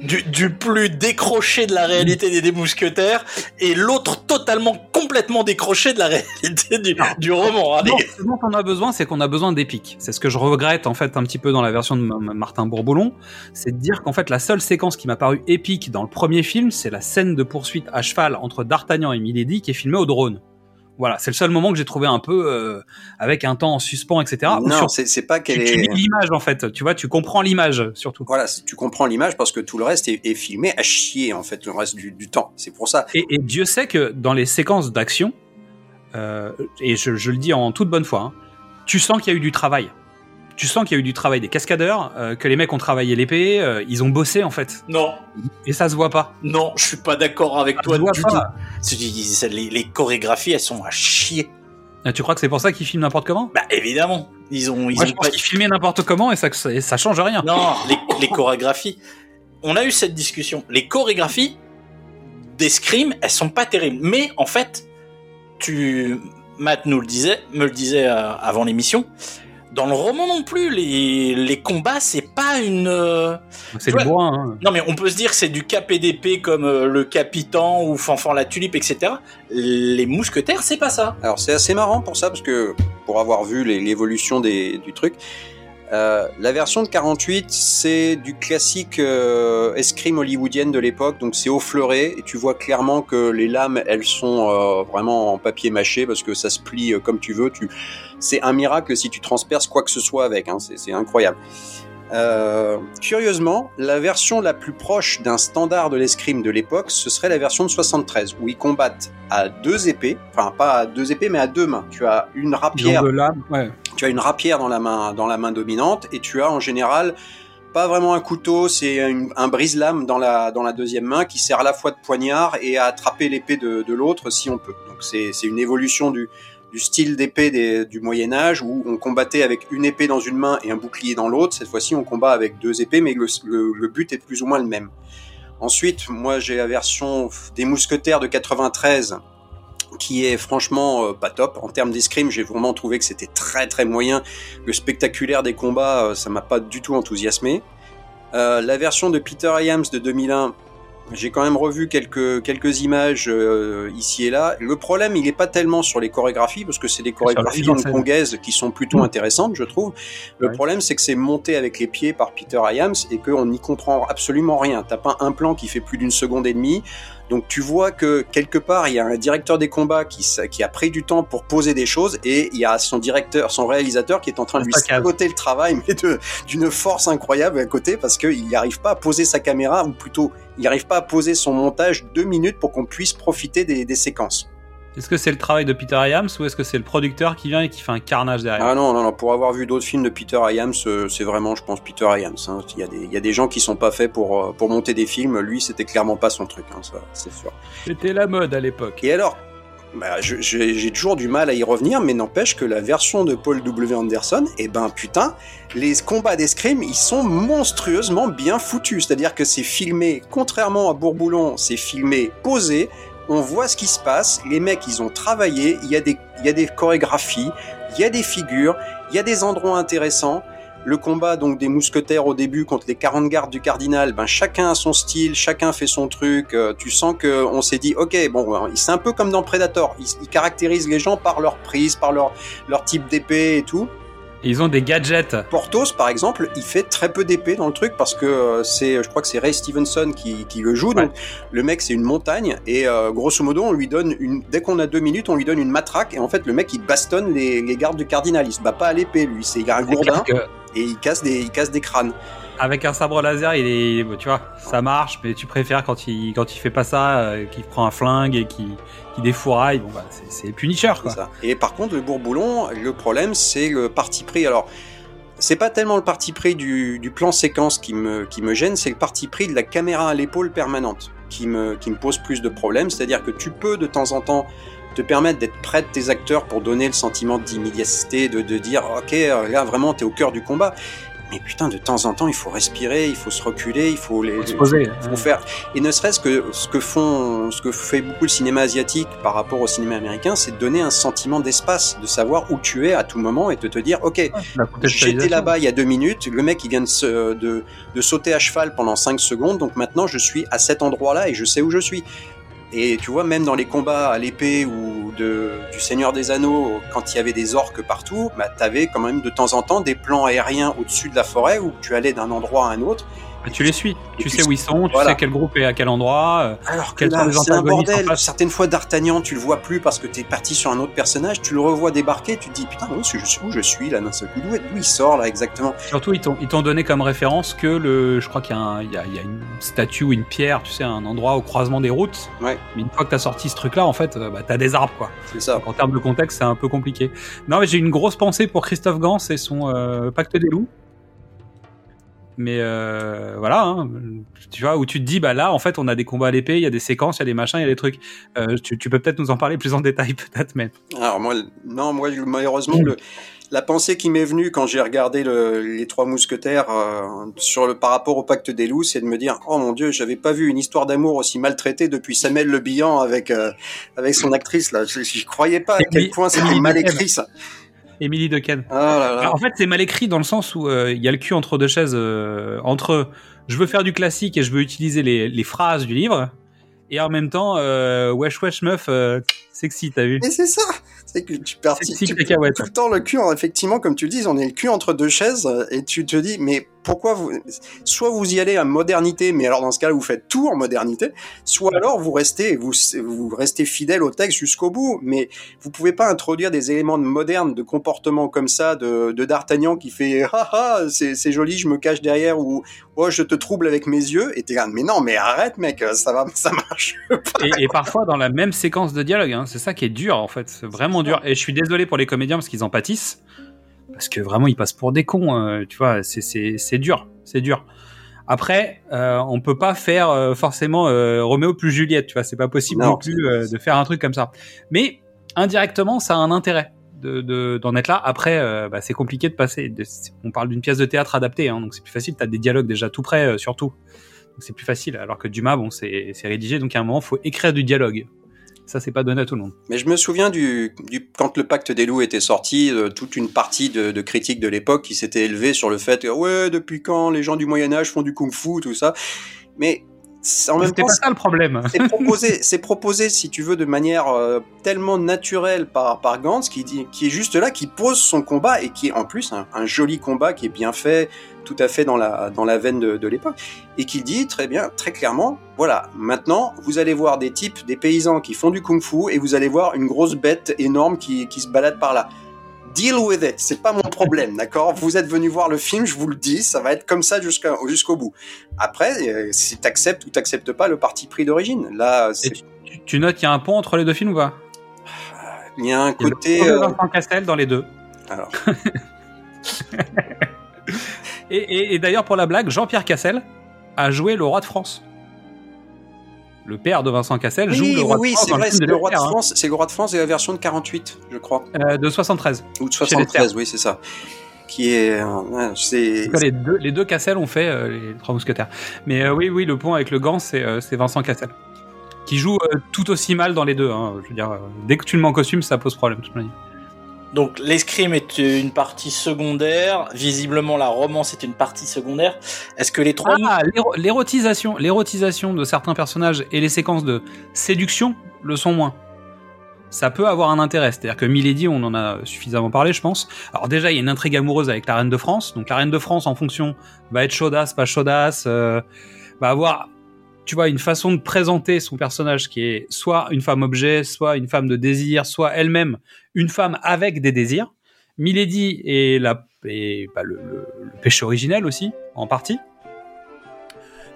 du, du plus décroché de la réalité des, des mousquetaires et l'autre totalement, complètement décroché de la réalité du, du roman. Hein, non, ce dont on a besoin, c'est qu'on a besoin d'épique. C'est ce que je regrette en fait un petit peu dans la version de Martin Bourboulon, c'est de dire qu'en fait la seule séquence qui m'a paru épique dans le premier film, c'est la scène de poursuite à cheval entre D'Artagnan et Milady qui est filmée au drone. Voilà, c'est le seul moment que j'ai trouvé un peu euh, avec un temps en suspens, et cetera. Non, sur, c'est, c'est pas qu'elle tu, tu est l'image en fait. Tu vois, tu comprends l'image surtout. Voilà, tu comprends l'image parce que tout le reste est, est filmé à chier en fait le reste du, du temps. C'est pour ça. Et, et Dieu sait que dans les séquences d'action, euh, et je, je le dis en toute bonne foi, hein, tu sens qu'il y a eu du travail. Tu sens qu'il y a eu du travail des cascadeurs, euh, que les mecs ont travaillé l'épée, euh, ils ont bossé en fait. Non. Et ça se voit pas. Non, je suis pas d'accord avec ça toi. Se voit du tout. Les, les chorégraphies, elles sont à chier. Ah, tu crois que c'est pour ça qu'ils filment n'importe comment? Bah évidemment, ils ont. Ils Moi, ont je pense pas... qu'ils filmaient n'importe comment et ça, et ça change rien. Non, les, les chorégraphies. On a eu cette discussion. Les chorégraphies des scrims, elles sont pas terribles. Mais en fait, tu Matt nous le disait, me le disait euh, avant l'émission. Dans le roman non plus, les, les combats, c'est pas une... Euh, c'est du bois, hein. Non, mais on peut se dire que c'est du K P D P comme euh, le Capitan ou Fanfan la Tulipe, et cetera. Les mousquetaires, c'est pas ça. Alors, c'est assez marrant pour ça, parce que, pour avoir vu les, l'évolution des, du truc, euh, la version de quarante-huit, c'est du classique euh, escrime hollywoodienne de l'époque, donc c'est au fleuret, et tu vois clairement que les lames, elles sont euh, vraiment en papier mâché, parce que ça se plie euh, comme tu veux, tu... C'est un miracle si tu transperces quoi que ce soit avec, hein, c'est, c'est incroyable. Euh, curieusement, la version la plus proche d'un standard de l'escrime de l'époque, ce serait la version de soixante-treize, où ils combattent à deux épées, enfin pas à deux épées, mais à deux mains. Tu as une rapière, lame, ouais. Tu as une rapière dans la main, dans la main dominante, et tu as en général pas vraiment un couteau, c'est une, un brise-lame dans la dans la deuxième main qui sert à la fois de poignard et à attraper l'épée de, de l'autre si on peut. Donc c'est c'est une évolution du du style d'épée des, du Moyen-Âge, où on combattait avec une épée dans une main et un bouclier dans l'autre. Cette fois-ci, on combat avec deux épées, mais le, le, le but est plus ou moins le même. Ensuite, moi, j'ai la version des mousquetaires de quatre-vingt-treize, qui est franchement euh, pas top. En termes d'escrime, j'ai vraiment trouvé que c'était très très moyen. Le spectaculaire des combats, euh, ça m'a pas du tout enthousiasmé. Euh, la version de Peter Hyams de deux mille un, j'ai quand même revu quelques, quelques images euh, ici et là. Le problème, il n'est pas tellement sur les chorégraphies, parce que c'est des chorégraphies hongkongaises qui sont plutôt mmh. intéressantes, je trouve. Le ouais. problème, c'est que c'est monté avec les pieds par Peter Hyams et qu'on n'y comprend absolument rien. T'as pas un plan qui fait plus d'une seconde et demie. Donc tu vois que quelque part, il y a un directeur des combats qui, qui a pris du temps pour poser des choses et il y a son directeur, son réalisateur qui est en train de lui saboter le travail, mais de, d'une force incroyable à côté, parce qu'il n'arrive pas à poser sa caméra, ou plutôt, il n'arrive pas à poser son montage deux minutes pour qu'on puisse profiter des, des séquences. Est-ce que c'est le travail de Peter Hyams ou est-ce que c'est le producteur qui vient et qui fait un carnage derrière? Ah non, non, non. Pour avoir vu d'autres films de Peter Hyams, c'est vraiment, je pense, Peter Hyams. Hein. Il, y a des, il y a des gens qui sont pas faits pour, pour monter des films. Lui, c'était clairement pas son truc, hein, ça, c'est sûr. C'était la mode à l'époque. Et alors, bah, je, je, j'ai toujours du mal à y revenir, mais n'empêche que la version de Paul W. Anderson, eh ben putain, les combats d'escrime, ils sont monstrueusement bien foutus. C'est-à-dire que c'est filmé, contrairement à Bourboulon, c'est filmé posé. On voit ce qui se passe, les mecs ils ont travaillé, il y a des, il y a des chorégraphies, il y a des figures, il y a des endroits intéressants. Le combat donc des mousquetaires au début contre les quarante gardes du cardinal, ben chacun a son style, chacun fait son truc. Euh, tu sens que on s'est dit OK, bon, c'est un peu comme dans Predator, ils, ils caractérisent les gens par leur prise, par leur leur type d'épée et tout. Et ils ont des gadgets. Porthos, par exemple, il fait très peu d'épée dans le truc parce que c'est, je crois que c'est Ray Stevenson qui, qui le joue. Ouais. Donc le mec, c'est une montagne et euh, grosso modo, on lui donne une. Dès qu'on a deux minutes, on lui donne une matraque et en fait, le mec, il bastonne les, les gardes du cardinal. Il se bat pas à l'épée, lui. C'est, il a un gourdin que... et il casse des, il casse des crânes. Avec un sabre laser, il est, tu vois, ça marche, mais tu préfères quand il quand il fait pas ça, euh, qu'il prend un flingue et qu'il qui défouraille. Bon bah c'est, c'est Punisher quoi. C'est ça. Et par contre le Bourboulon, le problème c'est le parti pris. Alors c'est pas tellement le parti pris du du plan séquence qui me qui me gêne, c'est le parti pris de la caméra à l'épaule permanente qui me qui me pose plus de problèmes. C'est-à-dire que tu peux de temps en temps te permettre d'être près de tes acteurs pour donner le sentiment d'immédiateté, de de dire ok là vraiment t'es au cœur du combat. Mais putain, de temps en temps, il faut respirer, il faut se reculer, il faut les, se poser, il faut faire. Et ne serait-ce que ce que font, ce que fait beaucoup le cinéma asiatique par rapport au cinéma américain, c'est de donner un sentiment d'espace, de savoir où tu es à tout moment et de te dire, ok, j'étais là-bas il y a deux minutes, le mec il vient de, de, de sauter à cheval pendant cinq secondes, donc maintenant je suis à cet endroit-là et je sais où je suis. Et tu vois, même dans les combats à l'épée ou de, du Seigneur des Anneaux, quand il y avait des orques partout, bah, t'avais quand même de temps en temps des plans aériens au-dessus de la forêt où tu allais d'un endroit à un autre. Bah, tu les suis, tu sais où ils sont, voilà. Tu sais quel groupe est à quel endroit. Alors que là, c'est un bordel. Certaines fois, D'Artagnan, tu le vois plus parce que t'es parti sur un autre personnage, tu le revois débarquer, tu te dis putain, je suis où je suis là, d'un seul coup, d'où il sort là exactement. Surtout, ils t'ont, ils t'ont donné comme référence que le, je crois qu'il y a, un, il y a, il y a une statue ou une pierre, tu sais, un endroit au croisement des routes. Ouais. Mais une fois que t'as sorti ce truc-là, en fait, bah, t'as des arbres quoi. C'est ça. Donc, en termes de contexte, c'est un peu compliqué. Non, mais j'ai une grosse pensée pour Christophe Gans et son euh, Pacte des loups. Mais euh, voilà, hein, tu vois, où tu te dis, bah là, en fait, on a des combats à l'épée, il y a des séquences, il y a des machins, il y a des trucs. Euh, tu, tu peux peut-être nous en parler plus en détail, peut-être même. Alors, moi, non, moi, malheureusement, mmh. le, la pensée qui m'est venue quand j'ai regardé le, les Trois Mousquetaires euh, sur le, par rapport au Pacte des loups, c'est de me dire, oh mon Dieu, j'avais pas vu une histoire d'amour aussi maltraitée depuis Samuel Le Bihan avec, euh, avec son actrice, là. J'y croyais pas à quel oui, point c'était oui, mal écrit, ça. Émilie de Ken. Oh là là. Alors, en fait, c'est mal écrit dans le sens où il euh, y a le cul entre deux chaises. Euh, entre, je veux faire du classique et je veux utiliser les, les phrases du livre, et en même temps, euh, wesh wesh meuf, euh, sexy, t'as vu ? Mais c'est ça. C'est que tu partis sexy, tu, tout le temps le cul. Effectivement, comme tu le dis, on est le cul entre deux chaises, et tu te dis, mais pourquoi vous, soit vous y allez à modernité, mais alors dans ce cas-là, vous faites tout en modernité, soit ouais. alors vous restez, vous, vous restez fidèle au texte jusqu'au bout, mais vous pouvez pas introduire des éléments de moderne, de comportement comme ça, de, de D'Artagnan qui fait, ah ah, c'est, c'est joli, je me cache derrière, ou, oh, je te trouble avec mes yeux, et t'es là, mais non, mais arrête, mec, ça va, ça marche pas. Et, et parfois dans la même séquence de dialogue, hein, c'est ça qui est dur, en fait, c'est vraiment dur. Et je suis désolé pour les comédiens parce qu'ils en pâtissent. Parce que vraiment, ils passent pour des cons, euh, tu vois, c'est, c'est, c'est dur, c'est dur. Après, euh, on peut pas faire euh, forcément euh, Roméo plus Juliette, tu vois, c'est pas possible non, non plus euh, de faire un truc comme ça. Mais indirectement, ça a un intérêt de, de, d'en être là. Après, euh, bah, c'est compliqué de passer. De, on parle d'une pièce de théâtre adaptée, hein, donc c'est plus facile, t'as des dialogues déjà tout près, euh, surtout. Donc c'est plus facile, alors que Dumas, bon, c'est, c'est rédigé, donc à un moment, faut écrire du dialogue. Ça, c'est pas donné à tout le monde. Mais je me souviens du, du quand le Pacte des loups était sorti, euh, toute une partie de, de critiques de l'époque qui s'était élevée sur le fait que, ouais, depuis quand les gens du Moyen-Âge font du kung-fu, tout ça. Mais en même C'était temps, pas ça le problème. C'est proposé, c'est proposé, si tu veux, de manière euh, tellement naturelle par, par Gans, qui, dit, qui est juste là, qui pose son combat et qui est en plus un, un joli combat qui est bien fait, tout à fait dans la, dans la veine de, de l'époque, et qui dit très bien, très clairement, voilà, maintenant, vous allez voir des types, des paysans qui font du kung-fu, et vous allez voir une grosse bête énorme qui, qui se balade par là. Deal with it, c'est pas mon problème, d'accord ? Vous êtes venu voir le film, je vous le dis, ça va être comme ça jusqu'à, jusqu'au bout. Après, euh, si t'acceptes ou t'acceptes pas le parti pris d'origine, là... C'est... Tu, tu notes qu'il y a un pont entre les deux films ou pas ? Il y a un Il y côté... Il y a le pont de Vincent Cassel dans les deux. Alors... Et, et, et d'ailleurs, pour la blague, Jean-Pierre Cassel a joué le roi de France. Le père de Vincent Cassel oui, joue le roi oui, de France. Oui, c'est vrai, c'est le roi de France, hein. C'est le roi de France de la version de quarante-huit, je crois. Euh, de soixante-treize. Ou de soixante-treize, oui, c'est ça. Qui est, euh, c'est... Cas, les deux, les deux Cassel ont fait euh, les Trois Mousquetaires. Mais euh, oui, oui, le pont avec le gant, c'est, euh, c'est Vincent Cassel. Qui joue euh, tout aussi mal dans les deux. Hein. Je veux dire, euh, dès que tu le mets en costume, ça pose problème, de toute manière. Donc l'escrime est une partie secondaire, visiblement la romance est une partie secondaire. Est-ce que les trois... Ah, l'éro- l'érotisation, l'érotisation de certains personnages et les séquences de séduction le sont moins. ça peut avoir un intérêt. C'est-à-dire que Milady, on en a suffisamment parlé, je pense. Alors déjà, il y a une intrigue amoureuse avec la reine de France. Donc la reine de France, en fonction, va être chaudasse, pas chaudasse, euh, va avoir, tu vois, une façon de présenter son personnage qui est soit une femme objet, soit une femme de désir, soit elle-même une femme avec des désirs. Milady est, la, est bah, le, le, le péché originel aussi, en partie.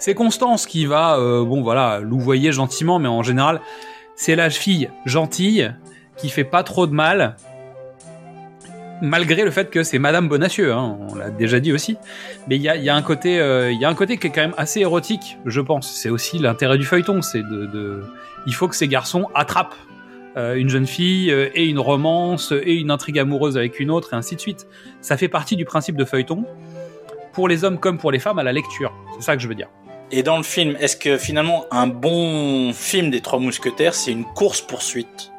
C'est Constance qui va, euh, bon voilà, louvoyer gentiment, mais en général, c'est la fille gentille qui fait pas trop de mal, malgré le fait que c'est Madame Bonacieux, hein, on l'a déjà dit aussi. Mais il y a, y a un côté, il euh, y a un côté qui est quand même assez érotique, je pense. C'est aussi l'intérêt du feuilleton, c'est de, de... il faut que ces garçons attrapent euh, une jeune fille euh, et une romance et une intrigue amoureuse avec une autre et ainsi de suite. Ça fait partie du principe de feuilleton pour les hommes comme pour les femmes à la lecture. C'est ça que je veux dire. Et dans le film, est-ce que finalement un bon film des Trois Mousquetaires, c'est une course-poursuite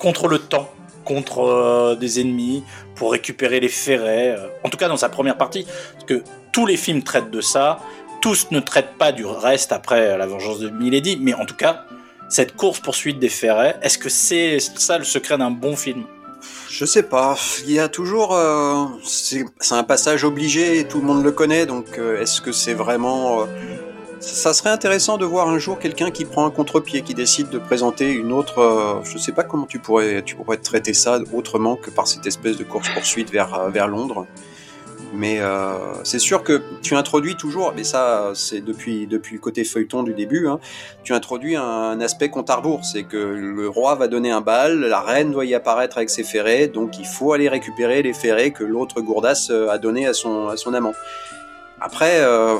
contre le temps, contre euh, des ennemis, pour récupérer les ferrets, euh, en tout cas dans sa première partie, parce que tous les films traitent de ça, tous ne traitent pas du reste après euh, la vengeance de Milady, mais en tout cas, cette course-poursuite des ferrets, est-ce que c'est ça le secret d'un bon film ? Je sais pas, il y a toujours... Euh, c'est, c'est un passage obligé et tout le monde le connaît, donc euh, est-ce que c'est vraiment... Euh, ça serait intéressant de voir un jour quelqu'un qui prend un contre-pied, qui décide de présenter une autre... Euh, je sais pas comment tu pourrais, tu pourrais traiter ça autrement que par cette espèce de course-poursuite vers, vers Londres. Mais euh, c'est sûr que tu introduis toujours, mais ça c'est depuis, depuis le côté feuilleton du début, hein, tu introduis un, un aspect compte à rebours, c'est que le roi va donner un bal, la reine doit y apparaître avec ses ferrets, donc il faut aller récupérer les ferrets que l'autre gourdasse a donné à son, à son amant. Après, euh,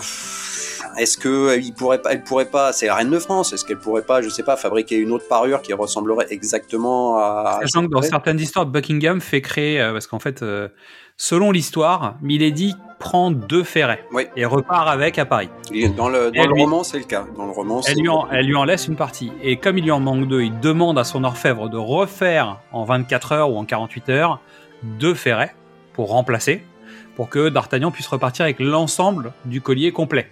est-ce qu'elle pourrait pas, elle pourrait pas, c'est la reine de France, est-ce qu'elle pourrait pas, je sais pas, fabriquer une autre parure qui ressemblerait exactement à... Sachant que dans certaines histoires, Buckingham fait créer, euh, parce qu'en fait... Euh... Selon l'histoire, Milady prend deux ferrets oui. et repart avec à Paris. Et dans le, dans le lui, roman, c'est le cas. Dans le roman, elle, c'est lui en, elle lui en laisse une partie. Et comme il lui en manque deux, il demande à son orfèvre de refaire en vingt-quatre heures ou en quarante-huit heures deux ferrets pour remplacer, pour que D'Artagnan puisse repartir avec l'ensemble du collier complet.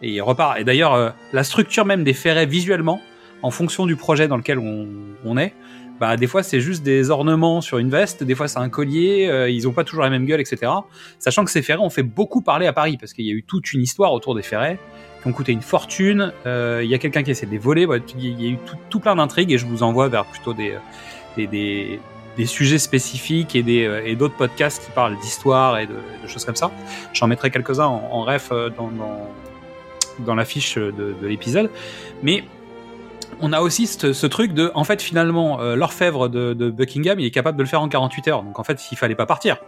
Et il repart. Et d'ailleurs, euh, la structure même des ferrets visuellement, en fonction du projet dans lequel on, on est, bah, des fois, c'est juste des ornements sur une veste, des fois, c'est un collier, euh, ils n'ont pas toujours la même gueule, et cetera. Sachant que ces ferrets ont fait beaucoup parler à Paris, parce qu'il y a eu toute une histoire autour des ferrets, qui ont coûté une fortune, il euh, y a quelqu'un qui essaie de les voler, bah, il y a eu tout, tout plein d'intrigues, et je vous envoie vers plutôt des, des, des, des sujets spécifiques et, des, et d'autres podcasts qui parlent d'histoire et de, de choses comme ça. J'en mettrai quelques-uns en, en ref dans, dans, dans la fiche de, de l'épisode. Mais... on a aussi ce, ce truc de, en fait, finalement, euh, l'orfèvre de, de Buckingham, il est capable de le faire en quarante-huit heures. Donc, en fait, il fallait pas partir.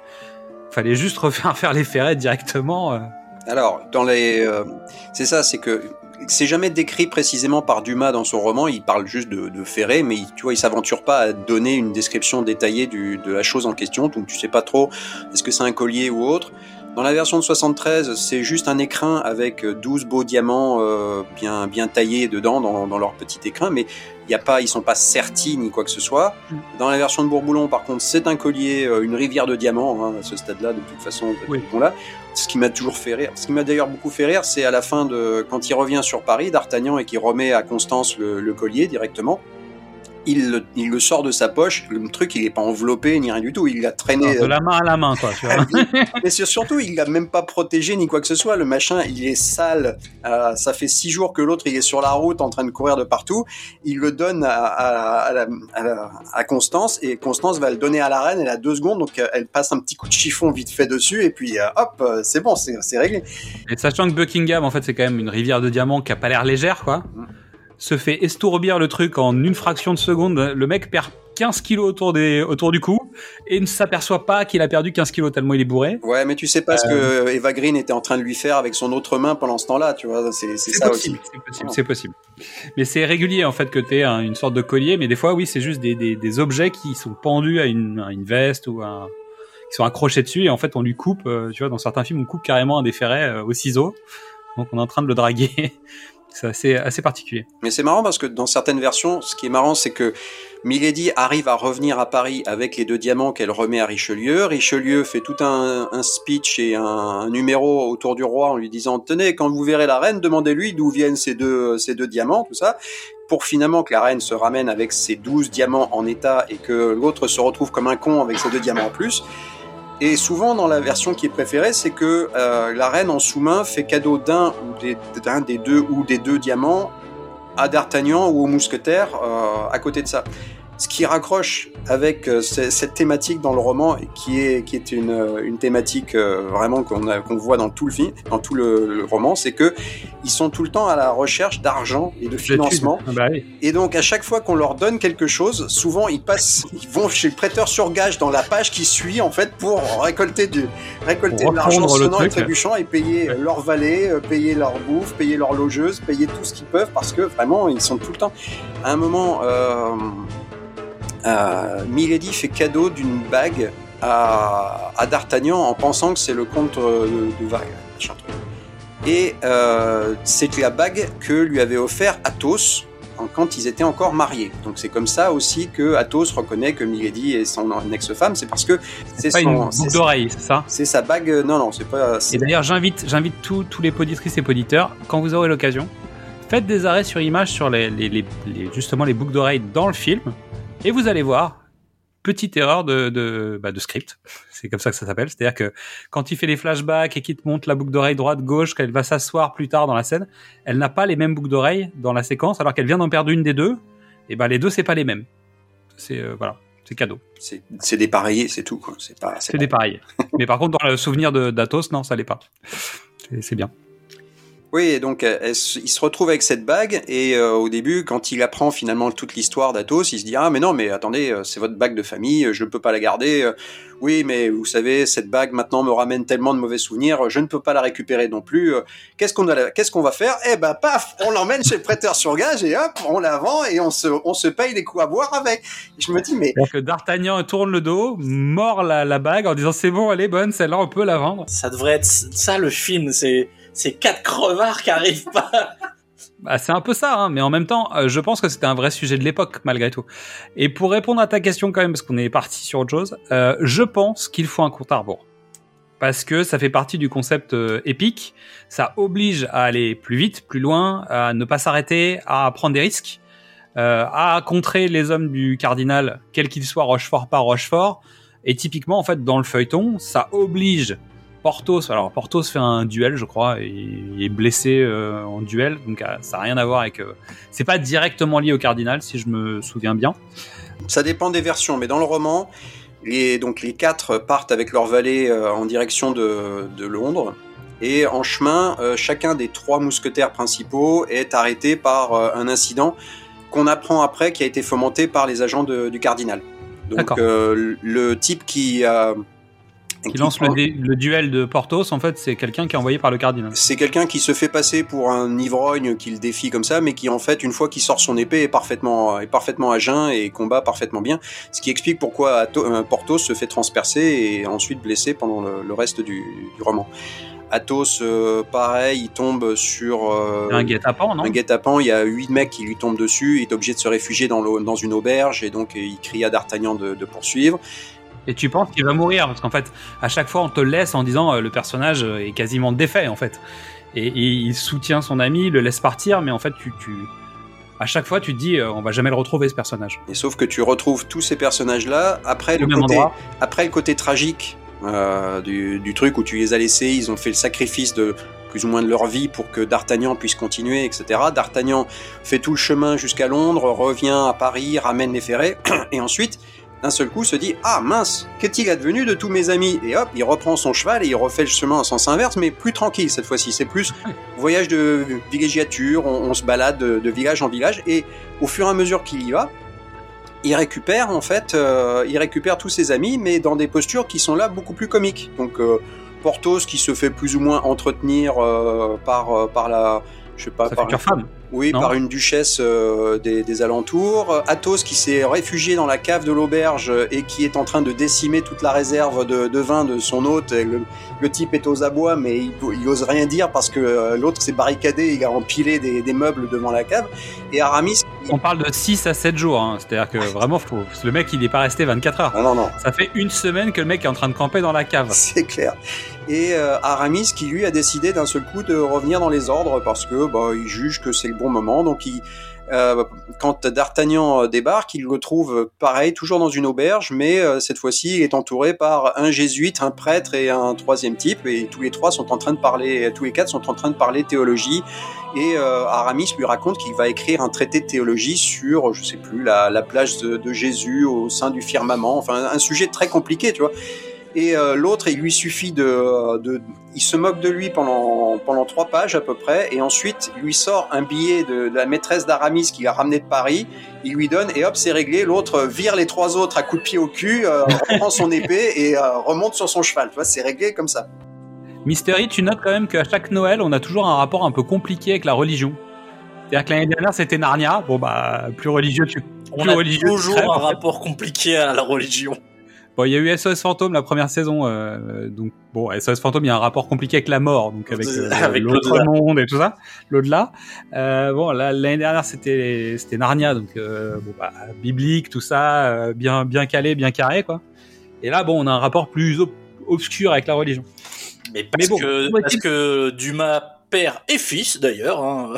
Il fallait juste refaire faire les ferrets directement. Euh. Alors, dans les, euh, c'est ça, c'est que c'est jamais décrit précisément par Dumas dans son roman. Il parle juste de, de ferrets, mais il, tu vois, il s'aventure pas à donner une description détaillée du, de la chose en question. Donc, tu sais pas trop est-ce que c'est un collier ou autre. Dans la version de soixante-treize, c'est juste un écrin avec douze beaux diamants euh, bien, bien taillés dedans, dans, dans leur petit écrin, mais y a pas, ils ne sont pas sertis ni quoi que ce soit. Dans la version de Bourboulon, par contre, c'est un collier, euh, une rivière de diamants, hein, à ce stade-là, de toute façon, oui. Là. Ce qui m'a toujours fait rire. Ce qui m'a d'ailleurs beaucoup fait rire, c'est à la fin, de, quand il revient sur Paris, D'Artagnan, et qu'il remet à Constance le, le collier directement, Il le, il le sort de sa poche, le truc il n'est pas enveloppé ni rien du tout, il l'a traîné... Alors, de la main à la main quoi, tu vois. Mais surtout il ne l'a même pas protégé ni quoi que ce soit, le machin il est sale, euh, ça fait six jours que l'autre il est sur la route en train de courir de partout, il le donne à, à, à, la, à, la, à Constance, et Constance va le donner à la reine, elle a deux secondes, donc elle passe un petit coup de chiffon vite fait dessus, et puis euh, hop, c'est bon, c'est, c'est réglé. Et sachant que Buckingham en fait c'est quand même une rivière de diamants qui n'a pas l'air légère quoi, mmh. se fait estourbir le truc en une fraction de seconde, le mec perd quinze kilos autour, des, autour du cou et ne s'aperçoit pas qu'il a perdu quinze kilos tellement il est bourré. Ouais, mais tu sais pas euh... ce que Eva Green était en train de lui faire avec son autre main pendant ce temps-là, tu vois, c'est, c'est, c'est ça possible, aussi. C'est possible, c'est possible. Mais c'est régulier en fait que t'aies hein, une sorte de collier, mais des fois, oui, c'est juste des, des, des objets qui sont pendus à une, à une veste ou à... qui sont accrochés dessus et en fait, on lui coupe, euh, tu vois, dans certains films, on coupe carrément un des ferrets euh, au ciseau, donc on est en train de le draguer. C'est assez, assez particulier. Mais c'est marrant parce que dans certaines versions, ce qui est marrant, c'est que Milady arrive à revenir à Paris avec les deux diamants qu'elle remet à Richelieu. Richelieu fait tout un, un speech et un, un numéro autour du roi en lui disant « Tenez, quand vous verrez la reine, demandez-lui d'où viennent ces deux, ces deux diamants, tout ça. » pour finalement que la reine se ramène avec ses douze diamants en état et que l'autre se retrouve comme un con avec ses deux diamants en plus. Et souvent, dans la version qui est préférée, c'est que euh, la reine en sous-main fait cadeau d'un ou des, d'un des deux ou des deux diamants à D'Artagnan ou aux mousquetaires euh, à côté de ça. Ce qui raccroche avec euh, cette thématique dans le roman, qui est, qui est une, une thématique euh, vraiment qu'on, a, qu'on voit dans tout le film, dans tout le, le roman, c'est que ils sont tout le temps à la recherche d'argent et de financement. Ah bah oui. Et donc à chaque fois qu'on leur donne quelque chose, souvent ils passent, ils vont chez le prêteur sur gage dans la page qui suit en fait pour récolter du, récolter de l'argent sonnant et trébuchant et payer ouais. leur valet, payer leur bouffe, payer leur logeuse, payer tout ce qu'ils peuvent parce que vraiment ils sont tout le temps. À un moment. Euh, Euh, Milady fait cadeau d'une bague à, à D'Artagnan en pensant que c'est le comte de, de Wardes. Et euh, c'était la bague que lui avait offert Athos quand ils étaient encore mariés. Donc c'est comme ça aussi que Athos reconnaît que Milady est son ex-femme. C'est parce que c'est, c'est pas son une boucle d'oreille, c'est ça. C'est sa bague. Non, non, c'est pas. C'est... Et d'ailleurs, j'invite, j'invite tous les poditrices et poditeurs quand vous aurez l'occasion, faites des arrêts sur image sur les, les, les, les justement les boucles d'oreilles dans le film. Et vous allez voir, petite erreur de, de, bah de script, c'est comme ça que ça s'appelle, c'est-à-dire que quand il fait les flashbacks et qu'il te montre la boucle d'oreille droite-gauche, qu'elle va s'asseoir plus tard dans la scène, elle n'a pas les mêmes boucles d'oreilles dans la séquence, alors qu'elle vient d'en perdre une des deux, et ben bah les deux c'est pas les mêmes. C'est, euh, voilà, c'est cadeau. C'est, c'est dépareillé, c'est tout, quoi. C'est pas, c'est, c'est pas... dépareillé. Mais par contre, dans le souvenir de, d'Athos, non, ça l'est pas. C'est, c'est bien. Oui, et donc elle, elle, il se retrouve avec cette bague et euh, au début, quand il apprend finalement toute l'histoire d'Athos, il se dit « Ah mais non, mais attendez, c'est votre bague de famille, je ne peux pas la garder. Oui, mais vous savez, cette bague maintenant me ramène tellement de mauvais souvenirs, je ne peux pas la récupérer non plus. Qu'est-ce qu'on, a, qu'est-ce qu'on va faire ?» Eh ben paf, on l'emmène chez le prêteur sur gage et hop, on la vend et on se, on se paye les coups à boire avec. Et je me dis « mais… » Que D'Artagnan tourne le dos, mord la, la bague en disant « C'est bon, elle est bonne, celle-là, on peut la vendre. » Ça devrait être ça le film, c'est… C'est quatre crevards qui n'arrivent pas. Bah, c'est un peu ça, hein, mais en même temps, euh, je pense que c'était un vrai sujet de l'époque, malgré tout. Et pour répondre à ta question quand même, parce qu'on est parti sur autre chose, euh, je pense qu'il faut un compte à rebours. Parce que ça fait partie du concept euh, épique, ça oblige à aller plus vite, plus loin, à ne pas s'arrêter, à prendre des risques, euh, à contrer les hommes du cardinal, quel qu'il soit, Rochefort par Rochefort. Et typiquement, en fait, dans le feuilleton, ça oblige... Porthos, alors Porthos fait un duel, je crois, et il est blessé euh, en duel, donc euh, ça n'a rien à voir avec. Euh, c'est pas directement lié au cardinal, si je me souviens bien. Ça dépend des versions, mais dans le roman, les, donc les quatre partent avec leur valet euh, en direction de, de Londres, et en chemin, euh, chacun des trois mousquetaires principaux est arrêté par euh, un incident qu'on apprend après qui a été fomenté par les agents de, du cardinal. Donc euh, le type qui. Euh, Qui lance le, dé- le duel de Porthos, en fait, c'est quelqu'un qui est envoyé par le cardinal. C'est quelqu'un qui se fait passer pour un ivrogne qui le défie comme ça, mais qui, en fait, une fois qu'il sort son épée, est parfaitement, est parfaitement à jeun et combat parfaitement bien. Ce qui explique pourquoi Athos, Porthos se fait transpercer et ensuite blessé pendant le, le reste du, du roman. Athos, euh, pareil, il tombe sur... Euh, un guet-apens, non ? Un guet-apens, il y a huit mecs qui lui tombent dessus, il est obligé de se réfugier dans, dans une auberge et donc il crie à D'Artagnan de, de poursuivre. Et tu penses qu'il va mourir, parce qu'en fait, à chaque fois, on te laisse en disant euh, le personnage est quasiment défait, en fait. Et, et il soutient son ami, il le laisse partir, mais en fait, tu, tu... à chaque fois, tu te dis euh, on va jamais le retrouver, ce personnage. Et sauf que tu retrouves tous ces personnages-là, après, le côté, après le côté tragique euh, du, du truc où tu les as laissés, ils ont fait le sacrifice de plus ou moins de leur vie pour que D'Artagnan puisse continuer, et cetera. D'Artagnan fait tout le chemin jusqu'à Londres, revient à Paris, ramène les ferrets, et ensuite... d'un seul coup se dit « Ah mince, qu'est-il advenu de tous mes amis ?» Et hop, il reprend son cheval et il refait le chemin en sens inverse, mais plus tranquille cette fois-ci. C'est plus voyage de villégiature, on, on se balade de, de village en village, et au fur et à mesure qu'il y va, il récupère en fait, euh, il récupère tous ses amis, mais dans des postures qui sont là beaucoup plus comiques. Donc euh, Porthos qui se fait plus ou moins entretenir euh, par, euh, par la... Je sais pas, par une... femme. Oui, non. Par une duchesse euh, des, des alentours. Athos qui s'est réfugié dans la cave de l'auberge et qui est en train de décimer toute la réserve de, de vin de son hôte. Le, le type est aux abois, mais il, il ose rien dire parce que euh, l'autre s'est barricadé, il a empilé des, des meubles devant la cave. Et Aramis... On parle de six à sept jours, hein. C'est-à-dire que vraiment, faut... le mec, il n'est pas resté vingt-quatre heures. Non, non, non. Ça fait une semaine que le mec est en train de camper dans la cave. C'est clair. Et euh, Aramis qui, lui, a décidé d'un seul coup de revenir dans les ordres parce que bah, il juge que c'est le bon moment. Donc, il, Euh, quand D'Artagnan débarque, il le trouve pareil, toujours dans une auberge, mais euh, cette fois-ci, il est entouré par un jésuite, un prêtre et un troisième type, et tous les trois sont en train de parler, tous les quatre sont en train de parler théologie, et euh, Aramis lui raconte qu'il va écrire un traité de théologie sur, je sais plus, la, la plage de, de Jésus au sein du firmament, enfin, un sujet très compliqué, tu vois. Et euh, l'autre, il lui suffit de, de... Il se moque de lui pendant, pendant trois pages à peu près, et ensuite, il lui sort un billet de, de la maîtresse d'Aramis qu'il a ramené de Paris, il lui donne, et hop, c'est réglé. L'autre vire les trois autres à coups de pied au cul, euh, reprend son épée et euh, remonte sur son cheval. Tu vois, c'est réglé comme ça. Mystery, tu notes quand même qu'à chaque Noël, on a toujours un rapport un peu compliqué avec la religion. C'est-à-dire que l'année dernière, c'était Narnia. Bon, bah, plus religieux, tu... On plus a religieux, toujours tu crèves, un rapport compliqué à la religion. Bon, il y a eu S O S Fantôme la première saison, euh, donc bon, S O S Fantôme, il y a un rapport compliqué avec la mort, donc avec, euh, avec l'autre l'au-delà. monde et tout ça, l'au-delà. Euh, bon, là, l'année dernière c'était c'était Narnia, donc euh, bon bah biblique, tout ça, euh, bien bien calé, bien carré quoi. Et là, bon, on a un rapport plus ob- obscur avec la religion. Mais parce Mais bon, que parce que Dumas père et fils d'ailleurs hein,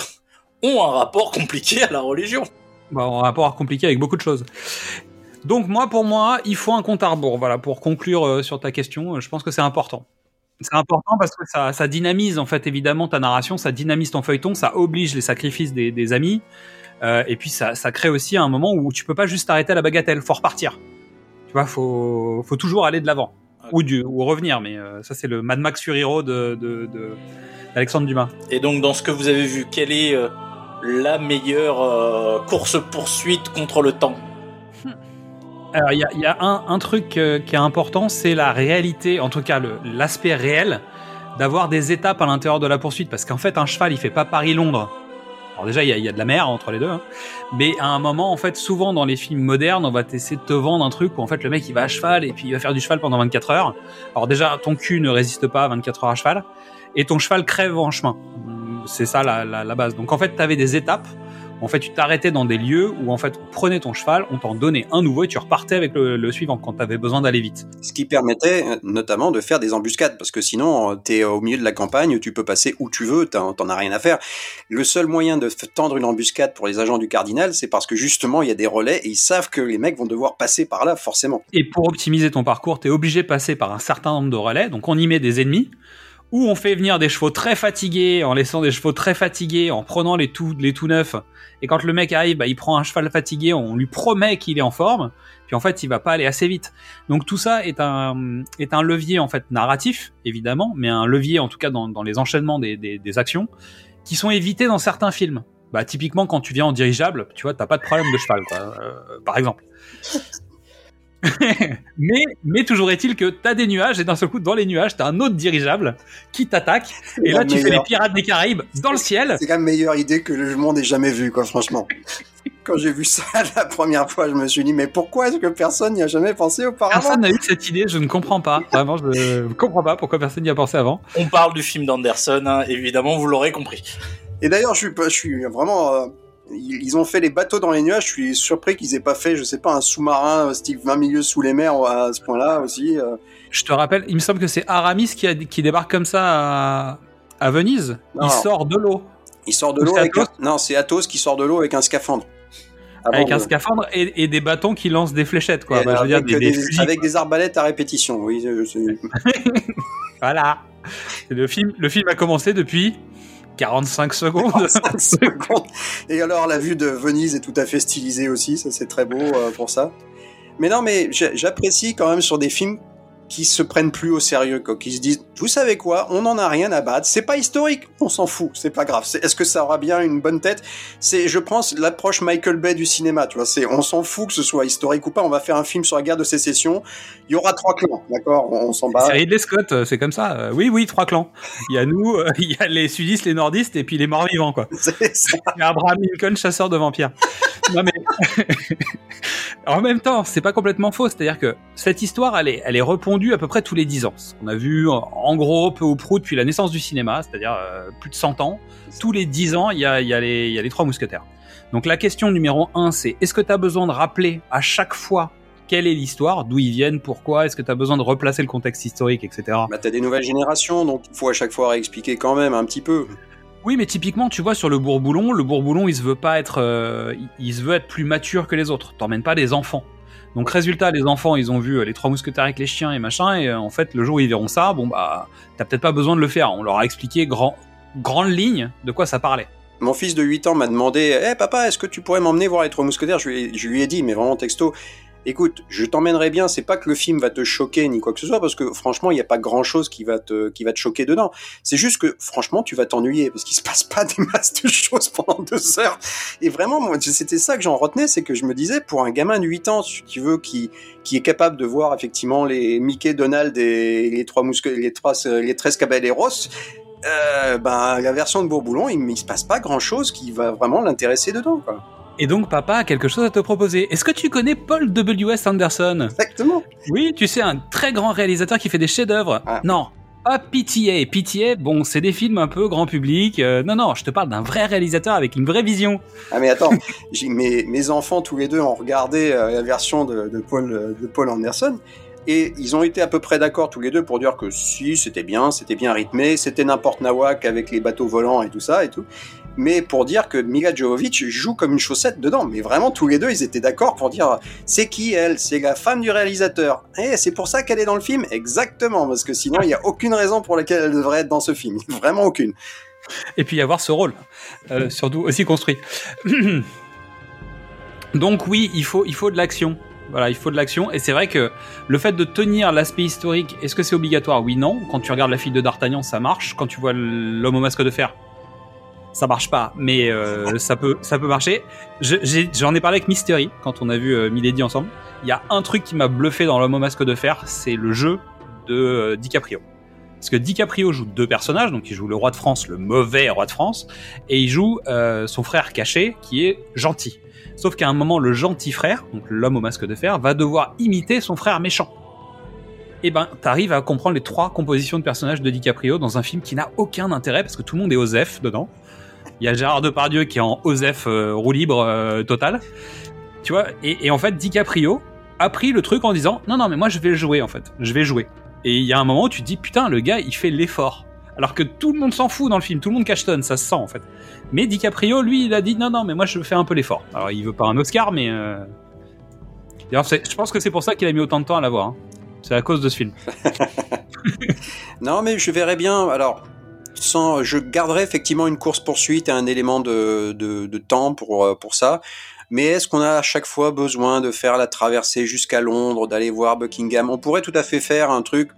ont un rapport compliqué à la religion. Bah, un rapport compliqué avec beaucoup de choses. Donc moi, pour moi, il faut un compte à rebours. Voilà, pour conclure euh, sur ta question, euh, je pense que c'est important. C'est important parce que ça, ça dynamise en fait évidemment ta narration, ça dynamise ton feuilleton, ça oblige les sacrifices des, des amis, euh, et puis ça, ça crée aussi un moment où tu peux pas juste t'arrêter à la bagatelle, faut repartir. Tu vois, faut, faut toujours aller de l'avant ou, du, ou revenir. Mais euh, ça, c'est le Mad Max Fury Road de, de, de d'Alexandre Dumas. Et donc dans ce que vous avez vu, quelle est euh, la meilleure euh, course poursuite contre le temps? Alors, il y a, y a un, un truc euh, qui est important, c'est la réalité, en tout cas le, l'aspect réel, d'avoir des étapes à l'intérieur de la poursuite. Parce qu'en fait, un cheval, il fait pas Paris-Londres. Alors déjà, il y a, y a de la mer entre les deux. Hein. Mais à un moment, en fait, souvent dans les films modernes, on va essayer de te vendre un truc où en fait, le mec, il va à cheval et puis il va faire du cheval pendant vingt-quatre heures. Alors déjà, ton cul ne résiste pas à vingt-quatre heures à cheval et ton cheval crève en chemin. C'est ça la, la, la base. Donc en fait, t'avais des étapes. En fait, tu t'arrêtais dans des lieux où, en fait, on prenait ton cheval, on t'en donnait un nouveau et tu repartais avec le, le suivant quand t'avais besoin d'aller vite. Ce qui permettait, notamment, de faire des embuscades parce que sinon, t'es au milieu de la campagne, tu peux passer où tu veux, t'en, t'en as rien à faire. Le seul moyen de tendre une embuscade pour les agents du cardinal, c'est parce que, justement, il y a des relais et ils savent que les mecs vont devoir passer par là, forcément. Et pour optimiser ton parcours, t'es obligé de passer par un certain nombre de relais. Donc, on y met des ennemis. Où on fait venir des chevaux très fatigués, en laissant des chevaux très fatigués, en prenant les tout, les tout neufs. Et quand le mec arrive, bah, il prend un cheval fatigué, on lui promet qu'il est en forme, puis en fait, il va pas aller assez vite. Donc tout ça est un, est un levier, en fait, narratif, évidemment, mais un levier, en tout cas, dans, dans les enchaînements des, des, des actions, qui sont évités dans certains films. Bah, typiquement, quand tu viens en dirigeable, tu vois, t'as pas de problème de cheval, quoi, euh, par exemple. mais, mais toujours est-il que t'as des nuages et d'un seul coup dans les nuages t'as un autre dirigeable qui t'attaque et là tu meilleur. fais les Pirates des Caraïbes dans le ciel. C'est quand même meilleure idée que le monde ait jamais vu quoi, franchement. Quand j'ai vu ça la première fois je me suis dit mais pourquoi est-ce que personne n'y a jamais pensé auparavant? Personne n'a eu cette idée, je ne comprends pas vraiment, je ne comprends pas pourquoi personne n'y a pensé avant. On parle du film d'Anderson hein, évidemment vous l'aurez compris. Et d'ailleurs je suis, je suis vraiment... Euh... Ils ont fait les bateaux dans les nuages. Je suis surpris qu'ils aient pas fait, je sais pas, un sous-marin style vingt milieux sous les mers à ce point-là aussi. Je te rappelle, il me semble que c'est Aramis qui, a, qui débarque comme ça à, à Venise. Non. Il sort de l'eau. Il sort de l'eau. Avec un, non, c'est Athos qui sort de l'eau avec un scaphandre. Avec de... un scaphandre et, et des bâtons qui lancent des fléchettes, quoi. Bah, je veux dire, des, des, des fusils, avec quoi. Des arbalètes à répétition. Oui. C'est... voilà. Le film, le film a commencé depuis. quarante-cinq secondes. quarante-cinq secondes. Et alors, la vue de Venise est tout à fait stylisée aussi. Ça, c'est très beau euh, pour ça. Mais non, mais j'apprécie quand même sur des films qui se prennent plus au sérieux, quoi, qui se disent, vous savez quoi, on n'en a rien à battre. C'est pas historique. On s'en fout. C'est pas grave. C'est, est-ce que ça aura bien une bonne tête? C'est, je pense, l'approche Michael Bay du cinéma. Tu vois, c'est, on s'en fout que ce soit historique ou pas. On va faire un film sur la guerre de sécession. Il y aura trois clans. D'accord? On, on s'en bat. C'est Ridley Scott. C'est comme ça. Euh, oui, oui, trois clans. Il y a nous, euh, il y a les sudistes, les nordistes et puis les morts vivants, quoi. C'est ça. Il y a Abraham Lincoln, chasseur de vampires. Non, mais, en même temps, c'est pas complètement faux. C'est-à-dire que cette histoire, elle est, elle est repondue à peu près tous les dix ans. On a vu en gros peu ou prou depuis la naissance du cinéma, c'est-à-dire euh, plus de cent ans. Tous les dix ans, il y a, y a les, y a les trois mousquetaires. Donc la question numéro un, c'est est-ce que tu as besoin de rappeler à chaque fois quelle est l'histoire, d'où ils viennent, pourquoi, est-ce que tu as besoin de replacer le contexte historique, et cetera. Bah, tu as des nouvelles générations, donc il faut à chaque fois réexpliquer quand même un petit peu. Oui, mais typiquement, tu vois, sur le Bourboulon, le Bourboulon, il se veut pas être, euh, il se veut être plus mature que les autres. T'emmènes pas des enfants. Donc résultat, les enfants, ils ont vu les trois mousquetaires avec les chiens et machin, et euh, en fait, le jour où ils verront ça, bon bah, t'as peut-être pas besoin de le faire. On leur a expliqué grand, grande ligne de quoi ça parlait. Mon fils de huit ans m'a demandé, « Eh hey, papa, est-ce que tu pourrais m'emmener voir les trois mousquetaires ?» je lui, ai, je lui ai dit, mais vraiment texto, « Écoute, je t'emmènerai bien, c'est pas que le film va te choquer ni quoi que ce soit, parce que franchement, il n'y a pas grand-chose qui va te, qui va te choquer dedans. C'est juste que, franchement, tu vas t'ennuyer, parce qu'il se passe pas des masses de choses pendant deux heures. » Et vraiment, moi, c'était ça que j'en retenais, c'est que je me disais, pour un gamin de huit ans, si tu veux, qui, qui est capable de voir effectivement les Mickey, Donald et les trois mousquetaires, les trois, les treize caballeros, Euh, ben, la version de Bourboulon, il ne se passe pas grand-chose qui va vraiment l'intéresser dedans, quoi. Et donc, papa a quelque chose à te proposer. Est-ce que tu connais Paul W S. Anderson ? Exactement. Oui, tu sais, un très grand réalisateur qui fait des chefs-d'œuvre. Ah. Non, pas P T A. P T A, bon, c'est des films un peu grand public. Euh, non, non, je te parle d'un vrai réalisateur avec une vraie vision. Ah, mais attends, j'ai, mes, mes enfants, tous les deux, ont regardé euh, la version de, de, Paul, de Paul Anderson. Et ils ont été à peu près d'accord tous les deux pour dire que si, c'était bien, c'était bien rythmé, c'était n'importe nawak avec les bateaux volants et tout ça et tout. Mais pour dire que Mila Jovovich joue comme une chaussette dedans. Mais vraiment, tous les deux, ils étaient d'accord pour dire « C'est qui, elle ? C'est la femme du réalisateur. Et c'est pour ça qu'elle est dans le film ?» Exactement, parce que sinon, il n'y a aucune raison pour laquelle elle devrait être dans ce film. Vraiment aucune. Et puis, avoir ce rôle, euh, surtout aussi construit. Donc oui, il faut, il faut de l'action. Voilà, il faut de l'action, et c'est vrai que le fait de tenir l'aspect historique, est-ce que c'est obligatoire ? Oui, non. Quand tu regardes La fille de D'Artagnan, ça marche. Quand tu vois L'homme au masque de fer, ça marche pas, mais euh, ça peut, ça peut marcher. Je, j'ai, j'en ai parlé avec Mystery quand on a vu euh, Milady ensemble. Il y a un truc qui m'a bluffé dans L'homme au masque de fer, c'est le jeu de euh, DiCaprio. Parce que DiCaprio joue deux personnages, donc il joue le roi de France, le mauvais roi de France, et il joue euh, son frère caché, qui est gentil. Sauf qu'à un moment, le gentil frère, donc l'homme au masque de fer, va devoir imiter son frère méchant. Et ben, t'arrives à comprendre les trois compositions de personnages de DiCaprio dans un film qui n'a aucun intérêt, parce que tout le monde est Osef dedans. Il y a Gérard Depardieu qui est en Osef euh, roue libre euh, total. Tu vois, et, et en fait, DiCaprio a pris le truc en disant « Non, non, mais moi, je vais le jouer, en fait. Je vais jouer. » Et il y a un moment où tu te dis, putain, le gars, il fait l'effort. Alors que tout le monde s'en fout dans le film, tout le monde cachetonne, ça se sent en fait. Mais DiCaprio, lui, il a dit, non, non, mais moi je fais un peu l'effort. Alors il veut pas un Oscar, mais... Euh... D'ailleurs, je pense que c'est pour ça qu'il a mis autant de temps à l'avoir. Hein. C'est à cause de ce film. Non, mais je verrais bien, alors... Sans, je garderais effectivement une course-poursuite et un élément de, de, de temps pour, pour ça. Mais est-ce qu'on a à chaque fois besoin de faire la traversée jusqu'à Londres, d'aller voir Buckingham ? On pourrait tout à fait faire un truc,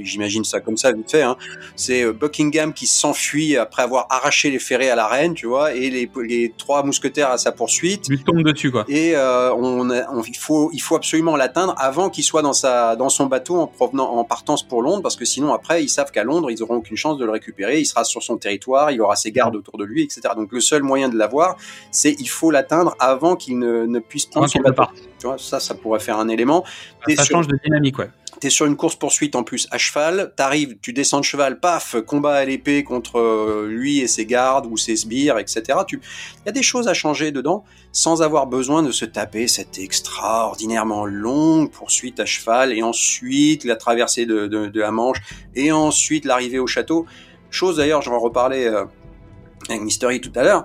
j'imagine ça comme ça vite fait, hein. C'est Buckingham qui s'enfuit après avoir arraché les ferrets à la reine, tu vois, et les, les trois mousquetaires à sa poursuite. Lui tombe dessus, quoi. Et euh, on, on, il, faut, il faut absolument l'atteindre avant qu'il soit dans, sa, dans son bateau en, provenant, en partance pour Londres, parce que sinon après, ils savent qu'à Londres, ils n'auront aucune chance de le récupérer, il sera sur son territoire, il aura ses gardes autour de lui, et cetera. Donc le seul moyen de l'avoir, c'est il faut l'atteindre avant qu'il ne, ne puisse prendre son bateau. Tu vois, ça, ça pourrait faire un élément. Ça, ça sur... change de dynamique, ouais. T'es sur une course-poursuite en plus à cheval, t'arrives, tu descends de cheval, paf, combat à l'épée contre lui et ses gardes ou ses sbires, et cetera. Tu... y a des choses à changer dedans sans avoir besoin de se taper cette extraordinairement longue poursuite à cheval et ensuite la traversée de, de, de la Manche et ensuite l'arrivée au château. Chose d'ailleurs, j'en reparlais avec Mystery tout à l'heure,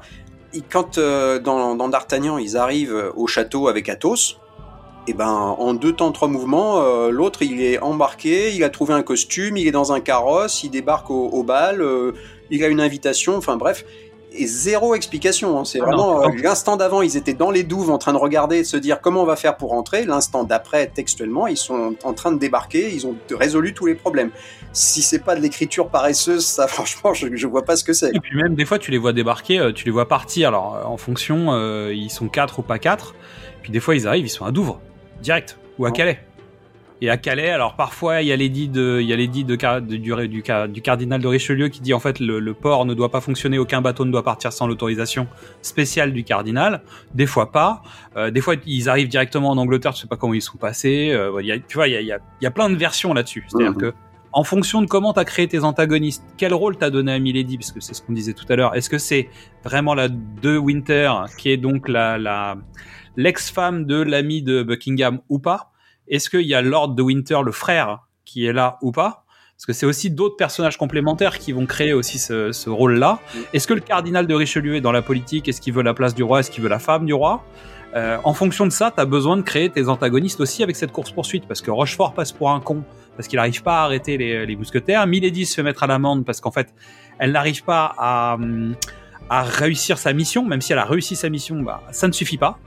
quand euh, dans, dans D'Artagnan, ils arrivent au château avec Athos, et ben, en deux temps, trois mouvements, euh, l'autre, il est embarqué, il a trouvé un costume, il est dans un carrosse, il débarque au, au bal, euh, il a une invitation, enfin bref, et zéro explication. Hein, c'est ah vraiment, non, euh, l'instant d'avant, ils étaient dans les douves en train de regarder et de se dire comment on va faire pour rentrer. L'instant d'après, textuellement, ils sont en train de débarquer, ils ont résolu tous les problèmes. Si c'est pas de l'écriture paresseuse, ça, franchement, je, je vois pas ce que c'est. Et puis même, des fois, tu les vois débarquer, tu les vois partir. Alors, en fonction, euh, ils sont quatre ou pas quatre. Puis des fois, ils arrivent, ils sont à Douvres. Direct, ou à Calais. Et à Calais, alors parfois, il y a l'édit de, il y a l'édit de, de, du, du, du cardinal de Richelieu qui dit en fait le, le port ne doit pas fonctionner, aucun bateau ne doit partir sans l'autorisation spéciale du cardinal. Des fois pas. Euh, des fois, ils arrivent directement en Angleterre, je sais pas comment ils sont passés. Euh, y a, tu vois, il y a, y, a, y a plein de versions là-dessus. C'est-à-dire mmh. que en fonction de comment t'as créé tes antagonistes, quel rôle t'as donné à Milady, parce que c'est ce qu'on disait tout à l'heure. Est-ce que c'est vraiment la de Winter qui est donc la, la l'ex-femme de l'ami de Buckingham ou pas ? Est-ce qu'il y a Lord de Winter, le frère, qui est là ou pas ? Parce que c'est aussi d'autres personnages complémentaires qui vont créer aussi ce, ce rôle-là. Est-ce que le cardinal de Richelieu est dans la politique ? Est-ce qu'il veut la place du roi ? Est-ce qu'il veut la femme du roi ? euh, En fonction de ça, tu as besoin de créer tes antagonistes aussi avec cette course-poursuite. Parce que Rochefort passe pour un con, parce qu'il n'arrive pas à arrêter les, les mousquetaires. Milady se fait mettre à l'amende parce qu'en fait, elle n'arrive pas à, à réussir sa mission. Même si elle a réussi sa mission, bah, ça ne suffit pas.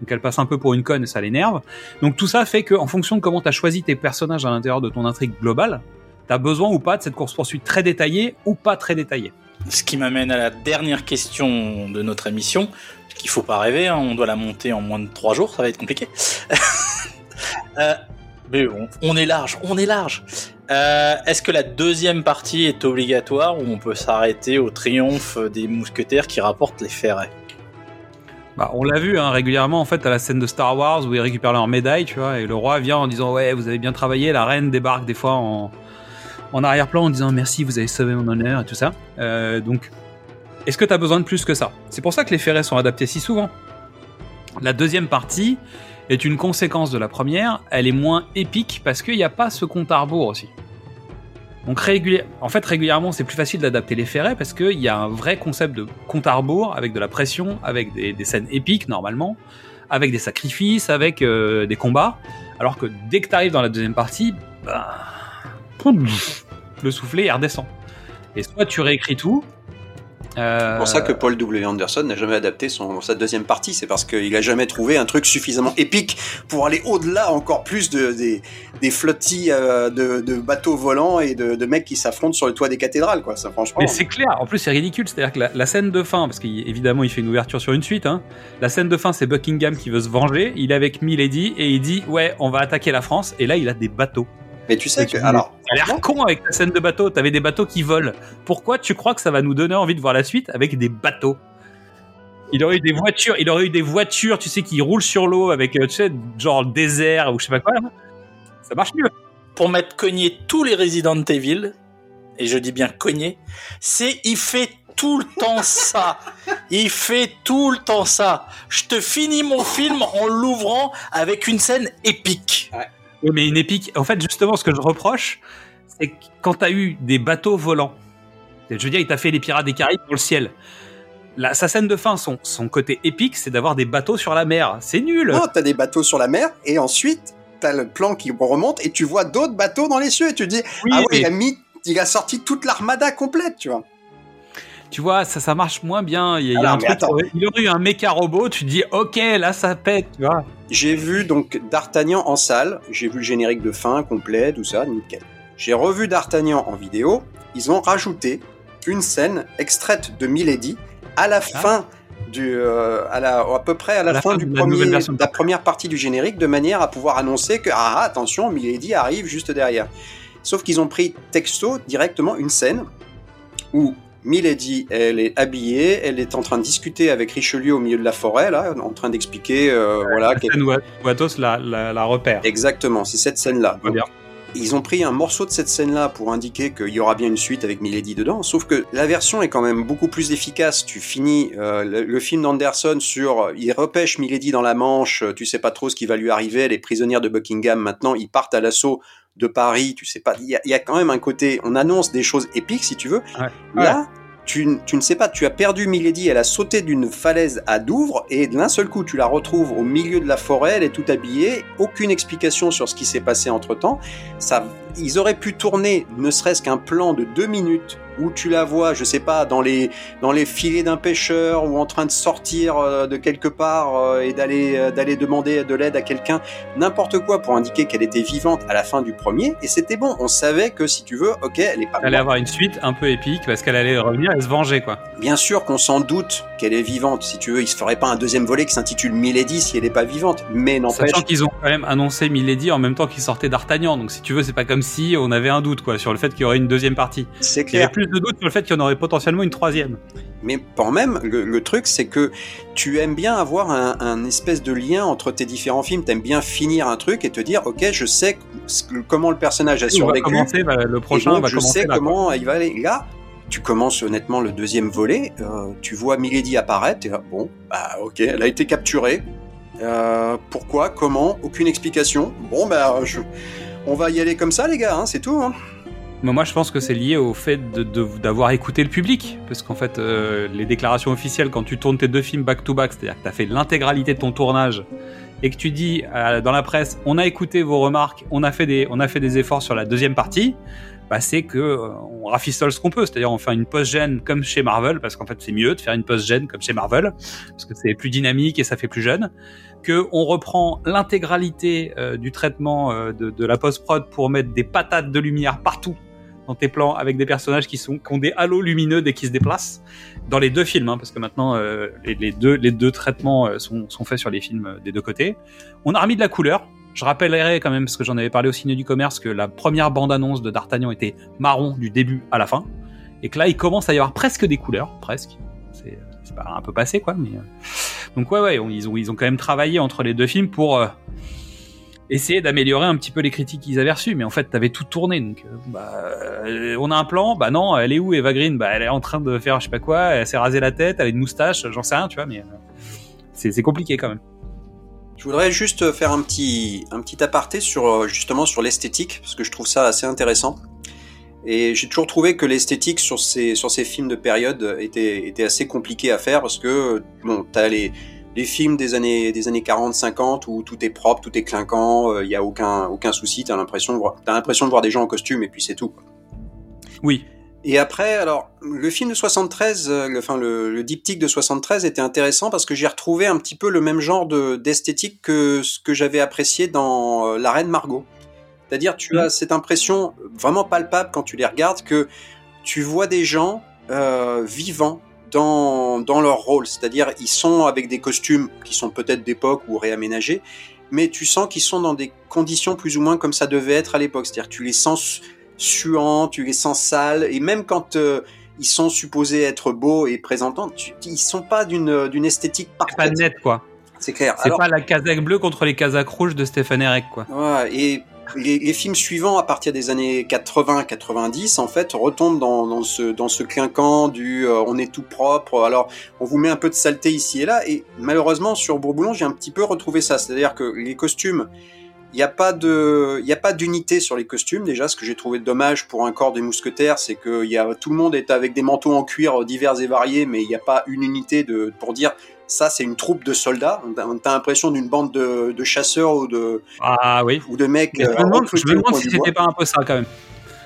Donc elle passe un peu pour une conne et ça l'énerve. Donc tout ça fait qu'en fonction de comment tu as choisi tes personnages à l'intérieur de ton intrigue globale, tu as besoin ou pas de cette course-poursuite très détaillée ou pas très détaillée. Ce qui m'amène à la dernière question de notre émission, qu'il ne faut pas rêver, hein, on doit la monter en moins de trois jours, ça va être compliqué. euh, mais bon, on est large, on est large. Euh, est-ce que la deuxième partie est obligatoire ou on peut s'arrêter au triomphe des mousquetaires qui rapportent les ferrets ? Bah, on l'a vu hein, régulièrement en fait à la scène de Star Wars où ils récupèrent leurs médailles, tu vois, et le roi vient en disant ouais vous avez bien travaillé, la reine débarque des fois en, en arrière-plan en disant merci vous avez sauvé mon honneur et tout ça. Euh, donc est-ce que t'as besoin de plus que ça ? C'est pour ça que les ferrets sont adaptés si souvent. La deuxième partie est une conséquence de la première, elle est moins épique parce qu'il n'y a pas ce compte à rebours aussi. Donc régulier... en fait régulièrement c'est plus facile d'adapter les ferrets parce qu'il y a un vrai concept de compte à rebours avec de la pression, avec des, des scènes épiques normalement, avec des sacrifices, avec euh, des combats, alors que dès que t'arrives dans la deuxième partie bah... le soufflet il redescend et soit tu réécris tout. Euh... C'est pour ça que Paul W. Anderson n'a jamais adapté son, sa deuxième partie, c'est parce qu'il n'a jamais trouvé un truc suffisamment épique pour aller au-delà encore plus de, des, des flottis euh, de, de bateaux volants et de, de mecs qui s'affrontent sur le toit des cathédrales, quoi. Ça, franchement, mais c'est clair, en plus c'est ridicule, c'est-à-dire que la, la scène de fin, parce qu'évidemment il fait une ouverture sur une suite, hein, la scène de fin c'est Buckingham qui veut se venger, il est avec Milady et il dit ouais on va attaquer la France et là il a des bateaux. Mais tu sais que, alors, ça a l'air con avec ta scène de bateau. T'avais des bateaux qui volent. Pourquoi tu crois que ça va nous donner envie de voir la suite avec des bateaux ? Il aurait eu des voitures. Il aurait eu des voitures, tu sais, qui roulent sur l'eau avec, tu sais, genre le désert ou je sais pas quoi. Ça marche mieux. Pour m'être cogné tous les résidents de tes villes, et je dis bien cogné, c'est il fait tout le temps ça. Il fait tout le temps ça. Je te finis mon film en l'ouvrant avec une scène épique. Ouais. Oui, mais une épique. En fait, justement, ce que je reproche, c'est que quand t'as eu des bateaux volants, je veux dire, il t'a fait les Pirates des Caraïbes dans le ciel. La, sa scène de fin, son, son côté épique, c'est d'avoir des bateaux sur la mer. C'est nul. Non, t'as des bateaux sur la mer, et ensuite, t'as le plan qui remonte, et tu vois d'autres bateaux dans les cieux, et tu te dis, oui, ah oui, mais... il a mis, il a sorti toute l'armada complète, tu vois. Tu vois, ça, ça marche moins bien. Il y a, ah, il y a un truc, il aurait eu un méca robot, tu te dis, ok, là, ça pète, tu vois. J'ai vu donc D'Artagnan en salle, j'ai vu le générique de fin, complet, tout ça, nickel. J'ai revu D'Artagnan en vidéo, ils ont rajouté une scène extraite de Milady à la ah. fin du, euh, à la, à peu près à la, à la fin, fin du la premier, de la première partie du générique, de manière à pouvoir annoncer que, ah, attention, Milady arrive juste derrière. Sauf qu'ils ont pris texto directement une scène où Milady, elle est habillée, elle est en train de discuter avec Richelieu au milieu de la forêt, là, en train d'expliquer... Euh, voilà, la scène où Athos la, la, la repère. Exactement, c'est cette scène-là. Donc, ils ont pris un morceau de cette scène-là pour indiquer qu'il y aura bien une suite avec Milady dedans, sauf que la version est quand même beaucoup plus efficace. Tu finis euh, le, le film d'Anderson sur... Il repêche Milady dans la Manche, tu sais pas trop ce qui va lui arriver, elle est prisonnière de Buckingham maintenant, ils partent à l'assaut de Paris, tu sais pas, il y, y a quand même un côté, on annonce des choses épiques si tu veux, ouais. Là, ouais. Tu, tu ne sais pas, tu as perdu Milady, elle a sauté d'une falaise à Douvres, et d'un seul coup tu la retrouves au milieu de la forêt, elle est toute habillée, aucune explication sur ce qui s'est passé entre temps, ça, ils auraient pu tourner ne serait-ce qu'un plan de deux minutes, où tu la vois, je sais pas, dans les, dans les filets d'un pêcheur, ou en train de sortir euh, de quelque part, euh, et d'aller, euh, d'aller demander de l'aide à quelqu'un, n'importe quoi pour indiquer qu'elle était vivante à la fin du premier, et c'était bon, on savait que si tu veux, ok, elle est pas morte. Elle allait avoir une suite un peu épique, parce qu'elle allait revenir et se venger, quoi. Bien sûr qu'on s'en doute qu'elle est vivante, si tu veux, il se ferait pas un deuxième volet qui s'intitule Milady si elle est pas vivante, mais n'empêche... Sachant qu'ils ont quand même annoncé Milady en même temps qu'ils sortaient d'Artagnan, donc si tu veux, c'est pas comme si on avait un doute, quoi, sur le fait qu'il y aurait une deuxième partie. C'est clair. De doute sur le fait qu'il y en aurait potentiellement une troisième. Mais quand même, le, le truc, c'est que tu aimes bien avoir un, un espèce de lien entre tes différents films. T'aimes bien finir un truc et te dire, ok, je sais comment le personnage a survécu. Bah, le prochain donc, va je commencer sais là, comment quoi. Il va aller. Là, tu commences honnêtement le deuxième volet. Euh, tu vois Milady apparaître. Et là, bon, bah ok, elle a été capturée. Euh, pourquoi ? Comment ? Aucune explication. Bon, bah, je... on va y aller comme ça, les gars. Hein, c'est tout. Hein. Mais moi, je pense que c'est lié au fait de, de, d'avoir écouté le public. Parce qu'en fait, euh, les déclarations officielles, quand tu tournes tes deux films back-to-back, c'est-à-dire que tu as fait l'intégralité de ton tournage et que tu dis euh, dans la presse « On a écouté vos remarques, on a fait des, on a fait des efforts sur la deuxième partie », bah, c'est qu'on euh, rafistole ce qu'on peut. C'est-à-dire on fait une post-gène comme chez Marvel, parce qu'en fait, c'est mieux de faire une post-gène comme chez Marvel, parce que c'est plus dynamique et ça fait plus jeune. Qu'on reprend l'intégralité euh, du traitement euh, de, de la post-prod pour mettre des patates de lumière partout dans tes plans, avec des personnages qui, sont, qui ont des halos lumineux dès qu'ils se déplacent, dans les deux films, hein, parce que maintenant, euh, les, les, deux, les deux traitements sont, sont faits sur les films euh, des deux côtés. On a remis de la couleur. Je rappellerai quand même, parce que j'en avais parlé au Ciné du Commerce, que la première bande-annonce de D'Artagnan était marron du début à la fin, et que là, il commence à y avoir presque des couleurs, presque. C'est, c'est pas un peu passé, quoi, mais... Donc ouais, ouais, on, ils, ont, ils ont quand même travaillé entre les deux films pour... Euh, essayer d'améliorer un petit peu les critiques qu'ils avaient reçues, mais en fait t'avais tout tourné, donc bah on a un plan, bah non, elle est où Eva Green, bah elle est en train de faire je sais pas quoi, elle s'est rasée la tête, elle a une moustache, j'en sais rien, tu vois, mais c'est, c'est compliqué quand même. Je voudrais juste faire un petit un petit aparté sur justement sur l'esthétique, parce que je trouve ça assez intéressant, et j'ai toujours trouvé que l'esthétique sur ces sur ces films de période était était assez compliqué à faire, parce que bon, t'as les les films des années des années quarante cinquante où tout est propre, tout est clinquant, il euh, y a aucun aucun souci, tu as l'impression de voir tu as l'impression de voir des gens en costume et puis c'est tout, quoi. Oui. Et après, alors le film de soixante-treize, le, enfin le, le diptyque de soixante-treize était intéressant parce que j'ai retrouvé un petit peu le même genre de d'esthétique que ce que j'avais apprécié dans euh, La Reine Margot. C'est-à-dire tu mmh. as cette impression vraiment palpable quand tu les regardes que tu vois des gens euh, vivants Dans, dans leur rôle, c'est-à-dire ils sont avec des costumes qui sont peut-être d'époque ou réaménagés, mais tu sens qu'ils sont dans des conditions plus ou moins comme ça devait être à l'époque, c'est-à-dire tu les sens suants, tu les sens sales, et même quand euh, ils sont supposés être beaux et présentants, tu, ils sont pas d'une, d'une esthétique parfaite. C'est pas net, quoi. C'est clair. C'est Alors, pas la casaque bleue contre les casaques rouges de Stephen Herek, quoi. Ouais, et les, les films suivants, à partir des années quatre-vingts quatre-vingt-dix, en fait, retombent dans, dans, ce, dans ce clinquant du euh, « on est tout propre », alors on vous met un peu de saleté ici et là, et malheureusement, sur Bourboulon, j'ai un petit peu retrouvé ça, c'est-à-dire que les costumes, il n'y a pas de, y a pas d'unité sur les costumes, déjà, ce que j'ai trouvé dommage pour un corps des mousquetaires, c'est que y a, tout le monde est avec des manteaux en cuir divers et variés, mais il n'y a pas une unité de, pour dire... Ça, c'est une troupe de soldats. On a l'impression d'une bande de, de chasseurs ou de, ah, oui. ou de mecs. Je me demande, je me demande si c'était pas un peu ça quand même.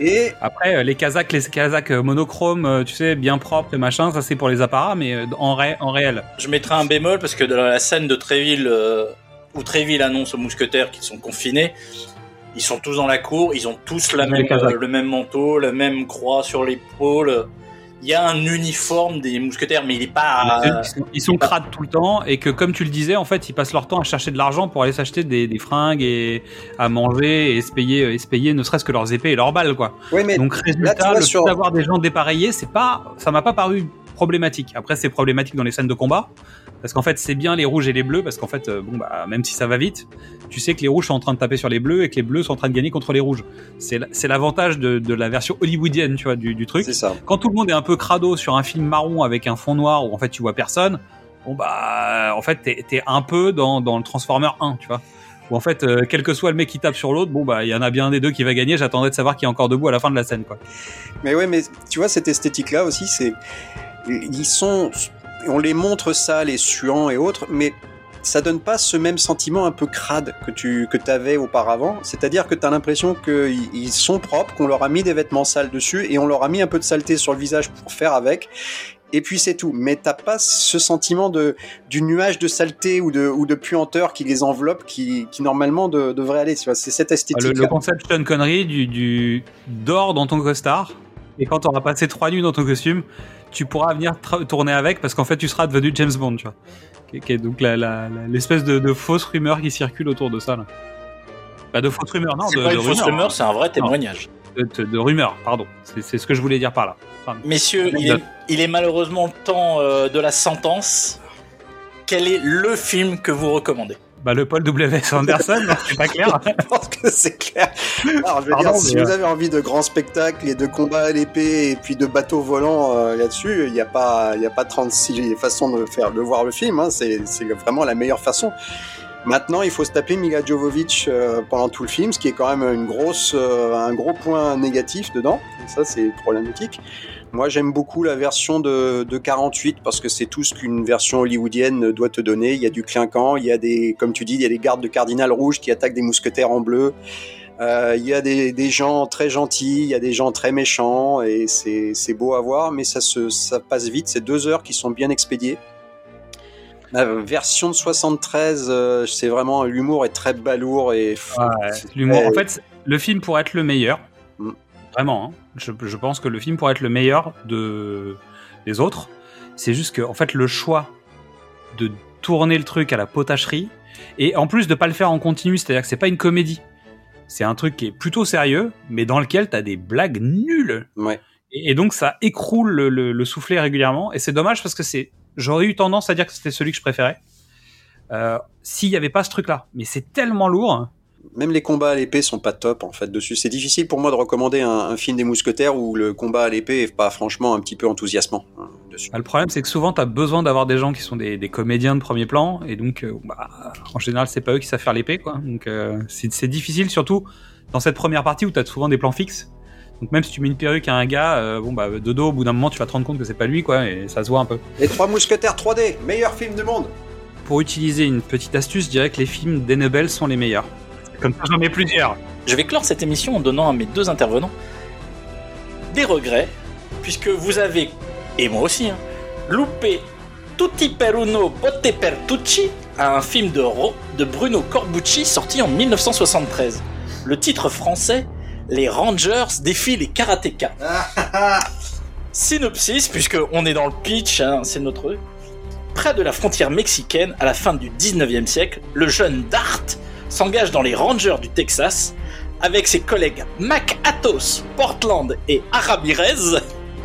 Et après, les casaques, les casaques monochromes, tu sais, bien propres et machin, ça c'est pour les apparats, mais en, ré, en réel. Je mettrai un bémol parce que dans la scène de Tréville, euh, où Tréville annonce aux mousquetaires qu'ils sont confinés, ils sont tous dans la cour, ils ont tous la même, euh, le même manteau, la même croix sur l'épaule. Il y a un uniforme des mousquetaires, mais il n'est pas... Euh, ils sont, ils sont pas... crades tout le temps, et que comme tu le disais, en fait, ils passent leur temps à chercher de l'argent pour aller s'acheter des, des fringues et à manger et se payer, et se payer ne serait-ce que leurs épées et leurs balles, quoi. Oui, mais donc, résultat, le fait sur... d'avoir des gens dépareillés, c'est pas, ça m'a pas paru problématique. Après, c'est problématique dans les scènes de combat, parce qu'en fait, c'est bien les rouges et les bleus, parce qu'en fait, bon, bah, même si ça va vite, tu sais que les rouges sont en train de taper sur les bleus et que les bleus sont en train de gagner contre les rouges. C'est, c'est l'avantage de, de la version hollywoodienne, tu vois, du, du truc. C'est ça. Quand tout le monde est un peu crado sur un film marron avec un fond noir où en fait tu vois personne, bon bah, en fait, t'es, t'es un peu dans, dans le Transformer un, tu vois. Où en fait, euh, quel que soit le mec qui tape sur l'autre, bon bah, il y en a bien un des deux qui va gagner, j'attendais de savoir qui est encore debout à la fin de la scène, quoi. Mais ouais, mais tu vois, cette esthétique-là aussi, c'est. Ils sont. On les montre ça, les suants et autres, mais ça donne pas ce même sentiment un peu crade que tu que t'avais auparavant. C'est-à-dire que t'as l'impression qu'ils sont propres, qu'on leur a mis des vêtements sales dessus et on leur a mis un peu de saleté sur le visage pour faire avec. Et puis c'est tout. Mais t'as pas ce sentiment de du nuage de saleté ou de ou de puanteur qui les enveloppe, qui qui normalement de, devrait aller. C'est cette esthétique. Le, le concept Sean Connery du du dors dans ton costard. Et quand t'auras passé trois nuits dans ton costume, tu pourras venir tra- tourner avec parce qu'en fait tu seras devenu James Bond, tu vois. Qui est, qui est donc la, la, la, l'espèce de, de fausse rumeur qui circule autour de ça. Là. Bah de fausse rumeur, non. C'est de, pas de une rumeur, fausse rumeur, hein. C'est un vrai témoignage. De, de, de rumeur, pardon. C'est, c'est ce que je voulais dire par là. Enfin, messieurs, il est, il est malheureusement le temps euh, de la sentence. Quel est le film que vous recommandez ? Bah, le Paul W S. Anderson, non, c'est pas clair. Je pense que c'est clair. Alors, je veux Pardon, dire, si vous euh... avez envie de grands spectacles et de combats à l'épée et puis de bateaux volants euh, là-dessus, il n'y a pas, il n'y a pas trente-six façons de faire, de voir le film, hein. C'est, c'est vraiment la meilleure façon. Maintenant, il faut se taper Mila Jovovich euh, pendant tout le film, ce qui est quand même une grosse, euh, un gros point négatif dedans. Et ça, c'est problématique. Moi, j'aime beaucoup la version de, de quarante-huit parce que c'est tout ce qu'une version hollywoodienne doit te donner. Il y a du clinquant, il y a des, comme tu dis, il y a des gardes de cardinal rouge qui attaquent des mousquetaires en bleu. Euh, il y a des, des gens très gentils, il y a des gens très méchants et c'est, c'est beau à voir, mais ça, se, ça passe vite. C'est deux heures qui sont bien expédiées. La version de soixante-treize, euh, c'est vraiment, l'humour est très balourd et fou. Ouais, l'humour, ouais. En fait, le film pourrait être le meilleur. Mm. Vraiment, hein. je, je pense que le film pourrait être le meilleur de des autres. C'est juste que, en fait, le choix de tourner le truc à la potacherie et en plus de pas le faire en continu, c'est-à-dire que c'est pas une comédie. C'est un truc qui est plutôt sérieux, mais dans lequel t'as des blagues nulles. Ouais. Et, et donc ça écroule le, le, le soufflet régulièrement. Et c'est dommage parce que c'est, j'aurais eu tendance à dire que c'était celui que je préférais euh, s'il n'y avait pas ce truc-là. Mais c'est tellement lourd. Même les combats à l'épée sont pas top en fait dessus. C'est difficile pour moi de recommander un, un film des mousquetaires où le combat à l'épée est pas franchement un petit peu enthousiasmant hein, dessus. Bah, le problème c'est que souvent t'as besoin d'avoir des gens qui sont des, des comédiens de premier plan et donc euh, bah, en général c'est pas eux qui savent faire l'épée quoi. Donc euh, c'est, c'est difficile surtout dans cette première partie où t'as souvent des plans fixes. Donc même si tu mets une perruque à un gars, euh, bon bah de dos au bout d'un moment tu vas te rendre compte que c'est pas lui quoi et ça se voit un peu. Les trois mousquetaires trois D, meilleur film du monde. Pour utiliser une petite astuce, je dirais que les films d'Hunebelle sont les meilleurs. Comme ça, j'en ai plusieurs. Je vais clore cette émission en donnant à mes deux intervenants des regrets, puisque vous avez, et moi aussi, hein, loupé Tutti per uno, botte per tutti, à un film de, Ro, de Bruno Corbucci sorti en dix-neuf cent soixante-treize. Le titre français, Les Rangers défient les karatékas. Synopsis, puisque on est dans le pitch, hein, c'est notre. Près de la frontière mexicaine, à la fin du dix-neuvième siècle, le jeune Dart s'engage dans les Rangers du Texas. Avec ses collègues Mac Athos, Portland et Aramirez,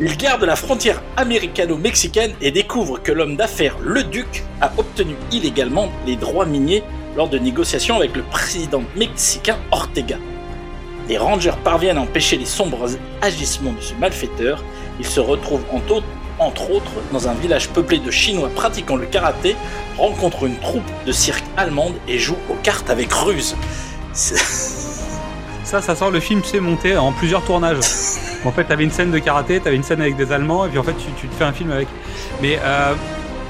il garde la frontière américano-mexicaine et découvre que l'homme d'affaires Le Duc a obtenu illégalement les droits miniers lors de négociations avec le président mexicain Ortega. Les Rangers parviennent à empêcher les sombres agissements de ce malfaiteur. Ils se retrouvent entre, entre autres dans un village peuplé de Chinois pratiquant le karaté, rencontrent une troupe de cirque allemande et jouent aux cartes avec ruse. C'est... Ça, ça sort le film, c'est monté en plusieurs tournages. En fait, t'avais une scène de karaté, t'avais une scène avec des Allemands, et puis en fait, tu, tu te fais un film avec. Mais euh,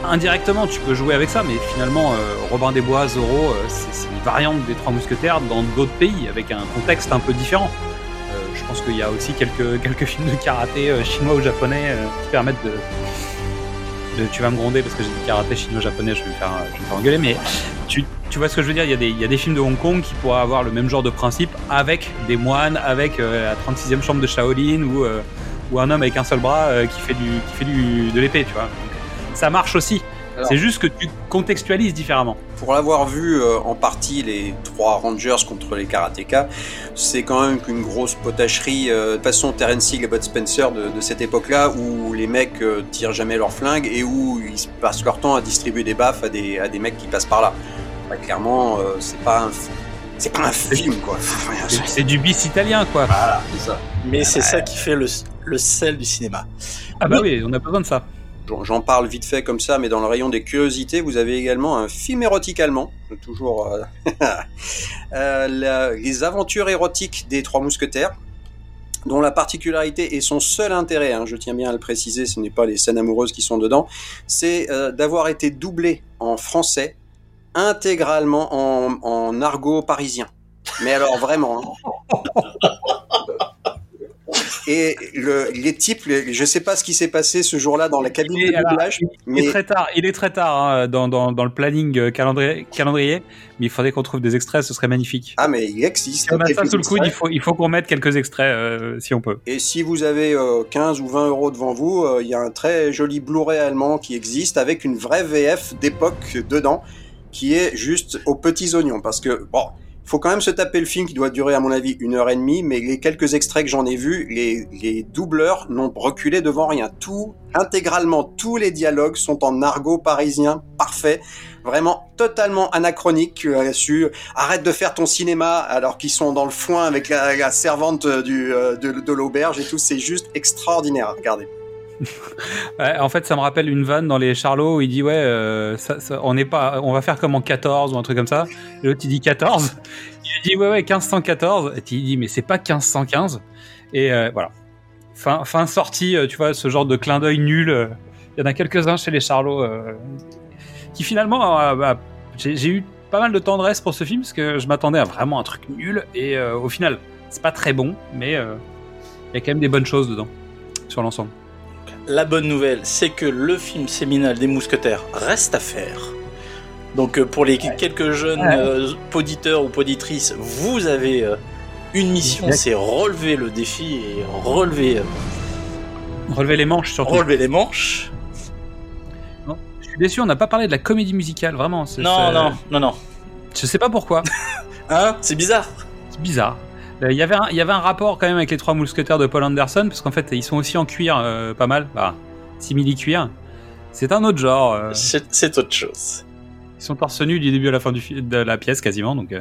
indirectement, tu peux jouer avec ça, mais finalement, euh, Robin des Bois, Zorro, euh, c'est, c'est une variante des Trois Mousquetaires dans d'autres pays, avec un contexte un peu différent. Euh, je pense qu'il y a aussi quelques, quelques films de karaté euh, chinois ou japonais euh, qui permettent de... De, tu vas me gronder parce que j'ai dit karaté chino-japonais, je vais me faire, je vais me faire engueuler, mais tu, tu vois ce que je veux dire, il y a des, il y a des films de Hong Kong qui pourraient avoir le même genre de principe avec des moines, avec euh, la trente-sixième chambre de Shaolin ou, euh, ou un homme avec un seul bras euh, qui fait, du, qui fait du, de l'épée, tu vois. Donc, ça marche aussi. Alors, c'est juste que tu contextualises différemment. Pour l'avoir vu euh, en partie les trois Rangers contre les karatékas, c'est quand même une grosse potacherie euh, façon Terence Hill et Bud Spencer de, de cette époque-là où les mecs euh, tirent jamais leur flingue et où ils passent leur temps à distribuer des baffes à des, à des mecs qui passent par là. Bah, clairement, euh, c'est pas un, c'est pas un film quoi. C'est, c'est du bis italien quoi. Voilà, c'est ça. Mais ah, c'est bah, ça qui fait le, le sel du cinéma. Ah bah oui, oui on a besoin de ça. J'en parle vite fait comme ça, mais dans le rayon des curiosités, vous avez également un film érotique allemand, toujours euh, euh, la, les aventures érotiques des Trois Mousquetaires, dont la particularité et son seul intérêt, hein, je tiens bien à le préciser, ce n'est pas les scènes amoureuses qui sont dedans, c'est euh, d'avoir été doublé en français intégralement en, en argot parisien. Mais alors vraiment... Hein. Et le, les types, les, je sais pas ce qui s'est passé ce jour-là dans la cabine de doublage. Mais... Il est très tard, il est très tard hein, dans, dans, dans le planning calendrier, calendrier, mais il faudrait qu'on trouve des extraits, ce serait magnifique. Ah mais il existe. Si on a ça sous le coude, il faut, il faut qu'on mette quelques extraits euh, si on peut. Et si vous avez euh, quinze ou vingt euros devant vous, il euh, y a un très joli Blu-ray allemand qui existe avec une vraie V F d'époque dedans qui est juste aux petits oignons parce que bon. Faut quand même se taper le film qui doit durer à mon avis une heure et demie, mais les quelques extraits que j'en ai vus, les, les doubleurs n'ont reculé devant rien. Tout, intégralement, tous les dialogues sont en argot parisien parfait, vraiment totalement anachronique euh, sur arrête de faire ton cinéma alors qu'ils sont dans le foin avec la, la servante du, euh, de, de l'auberge et tout, c'est juste extraordinaire. Regardez. Ouais, en fait, ça me rappelle une vanne dans les Charlots où il dit ouais, euh, ça, ça, on n'est pas, on va faire comme en quatorze ou un truc comme ça. Et l'autre il dit quatorze, il dit ouais ouais quinze cent quatorze. Et il dit mais c'est pas quinze cent quinze. Et euh, voilà. Fin, fin sortie, tu vois, ce genre de clin d'œil nul. Il y en a quelques-uns chez les Charlots euh, qui finalement, euh, bah, j'ai, j'ai eu pas mal de tendresse pour ce film parce que je m'attendais à vraiment un truc nul et euh, au final, c'est pas très bon, mais il euh, y a quand même des bonnes choses dedans sur l'ensemble. La bonne nouvelle, c'est que le film séminal des Mousquetaires reste à faire. Donc pour les ouais. quelques jeunes ouais. euh, auditeurs ou auditrices, vous avez euh, une mission, exact. C'est relever le défi et relever, euh, relever les manches surtout. Relever les manches. Non, je suis déçu, on n'a pas parlé de la comédie musicale, vraiment. C'est, non, c'est... non, non, non. Je sais pas pourquoi. Hein, c'est bizarre. C'est bizarre. Il y avait un, il y avait un rapport quand même avec les trois mousquetaires de Paul Anderson, parce qu'en fait ils sont aussi en cuir, euh, pas mal, bah, simili cuir. C'est un autre genre. Euh... C'est, c'est autre chose. Ils sont torse nus du début à la fin du, de la pièce quasiment, donc euh,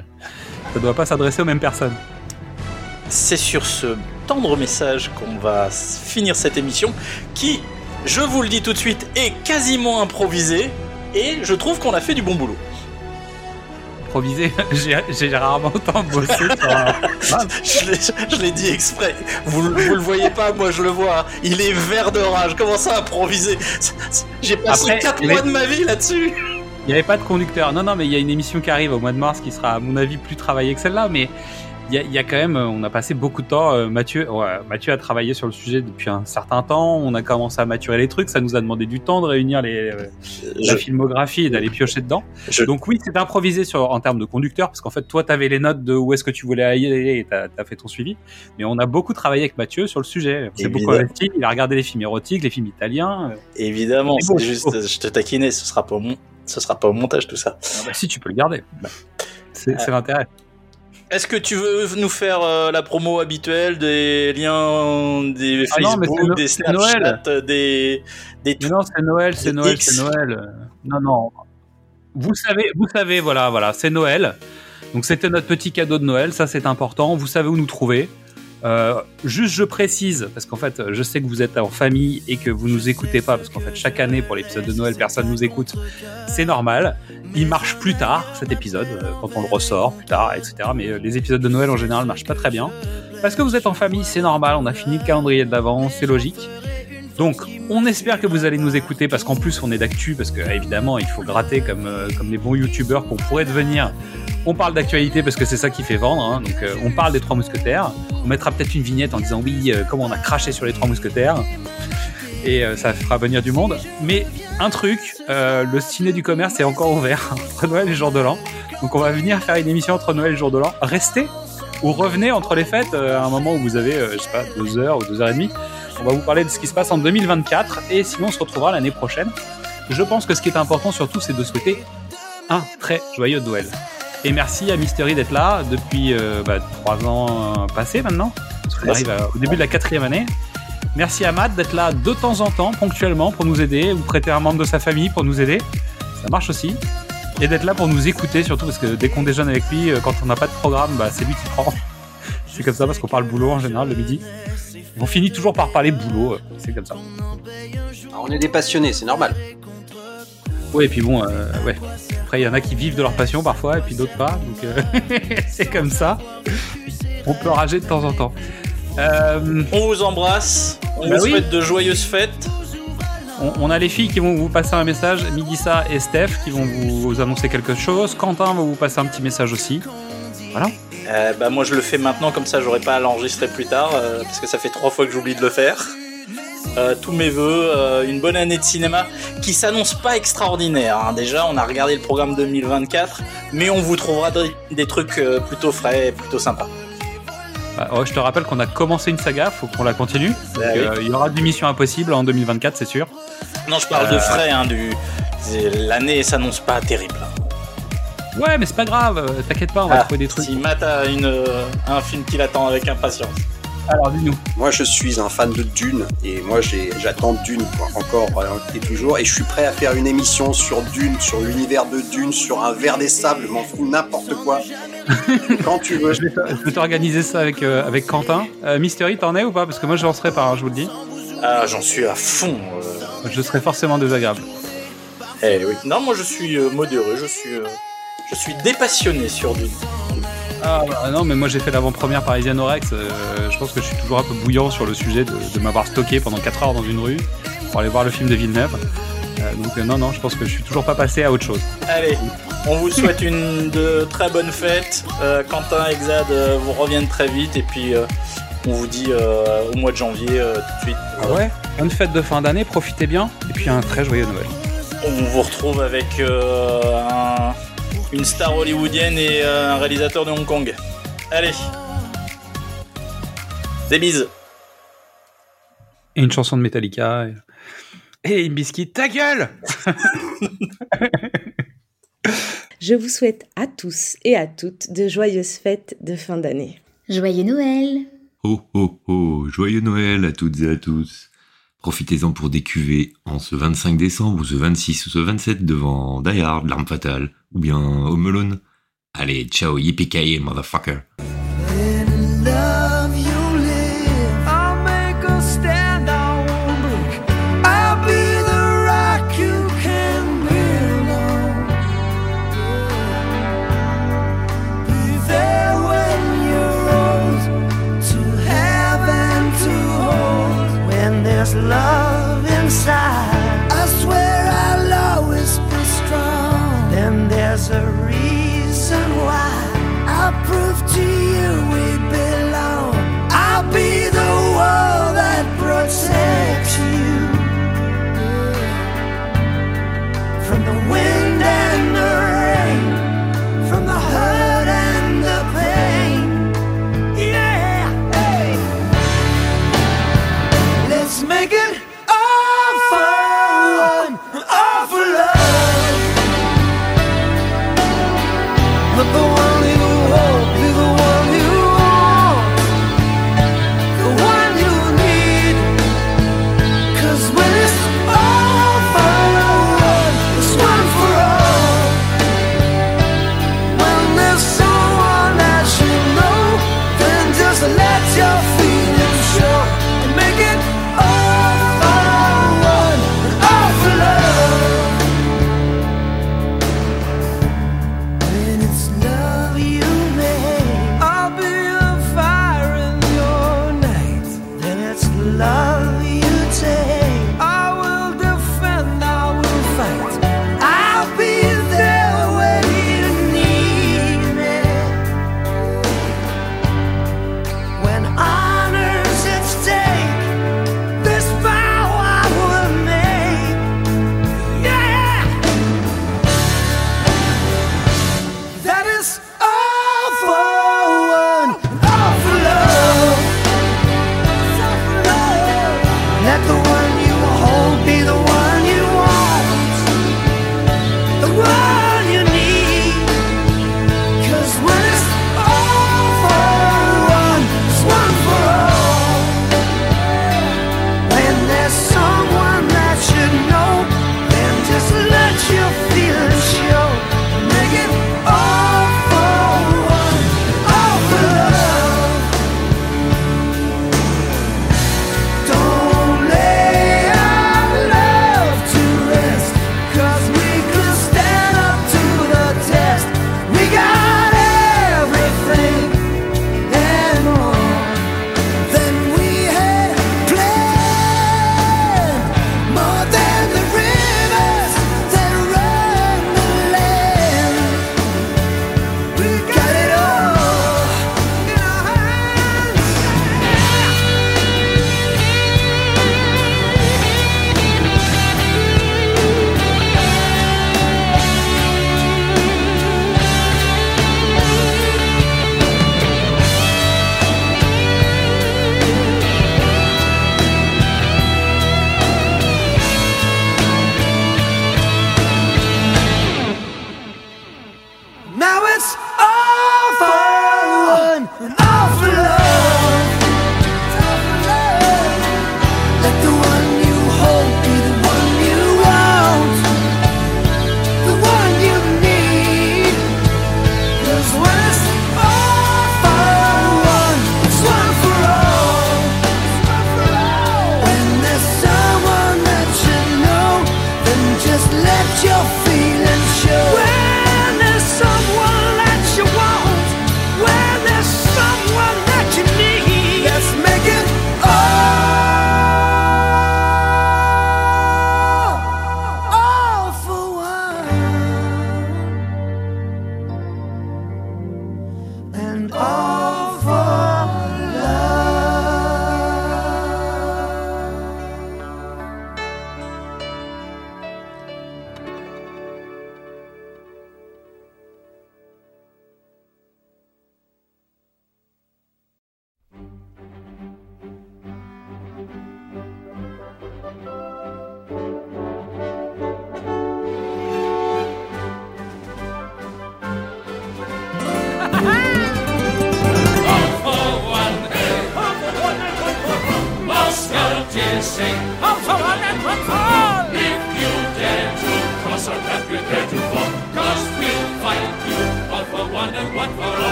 ça doit pas s'adresser aux mêmes personnes. C'est sur ce tendre message qu'on va finir cette émission, qui, je vous le dis tout de suite, est quasiment improvisée, et je trouve qu'on a fait du bon boulot. Improvisé, j'ai, j'ai rarement autant bossé. Enfin, je, l'ai, je l'ai dit exprès. Vous, vous le voyez pas, moi je le vois. Il est vert de rage. Comment ça, improviser ? J'ai passé quatre mois de ma vie là-dessus. Il n'y avait pas de conducteur. Non, non, mais il y a une émission qui arrive au mois de mars qui sera, à mon avis, plus travaillée que celle-là. Mais il y a, y a quand même, on a passé beaucoup de temps. Mathieu, ouais, Mathieu a travaillé sur le sujet depuis un certain temps. On a commencé à maturer les trucs. Ça nous a demandé du temps de réunir les, euh, je... la filmographie et d'aller piocher dedans. Je... Donc oui, c'est improvisé sur, en termes de conducteur, parce qu'en fait, toi, t'avais les notes de où est-ce que tu voulais aller et t'as, t'as fait ton suivi. Mais on a beaucoup travaillé avec Mathieu sur le sujet. C'est beaucoup investi. Il a regardé les films érotiques, les films italiens. Évidemment, c'est bon, juste, oh. je te taquinais. Ce sera pas au mon... ce sera pas au montage tout ça. Ah bah, si tu peux le garder, bah, c'est, euh... c'est l'intérêt. Est-ce que tu veux nous faire euh, la promo habituelle des liens des ah Facebook, non, no- des Snapchat, des, des t- Non, c'est Noël, c'est Noël, X. c'est Noël. Non, non. Vous savez, vous savez, voilà, voilà, c'est Noël. Donc c'était notre petit cadeau de Noël, ça c'est important. Vous savez où nous trouver. Euh, juste je précise, parce qu'en fait je sais que vous êtes en famille et que vous nous écoutez pas, parce qu'en fait chaque année pour l'épisode de Noël personne nous écoute, c'est normal, il marche plus tard cet épisode, euh, quand on le ressort plus tard, etc. Mais euh, les épisodes de Noël en général marchent pas très bien, parce que vous êtes en famille, c'est normal, on a fini le calendrier de l'Avent, c'est logique. Donc on espère que vous allez nous écouter, parce qu'en plus on est d'actu, parce que évidemment il faut gratter comme, euh, comme les bons youtubeurs qu'on pourrait devenir. On parle d'actualité parce que c'est ça qui fait vendre, hein. Donc euh, on parle des Trois Mousquetaires. On mettra peut-être une vignette en disant oui, euh, comment on a craché sur les Trois Mousquetaires, et euh, ça fera venir du monde. Mais un truc, euh, le ciné du commerce est encore ouvert entre Noël et Jour de l'An. Donc on va venir faire une émission entre Noël et Jour de l'An. Restez ou revenez entre les fêtes euh, à un moment où vous avez, euh, je sais pas, deux heures ou deux heures et demie. On va vous parler de ce qui se passe en deux mille vingt-quatre, et sinon on se retrouvera l'année prochaine. Je pense que ce qui est important surtout, c'est de souhaiter un très joyeux Noël. Et merci à Mystery d'être là depuis euh, bah, trois ans passés maintenant, parce qu'on arrive à, au début de la quatrième année. Merci à Matt d'être là de temps en temps, ponctuellement, pour nous aider, ou prêter un membre de sa famille pour nous aider. Ça marche aussi. Et d'être là pour nous écouter, surtout parce que dès qu'on déjeune avec lui, quand on n'a pas de programme, bah, c'est lui qui prend. C'est comme ça, parce qu'on parle boulot en général le midi. On finit toujours par parler boulot, c'est comme ça. Alors, on est des passionnés, c'est normal. Ouais, et puis bon, euh, ouais. Après, il y en a qui vivent de leur passion parfois, et puis d'autres pas. Donc, euh, c'est comme ça. On peut rager de temps en temps. Euh... On vous embrasse. On bah vous oui. souhaite de joyeuses fêtes. On, on a les filles qui vont vous passer un message. Midissa et Steph qui vont vous, vous annoncer quelque chose. Quentin va vous passer un petit message aussi. Voilà. Euh, bah moi, je le fais maintenant, comme ça, j'aurai pas à l'enregistrer plus tard, euh, parce que ça fait trois fois que j'oublie de le faire. Euh, tous mes voeux, euh, une bonne année de cinéma qui s'annonce pas extraordinaire, hein. Déjà on a regardé le programme deux mille vingt-quatre, mais on vous trouvera de, des trucs euh, plutôt frais, plutôt sympas. Bah, oh, je te rappelle qu'on a commencé une saga, faut qu'on la continue. Il euh, oui. y aura des missions impossibles en deux mille vingt-quatre, c'est sûr. Non, je parle euh... de frais, hein, du... l'année s'annonce pas terrible. Ouais, mais c'est pas grave, t'inquiète pas, on va ah, trouver des trucs. Si Matt a une, euh, un film qui l'attend avec impatience. Alors, dis-nous. Moi, je suis un fan de Dune, et moi, j'ai, j'attends Dune encore et toujours, et je suis prêt à faire une émission sur Dune, sur l'univers de Dune, sur un ver des sables, m'en fous, n'importe quoi. Quand tu veux. Je vais t'organiser ça avec, euh, avec Quentin. Euh, Mystery, t'en es ou pas ? Parce que moi, je lancerai par, hein, je vous le dis. Ah, j'en suis à fond. Euh... Je serais forcément désagréable. Eh oui. Non, moi je suis euh, modéré, je suis, euh, je suis dépassionné sur Dune. Ah bah, non, mais moi j'ai fait l'avant-première parisienne au Rex. Euh, je pense que je suis toujours un peu bouillant sur le sujet de, de m'avoir stocké pendant quatre heures dans une rue pour aller voir le film de Villeneuve. Euh, donc euh, non, non, je pense que je suis toujours pas passé à autre chose. Allez, on vous souhaite une de très bonnes fêtes. Euh, Quentin et Xad euh, vous reviennent très vite et puis euh, on vous dit euh, au mois de janvier euh, tout de suite. Euh, ah ouais, bonne fête de fin d'année, profitez bien et puis un très joyeux Noël. On vous retrouve avec euh, un, une star hollywoodienne et euh, un réalisateur de Hong Kong. Allez, des bises. Et une chanson de Metallica. Et... Et une biscuit, ta gueule. Je vous souhaite à tous et à toutes de joyeuses fêtes de fin d'année. Joyeux Noël. Oh oh oh, joyeux Noël à toutes et à tous. Profitez-en pour des cuvées en ce vingt-cinq décembre ou ce vingt-six ou ce vingt-sept devant Die Hard, L'Arme Fatale ou bien Home Alone. Allez, ciao, yippee-ki-yay, motherfucker. Love inside, I swear I'll always be strong. Then there's a reason why I prove to you we belong.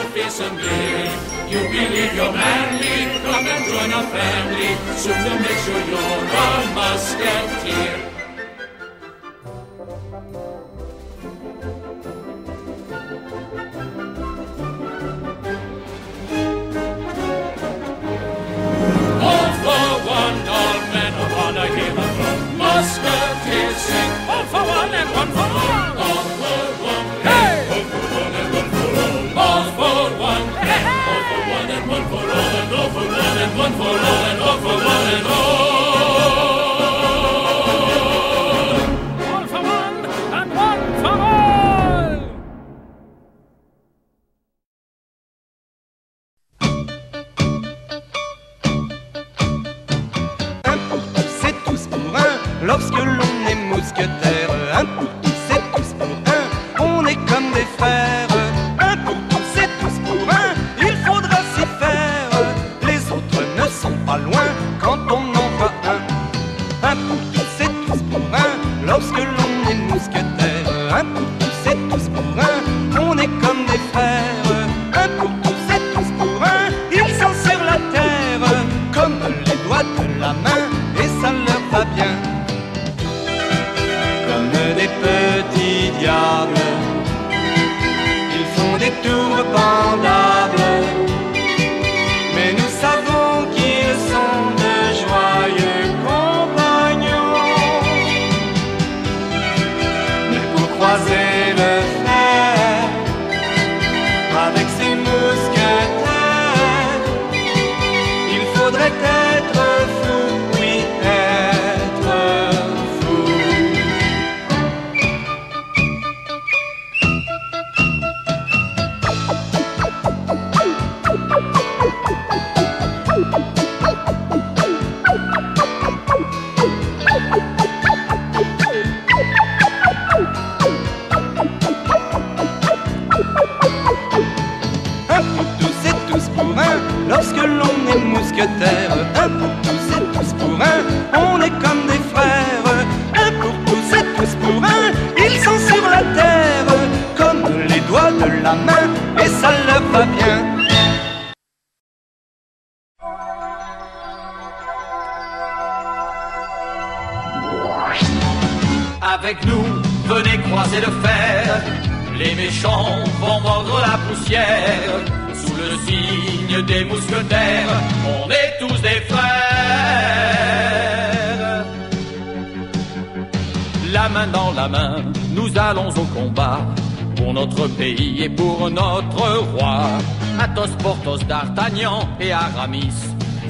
sufficiently. You believe you're manly, come and join our family. Soon they'll make sure you're a musketeer. All for one, all men of honor give a throne. Musketeers sing, all for one and one for all. All for one, hey! All for one and one for all. All for one, hey! All for one and one for all. And all for one and one for all. And all for one and all. All for one and one for all. Un pour tous, c'est tous pour un. Lorsque l'on est mousquetaire, un pour tous, c'est tous pour un. On est comme des frères. Athos, Porthos, D'Artagnan et Aramis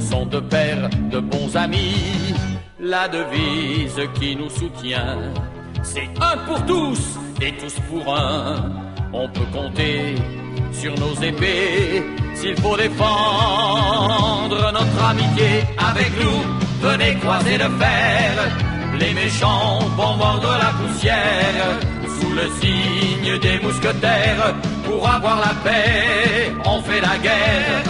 sont deux paires de bons amis. La devise qui nous soutient, c'est un pour tous et tous pour un. On peut compter sur nos épées s'il faut défendre notre amitié. Avec nous, venez croiser le fer. Les méchants vont mordre la poussière sous le signe des mousquetaires. Pour avoir la paix, on fait la guerre.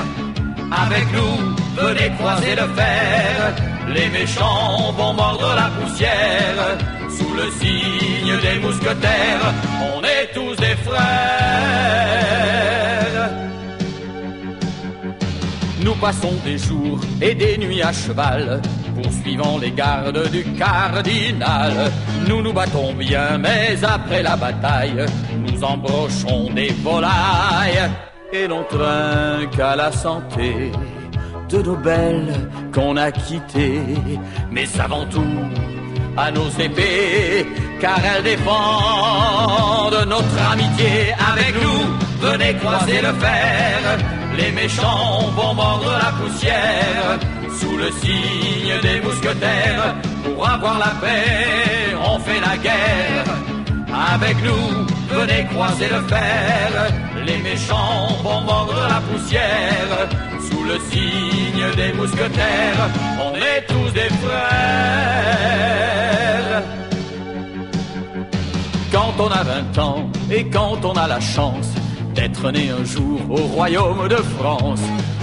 Avec nous, venez croiser le fer. Les méchants vont mordre la poussière sous le signe des mousquetaires. On est tous des frères. Nous passons des jours et des nuits à cheval, poursuivant les gardes du cardinal. Nous nous battons bien, mais après la bataille, nous embrochons des volailles. Et l'on trinque à la santé de nos belles qu'on a quittées, mais avant tout à nos épées, car elles défendent notre amitié. Avec nous, venez croiser le fer. Les méchants vont mordre la poussière sous le signe des mousquetaires. Pour avoir la paix, on fait la guerre. Avec nous, venez croiser le fer. Les méchants vont mordre la poussière sous le signe des mousquetaires. On est tous des frères. Quand on a vingt ans et quand on a la chance d'être né un jour au royaume de France,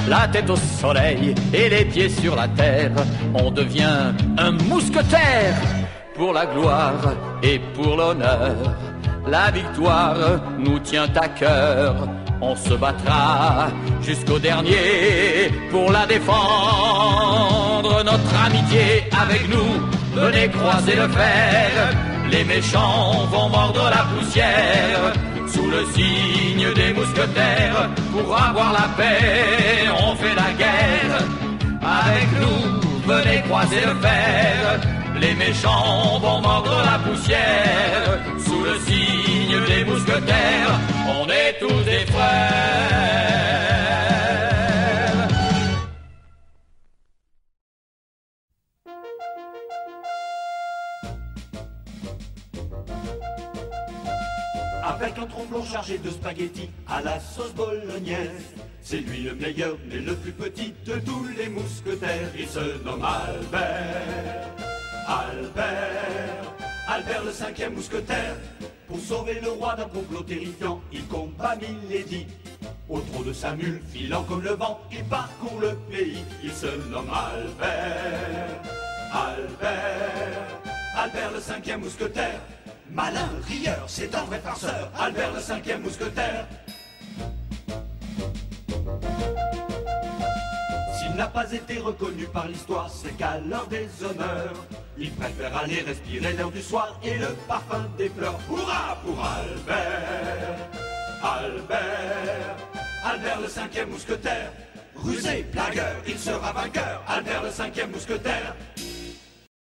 la tête au soleil et les pieds sur la terre, on devient un mousquetaire. Pour la gloire et pour l'honneur, la victoire nous tient à cœur. on se battra jusqu'au dernier pour la défendre. Notre amitié avec nous, venez croiser le fer. Les méchants vont mordre la poussière sous le signe des mousquetaires. Pour avoir la paix, on fait la guerre. Avec nous, venez croiser le fer. Les méchants vont mordre la poussière sous le signe des mousquetaires. On est tous des frères. Avec un tromblon chargé de spaghettis à la sauce bolognaise, c'est lui le meilleur mais le plus petit de tous les mousquetaires. Il se nomme Albert, Albert, Albert le cinquième mousquetaire. Pour sauver le roi d'un complot terrifiant, il combat Milady. Au trot de sa mule, filant comme le vent, il parcourt le pays. Il se nomme Albert, Albert, Albert le cinquième mousquetaire. Malin, rieur, c'est un vrai farceur, Albert le cinquième mousquetaire. S'il n'a pas été reconnu par l'histoire, c'est qu'à l'heure des honneurs, il préfère aller respirer l'air du soir et le parfum des fleurs. Hurrah pour Albert, Albert, Albert le cinquième mousquetaire. Rusé, blagueur, il sera vainqueur, Albert le cinquième mousquetaire.